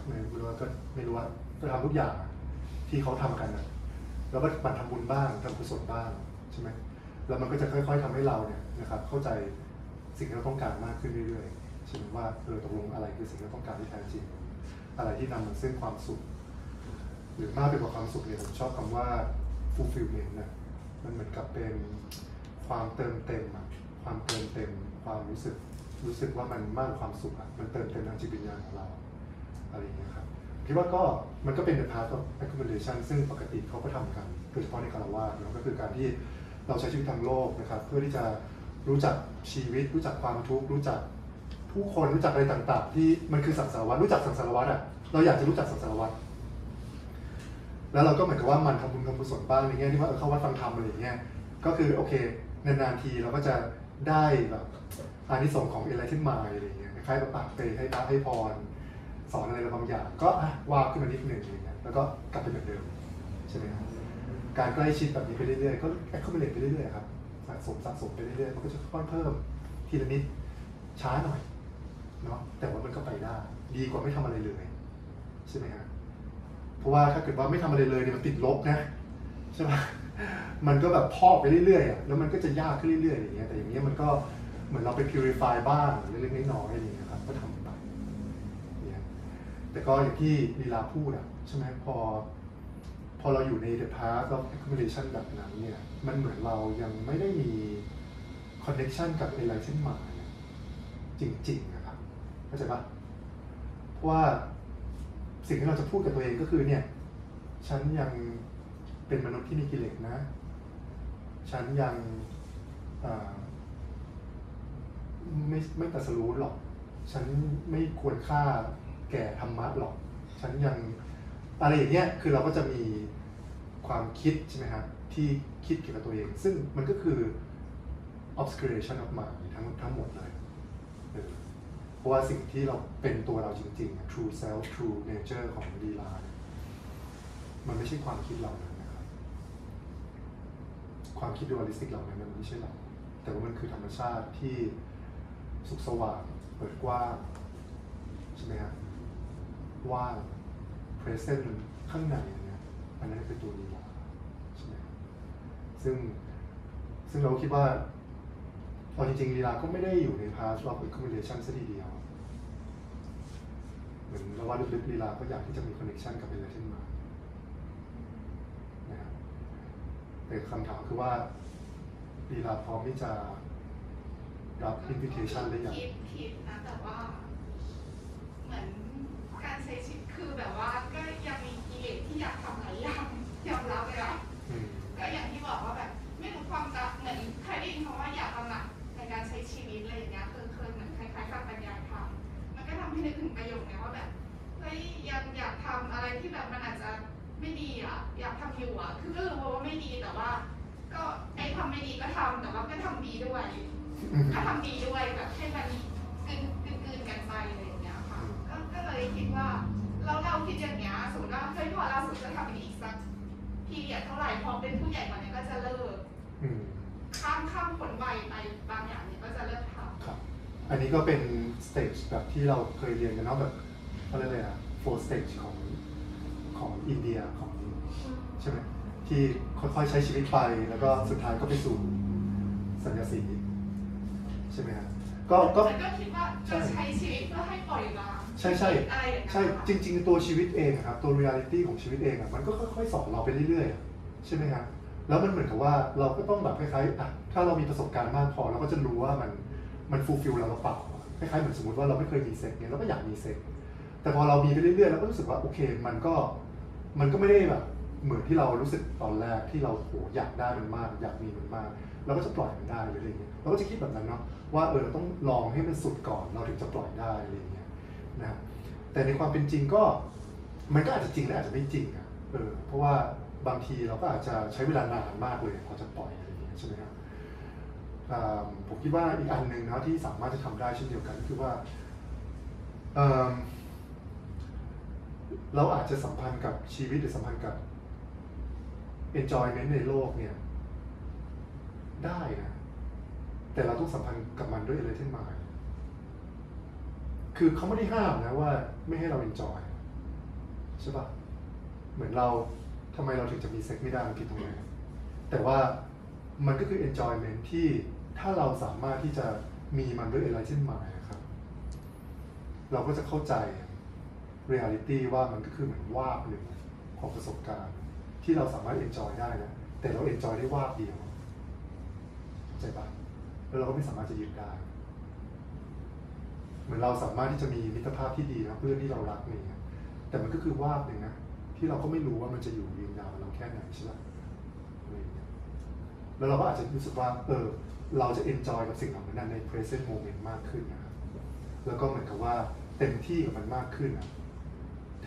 ไม่รู้ว่าก็ทำทุกอย่างที่เขาทำกันนะแล้วก็มันทำบุญบ้างทำกุศลบ้างใช่ไหมแล้วมันก็จะค่อยๆทำให้เราเนี่ยนะครับเข้าใจสิ่งที่เราต้องการมากขึ้นเรื่อยๆใช่ไหมว่าเราตกลงอะไรคือสิ่งที่เราต้องการที่แท้จริงอะไรที่นำมาซึ่งความสุขหรือมากไปกว่าความสุขเนี่ยผมชอบคำว่า fulfillment นะมันเหมือนกับเป็นความเติมเต็มความเติมเต็มความรู้สึกว่ามันมากความสุขอ่ะมันเติมเต็มทางจิตวิญญาณของเราอะไรอย่างเงี้ยครับคิดว่าก็มันก็เป็น the path of accumulation ซึ่งปกติเขาก็ทำกันโดยเฉพาะในคารวะนะก็คือการที่เราใช้ชีวิตทางโลกนะครับเพื่อที่จะรู้จักชีวิตรู้จักความทุกข์รู้จักผู้คนรู้จักอะไรต่างๆที่มันคือสังสารวัฏรู้จักสังสารวัฏอ่ะเราอยากจะรู้จักสังสารวัฏแล้วเราก็เหมือนกับว่ามันทำบุญทำกุศลบ้างในแง่ที่ว่าเข้าวัดฟังธรรมอะไรอย่างเงี้ยก็คือโอเคนานๆทีเราก็จะได้แบบอานิสงส์ของอะไรที่มาอะไรอย่างเงี้ยคล้ายๆแบบไปให้พระให้พรสอนอะไรบางอย่างก็ว่าขึ้นมานิดหนึ่งอย่างเงี้ยแล้วก็กลับไปเหมือนเดิมใช่ไหมครับการใกล้ชิดแบบนี้ไปเรื่อยๆก็accumulateไปเรื่อยๆครับสะสมไปเรื่อยๆมันก็จะค่อยเพิ่มทีละนิดช้าหน่อยเนาะแต่ว่ามันก็ไปได้ดีกว่าไม่ทำอะไรเลยใช่ไหมครับเพราะว่าถ้าเกิดว่าไม่ทำอะไรเลยเนี่ยมันติดลบนะใช่ไหมมันก็แบบพอกไปเรื่อยๆแล้วมันก็จะยากขึ้นเรื่อยๆอย่างเงี้ยแต่อย่างเงี้ยมันก็เหมือนเราไป purify บ้างเล็กๆน้อยๆอย่างเงี้ยครับก็ทำไปเนี่ยแต่ก็อย่างที่ลีลาพูดอะใช่ไหมพอเราอยู่ใน the path of accumulation แบบนั้นเนี่ยมันเหมือนเรายังไม่ได้มี connection กับ enlightenment จริงๆนะครับเข้าใจปะเพราะว่าสิ่งที่เราจะพูดกับตัวเองก็คือเนี่ยฉันยังเป็นมนุษย์ที่มีกิเลสนะฉันยังไม่ตรัสรู้หรอกฉันไม่ควรค่าแก่ธรรมะหรอกฉันยังอะไรอย่างเงี้ยคือเราก็จะมีความคิดใช่ไหมครับที่คิดเกี่ยวกับตัวเองซึ่งมันก็คือ obscuration of mind ทั้งหมดเลยเพราะว่าสิ่งที่เราเป็นตัวเราจริงๆ true self true nature ของลีลามันไม่ใช่ความคิดเรานั้นนะครับความคิด dualistic เรานั้นมันไม่ใช่เราแต่ว่ามันคือธรรมชาติที่สุขสว่างเปิดกว้างใช่ไหมครับว่าง present ข้างในเนี่ยอันนั้นเป็นตัวลีลาใช่ไหมซึ่งเราคิดว่าตอนจริงๆลีลาก็ไม่ได้อยู่ในพาร์ทของ accumulation ซะทีเดียวเหมือนเราว่าลึกๆลีลาก็อยากที่จะมี connection กับอะไรขึ้นมานะครับแต่คำถามคือว่าลีลาพร้อมที่จะรับ invitation ได้ยังคิดนะแต่ว่าเหมือนการใช้ชีวิตคือแบบว่าก็ยังมีกิเลสที่อยากทำหลายอย่างยอมรับเลยนะก็อย่างที่บอกว่าแบบไม่รู้ความจะเหมือนใครได้ยินคำว่าอยากตระหนักในการใช้ชีวิตอะไรอย่างเงี้ยเคยเหมือนคล้ายๆกับปัญญาธรรมมันก็ทำให้นึกถึงประโยคนี้ว่าแบบเฮ้ยยังอยากทำอะไรที่แบบมันอาจจะไม่ดีอ่ะอยากทำอยู่อ่ะคือก็รู้ว่าไม่ดีแต่ว่าก็ไอ้ทำไม่ดีก็ทำแต่ว่าก็ทำดีด้วยก็ทำดีด้วยแบบให้มันกึ่งกันไปอะไรอย่างเงี้ยค่ะก็เลยคิดว่าเราคิดอย่างเงี้ยสมมติว่าเฮ้ยพอเราสมมติจะทำดีอีกสักพีเรียดเท่าไหร่พอเป็นผู้ใหญ่กว่านี้ก็จะเลิกข้ามผลใบไปบางอย่างนี้ก็จะเลิกทำครับอันนี้ก็เป็นสเตจแบบที่เราเคยเรียนกันเนาะแบบเขาเรียกอะไรนะ4 stage ของอินเดียของใช่ไหมที่ค่อยๆใช้ชีวิตไปแล้วก็สุดท้ายก็ไปสู่สัญญาสีใช่ไหมครับก็คิดว่าจะใช้ชีวิตเพื่อให้ปล่อยวางใช่จริงๆตัวชีวิตเองครับตัว reality ของชีวิตเองมันก็ค่อยๆสอนเราไปเรื่อยๆใช่ไหมครับแล้วมันเหมือนกับว่าเราก็ต้องแบบคล้ายๆถ้าเรามีประสบการณ์มากพอเราก็จะรู้ว่ามัน fulfill เราหรือเปล่าคล้ายๆเหมือนสมมติว่าเราไม่เคยมีเซ็กเนี่ยเราก็อยากมีเซ็กแต่พอเรามีไปเรื่อยๆแล้วก็รู้สึกว่าโอเคมันก็ไม่ได้แบบ เหมือนที่เรารู้สึกตอนแรกที่เราโหอยากได้มันมากอยากมีมันมากเราก็จะปล่อยมันได้อะไรอย่างเงี้ยเราก็จะคิดแบบนั้นเนาะว่าเราต้องลองให้มันสุดก่อนเราถึงจะปล่อยได้อะไรอย่างเงี้ยนะแต่ในความเป็นจริงก็มันก็อาจจะจริงและอาจจะไม่จริงอะเพราะว่าบางทีเราก็อาจจะใช้เวลานานมากเลยกว่าจะปล่อยอะไรอย่างเงี้ยใช่ไหมครับผมคิดว่าอีกอันหนึ่งนะที่สามารถจะทำได้เช่นเดียวกันคือว่าเราอาจจะสัมพันธ์กับชีวิตหรือสัมพันธ์กับ enjoyment ในโลกเนี่ยได้นะแต่เราต้องสัมพันธ์กับมันด้วยอะไรที่หมายคือเขาไม่ได้ห้ามนะว่าไม่ให้เรา enjoy ใช่ปะเหมือนเราทำไมเราถึงจะมีเซ็กไม่ได้มันผิดตรงไหนแต่ว่ามันก็คือ enjoyment ที่ถ้าเราสามารถที่จะมีมันด้วยอะไรที่หมายครับเราก็จะเข้าใจreality ว่ามันก็คือเหมือนวาบหนึ่งของประสบการณ์ที่เราสามารถ enjoy ได้นะแต่เรา enjoy ได้วาบเดียวเข้าใจป่ะแล้วเราก็ไม่สามารถจะยึดได้เหมือนเราสามารถที่จะมีมิตรภาพที่ดีนะเพื่อนที่เรารักเนี่ยแต่มันก็คือวาบหนึ่งนะที่เราก็ไม่รู้ว่ามันจะอยู่ยืนยาวเราแค่ไหนใช่ไหมแล้วเราก็อาจจะรู้สึกว่าเราจะ enjoy กับสิ่งเหล่านั้นใน present moment มากขึ้นนะครับแล้วก็เหมือนกับว่าเต็มที่กับมันมากขึ้นนะแท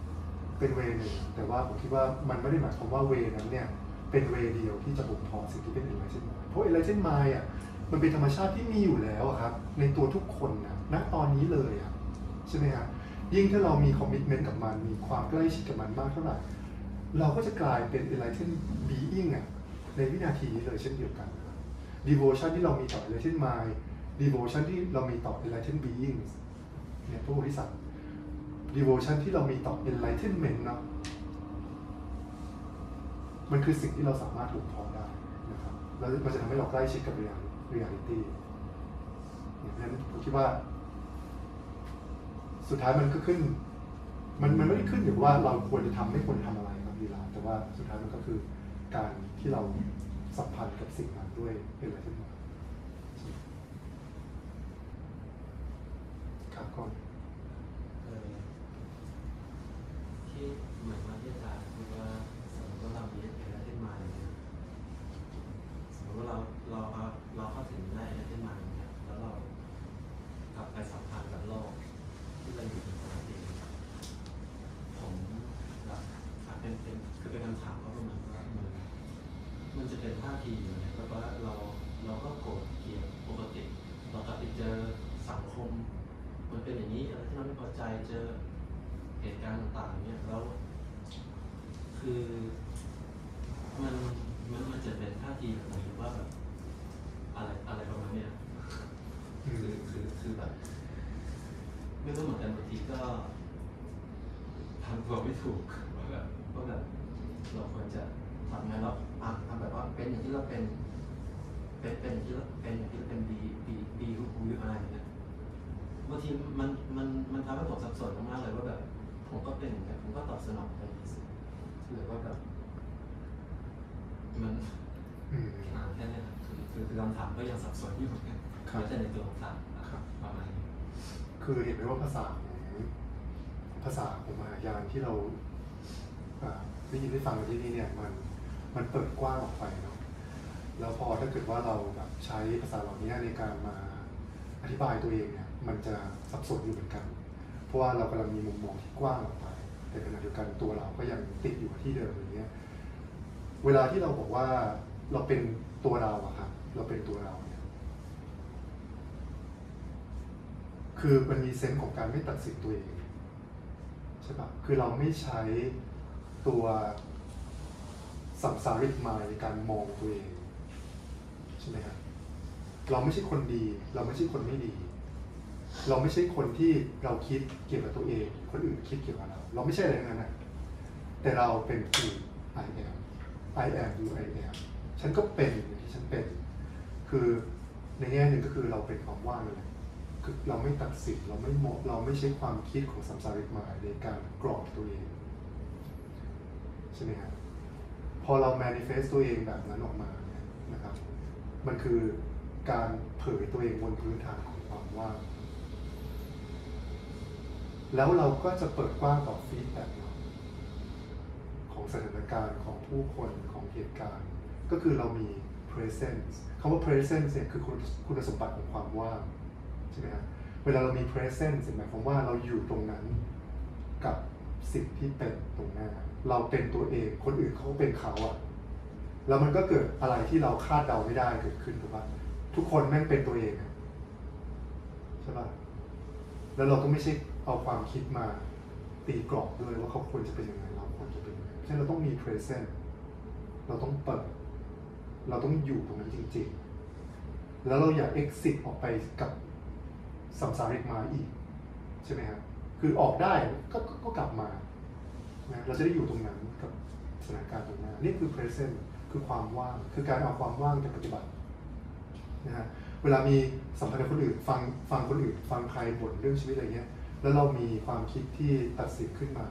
เป็นเวนึงแต่ว่าผมคิดว่ามันไม่ได้หมายความว่าเวนั้นเนี่ยเป็นเวเดียวที่จะบ่มเพาะสิ่งที่เป็น Enlightened Mind เพราะ Enlightened Mind อ่ะมันเป็นธรรมชาติที่มีอยู่แล้วครับในตัวทุกคนนะณตอนนี้เลยอ่ะใช่ไหมฮะยิ่งถ้าเรามีคอมมิชเมนต์กับมันมีความใกล้ชิดกับมันมากเท่าไหร่เราก็จะกลายเป็น Enlightened Being อ่ะในวินาทีนี้เลยเช่นเดียวกัน Devotion ที่เรามีต่อ Enlightened Mind Devotion ที่เรามีต่อ Enlightened Being เนี่ยพระโพธิสัตว์ Devotion ที่เรามีต่อ Enlightenment เนาะมันคือสิ่งที่เราสามารถบ่มเพาะได้นะครับแล้วมันจะทำให้เราใกล้ชิดกับ Reality อย่างนั้นผมคิดว่าสุดท้ายมันก็ขึ้นมันไม่ได้ขึ้นอยู่ว่าเราควรจะทำไม่ควรทำอะไรครับดีละแต่ว่าสุดท้ายมันก็คือการที่เราสัมพันธ์กับสิ่งนั้นด้วยเป็นอะไรที่มันครับก่อนที่เหมือนว่าที่อาจารย์คือว่าสมมติว่าเรายึดเป็นอะไรที่มาเนี่ยสมมติว่าเราเข้าถึงได้อะไรที่มาเนี่ยแล้วเรากลับไปสัมพันธ์กับโลกที่เราอยู่คือเป็นคำถามว่ามันจะเป็นท่าทีอยู่เนี่ยเพราะว่าเราก็โกรธเกลียดปกติเรากลับไปเจอสังคมมันเป็นอย่างนี้อะไรที่เราไม่พอใจเจอเหตุการณ์ต่างๆเนี่ยแล้วคือมันจะเป็นท่าทีอะไรหรือว่าแบบอะไรประมาณเนี้ยคือแบบไม่รู้เหมือนกันบางทีก็ทำตัวไม่ถูกว่าแบบเราควรจะทำไงเราทำแบบว่าเป็นอย่างที่เราเป็นอย่างที่เราเป็นอย่างที่เราเป็นดีรู้อะไรอย่างเงี้ยบางทีมันทำให้ผมสับสนมากเลยว่าแบบผมก็เป็นอย่างเงี้ยผมก็ตอบสนองไปหรือว่าแบบมันแค่นี้คือคำถามก็ยังสับสนอยู่เหมือนกันไม่ใช่ในตัวคำถามประมาณนี้คือเห็นไหมว่าภาษาของมหายานที่เราได้ยินได้ฟังกันที่นี่เนี่ยมันเปิดกว้างออกไปเนาะแล้วพอถ้าเกิดว่าเราแบบใช้ภาษาเหล่านี้ในการมาอธิบายตัวเองเนี่ยมันจะสับสนอยู่เหมือนกันเพราะว่าเรากำลังมีมุมมองที่กว้างออกไปแต่ขณะเดียวกันตัวเราก็ยังติดอยู่ที่เดิมอย่างเงี้ยเวลาที่เราบอกว่าเราเป็นตัวเราอะครับเราเป็นตัวเราเนี่ยคือมันมีเซนส์ของการไม่ตัดสินตัวเองใช่ปะคือเราไม่ใช้ตัวสัมสาริกมายในการมองตัวเองใช่ไหมครับเราไม่ใช่คนดีเราไม่ใช่คนไม่ดีเราไม่ใช่คนที่เราคิดเกี่ยวกับตัวเองคนอื่นคิดเกี่ยวกับเราไม่ใช่อะไรทั้งนั้นนะแต่เราเป็นคือ I am I am you I am ฉันก็เป็นอย่างที่ฉันเป็นคือในแง่หนึ่งก็คือเราเป็นความว่างเลยคือเราไม่ตัดสินเราไม่มองเราไม่ใช้ความคิดของสัมสาริกมายในการกรอบตัวเองใช่ไหมครับพอเรา manifest ตัวเองแบบนั้นออกมานะครับมันคือการเผยตัวเองบนพื้นฐานของความว่างแล้วเราก็จะเปิดกว้างต่อฟีดแบ็กของสถานการณ์ของผู้คนของเหตุการณ์ก็คือเรามี presence คำว่า presence เนี่ยคือคุณสมบัติของความว่างใช่ไหมฮะเวลาเรามี presence หมายความว่าเราอยู่ตรงนั้นกับสิ่งที่เป็นตรงหน้าเราเป็นตัวเองคนอื่นเขาเป็นเขาอะแล้วมันก็เกิดอะไรที่เราคาดเดาไม่ได้เกิดขึ้นถูกปะทุกคนแม่งเป็นตัวเองใช่ปะแล้วเราก็ไม่ใช่เอาความคิดมาตีกรอบด้วยว่าเขาควรจะเป็นยังไงเราควรจะเป็นยังไงฉะนั้นเราต้องมี present เราต้องเปิดเราต้องอยู่ตรงนั้นจริงๆแล้วเราอยาก exit ออกไปกับสัมสาริกมาอีกใช่ไหมครับคือออกได้ก็กลับมาเราจะได้อยู่ตรงนั้นกับสถานการณ์ตรงหน้านี่คือ present คือความว่างคือการเอาความว่างไปปฏิบัตินะฮะเวลามีสัมพันธ์กับคนอื่นฟังคนอื่นฟังใครบ่นเรื่องชีวิตอะไรเงี้ยแล้วเรามีความคิดที่ตัดสินขึ้นมา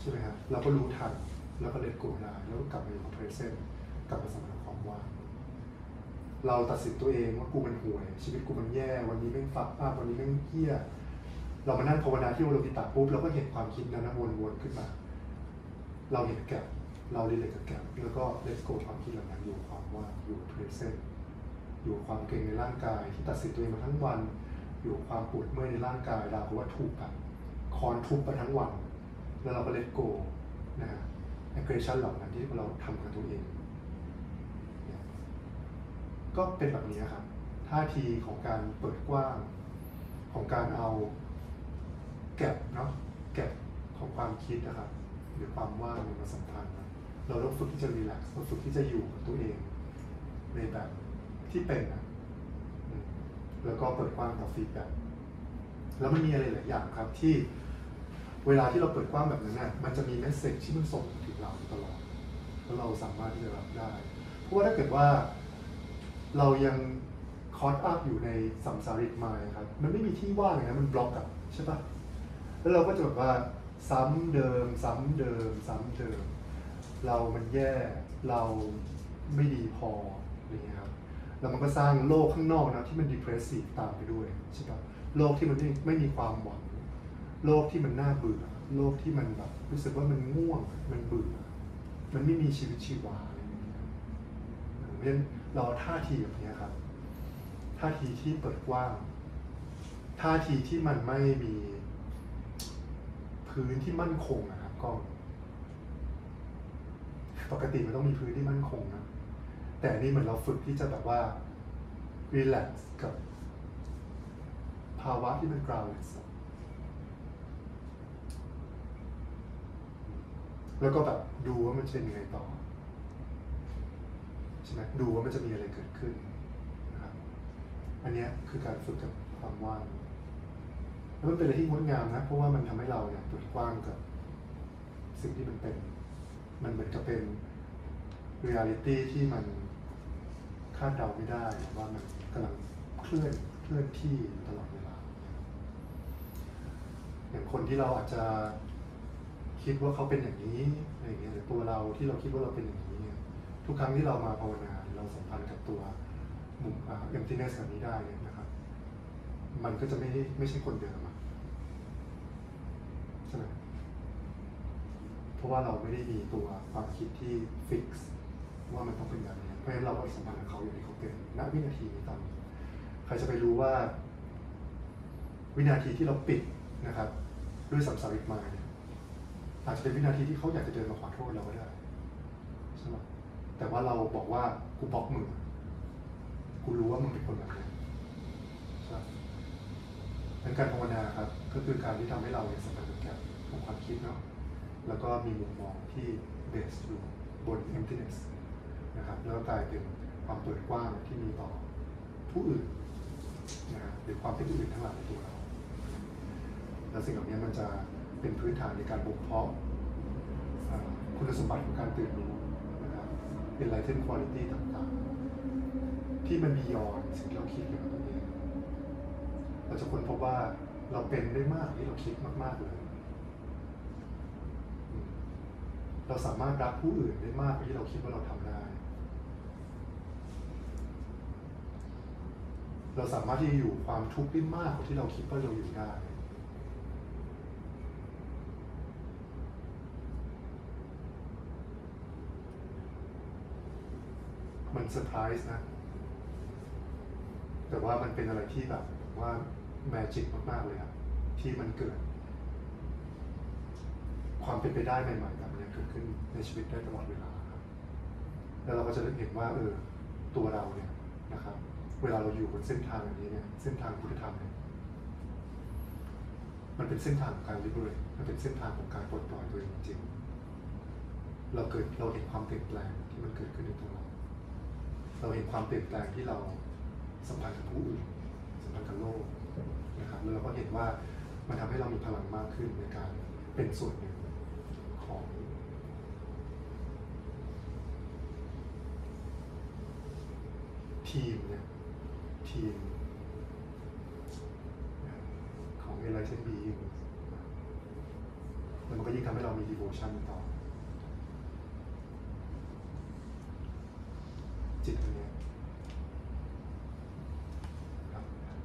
ใช่ไหมครับเราก็รู้ทันแล้วก็เล็ดกลัวได้แล้วกลับมาอยู่กับ present กลับมาสัมพันธ์กับความว่างเราตัดสินตัวเองว่ากูมันห่วยชีวิตกูมันแย่วันนี้แม่งฟักอัพวันนี้แม่งเหี้ยเรามานั่งภาวนาที่โอโลกิตะปุ๊บเราก็เห็นความคิดนั้นวนๆขึ้นมาเราเห็นแก่เราเรียนกับแก่แล้วก็เลสโกความคิดเหล่านั้นอยู่ความว่าอยู่เพรสเซนต์อยู่ความเก่งในร่างกายที่ตัดสินตัวเองมาทั้งวันอยู่ความปวดเมื่อยในร่างกายเราเพราะว่าถูกกันคอนทุบไปทั้งวันแล้วเราก็เลสโกนะฮะแอคชั่นเหล่านั้นที่เราทำกับตัวเองก็เป็นแบบนี้ครับท่าทีของการเปิดกว้างของการเอาแก็บเนาะแก็บของความคิดนะครับหรือความว่างมันมาสัมพันธ์เราต้องฝึกที่จะรีแลกซ์ฝึกที่จะอยู่กับตัวเองในแบบที่เป็นนะแล้วก็เปิดกว้างต่อฟีดแบ็กแล้วมันมีอะไรหลายอย่างครับที่เวลาที่เราเปิดกว้างแบบนั้นน่ะมันจะมีเมสเซจที่มันส่งถึงเราตลอดแล้วเราสามารถที่จะรับได้เพราะว่าถ้าเกิดว่าเรายังคอร์สอัพอยู่ในสัมสาริกมายครับมันไม่มีที่ว่างเลยนะมันบล็อกอะใช่ปะแล้วเราก็จะแบบว่าซ้ำเดิมเรามันแย่เราไม่ดีพอนี่ครับแล้วมันก็สร้างโลกข้างนอกนะที่มัน depressive ตามไปด้วยใช่ปะโลกที่มันไม่มีความหวังโลกที่มันน่าเบื่อโลกที่มันแบบรู้สึกว่ามันง่วงมันเบื่อมันไม่มีชีวิตชีวาอะไรอย่างเงี้ยเพราะฉะนั้นเราท่าทีแบบนี้ครับท่าทีที่เปิดกว้างท่าทีที่มันไม่มีพื้นที่มั่นคงนะครับก็ปกติมันต้องมีพื้นที่มั่นคงนะแต่นี่เหมือนเราฝึกที่จะแบบว่ารีแลกซ์กับภาวะที่มันกราวด์เลสแล้วก็แบบดูว่ามันจะยังไงต่อใช่ไหมดูว่ามันจะมีอะไรเกิดขึ้นนะครับอันนี้คือการฝึกกับความว่างแล้วมันเป็นอะไรที่งดงามนะเพราะว่ามันทำให้เราเนี่ยเปิดกว้างกับสิ่งที่มันเป็นมันเหมือนกับเป็นเรียลิตี้ที่มันคาดเดาไม่ได้ว่ามันกำลังเคลื่อนที่ตลอดเวลาอย่างคนที่เราอาจจะคิดว่าเขาเป็นอย่างนี้อะไรอย่างเงี้ยหรือตัวเราที่เราคิดว่าเราเป็นอย่างนี้ทุกครั้งที่เรามาภาวนาเราสัมพันธ์กับตัวมุมemptiness แบบนี้ได้นะครับมันก็จะไม่ใช่คนเดิมใช่ไหมเพราะว่าเราไม่ได้มีตัวความคิดที่ฟิกซ์ว่ามันต้องเป็นแบบนี้เพราะฉะนั้นเราก็สัมพันธ์กับเขาอย่างที่เขาเป็นณวินาทีนี้ตอนนี้ใครจะไปรู้ว่าวินาทีที่เราปิดนะครับด้วยสัมสาริกมายอาจจะเป็นวินาทีที่เขาอยากจะเดินมาขอโทษเราก็ได้ใช่ไหมแต่ว่าเราบอกว่ากูบล็อกมึงกูรู้ว่ามึงเป็นคนแบบนี้เป็นการภาวนาครับก็คือการที่ทำให้เราเนี่ยสัมผัสถึงแก่ของความคิดเนาะแล้วก็มีมุมมองที่เบสอยู่บน emptiness นะครับแล้วกลายเป็นความเปิดกว้างที่มีต่อผู้อื่นนะฮะหรือความเป็นอื่นทั้งหลายในตัวเราแล้วสิ่งเหล่านี้มันจะเป็นพื้นฐานในการบ่มเพาะคุณสมบัติของการตื่นรู้นะครับ เป็นไลเทนคุณภาพต่างๆที่มันมียอนสิ่งที่เราคิดอยู่กับตัวเองเราจะค้นพบว่าเราเป็นได้มากที่เราคิดมากๆเลยเราสามารถรักผู้อื่นได้มากที่เราคิดว่าเราทำได้เราสามารถที่จะอยู่ความทุกข์ได้มากกว่าที่เราคิดว่าเราอยู่ได้มันเซอร์ไพรส์นะแต่ว่ามันเป็นอะไรที่แบบว่าแมจิกมากๆเลยครับที่มันเกิดความเป็นไปได้ใหม่ๆแบบนี้เกิดขึ้นในชีวิตได้ตลอดเวลาครับแล้วเราก็จะเห็นว่าตัวเราเนี่ยนะครับเวลาเราอยู่บนเส้นทางแบบนี้เนี่ยเส้นทางพุทธธรรมเนี่ยมันเป็นเส้นทางของการริบเรตมันเป็นเส้นทางของการปลดปล่อยตัวเองจริงๆเราเห็นความเปลี่ยนแปลงที่มันเกิดขึ้นในตัวเราเห็นความเปลี่ยนแปลงที่เราสัมพันธ์กับผู้อื่นสัมพันธ์กับโลกนะครับแล้วเราก็เห็นว่ามันทำให้เรามีพลังมากขึ้นในการเป็นส่วนหนึ่งของทีมของ Enlightened Being แล้วมันก็ยิ่งทำให้เรามี devotion ต่อจิตเนี่ย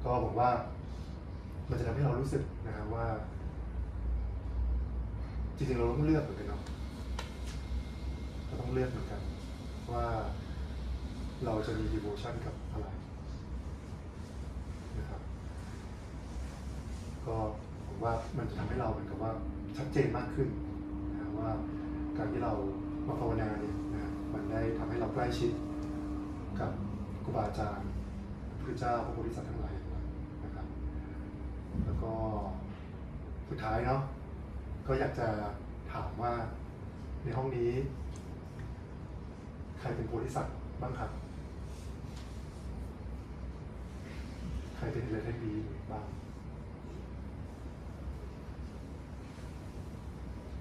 ก็ผมว่ามันจะทำให้เรารู้สึกนะครับว่าจริงๆเราต้องเลือกเหมือนกันเนาะเราต้องเลือกเหมือนกันว่าเราจะมี devotion กับอะไรนะครับก็ผมว่ามันจะทำให้เราเหมือนกับว่าชัดเจนมากขึ้นนะว่าการที่เรามาภาวนาเนี่ยนะมันได้ทำให้เราใกล้ชิดกับครูบาอาจารย์พระเจ้าพระโพธิสัตว์ทั้งหลายนะครับแล้วก็สุดท้ายเนาะก็อยากจะถามว่าในห้องนี้ใครเป็นโพธิสัตว์บ้างครับใครเป็นอะไรได้ดีบ้าง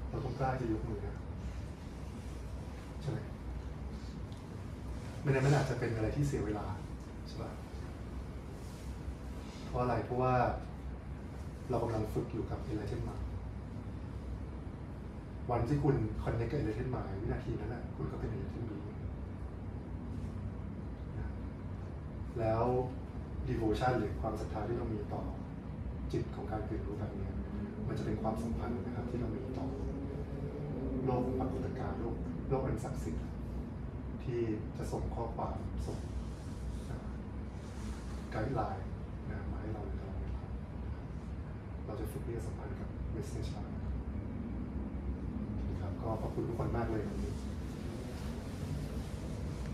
เราต้องกล้าจะยกมือนะใช่ไหมไม่ได้มันอาจจะเป็นอะไรที่เสียเวลาใช่ป่ะเพราะอะไรเพราะว่าเรากำลังฝึกอยู่กับอะไรเช่นมาวันที่คุณคอนเนคกับอะไรเช่นมาวินาทีนั้นแหละคุณก็เป็นอะไรเช่นนี้แล้ว devotion หรือความศรัทธาที่เรามีต่อจิตของการเกิดรู้แบบนี้มันจะเป็นความสัมพันธ์นะครับที่เรามีต่อโลกปรากฏการณ์โลกอันศักดิ์สิทธิ์ที่จะส่งข้อความส่งไกด์ไลน์มาให้เราในตลอดเวลาเราจะฝึกเรียนสัมพันธ์กับเวสเซนชานะครับก็ขอบคุณทุกคนมากเลยวันนี้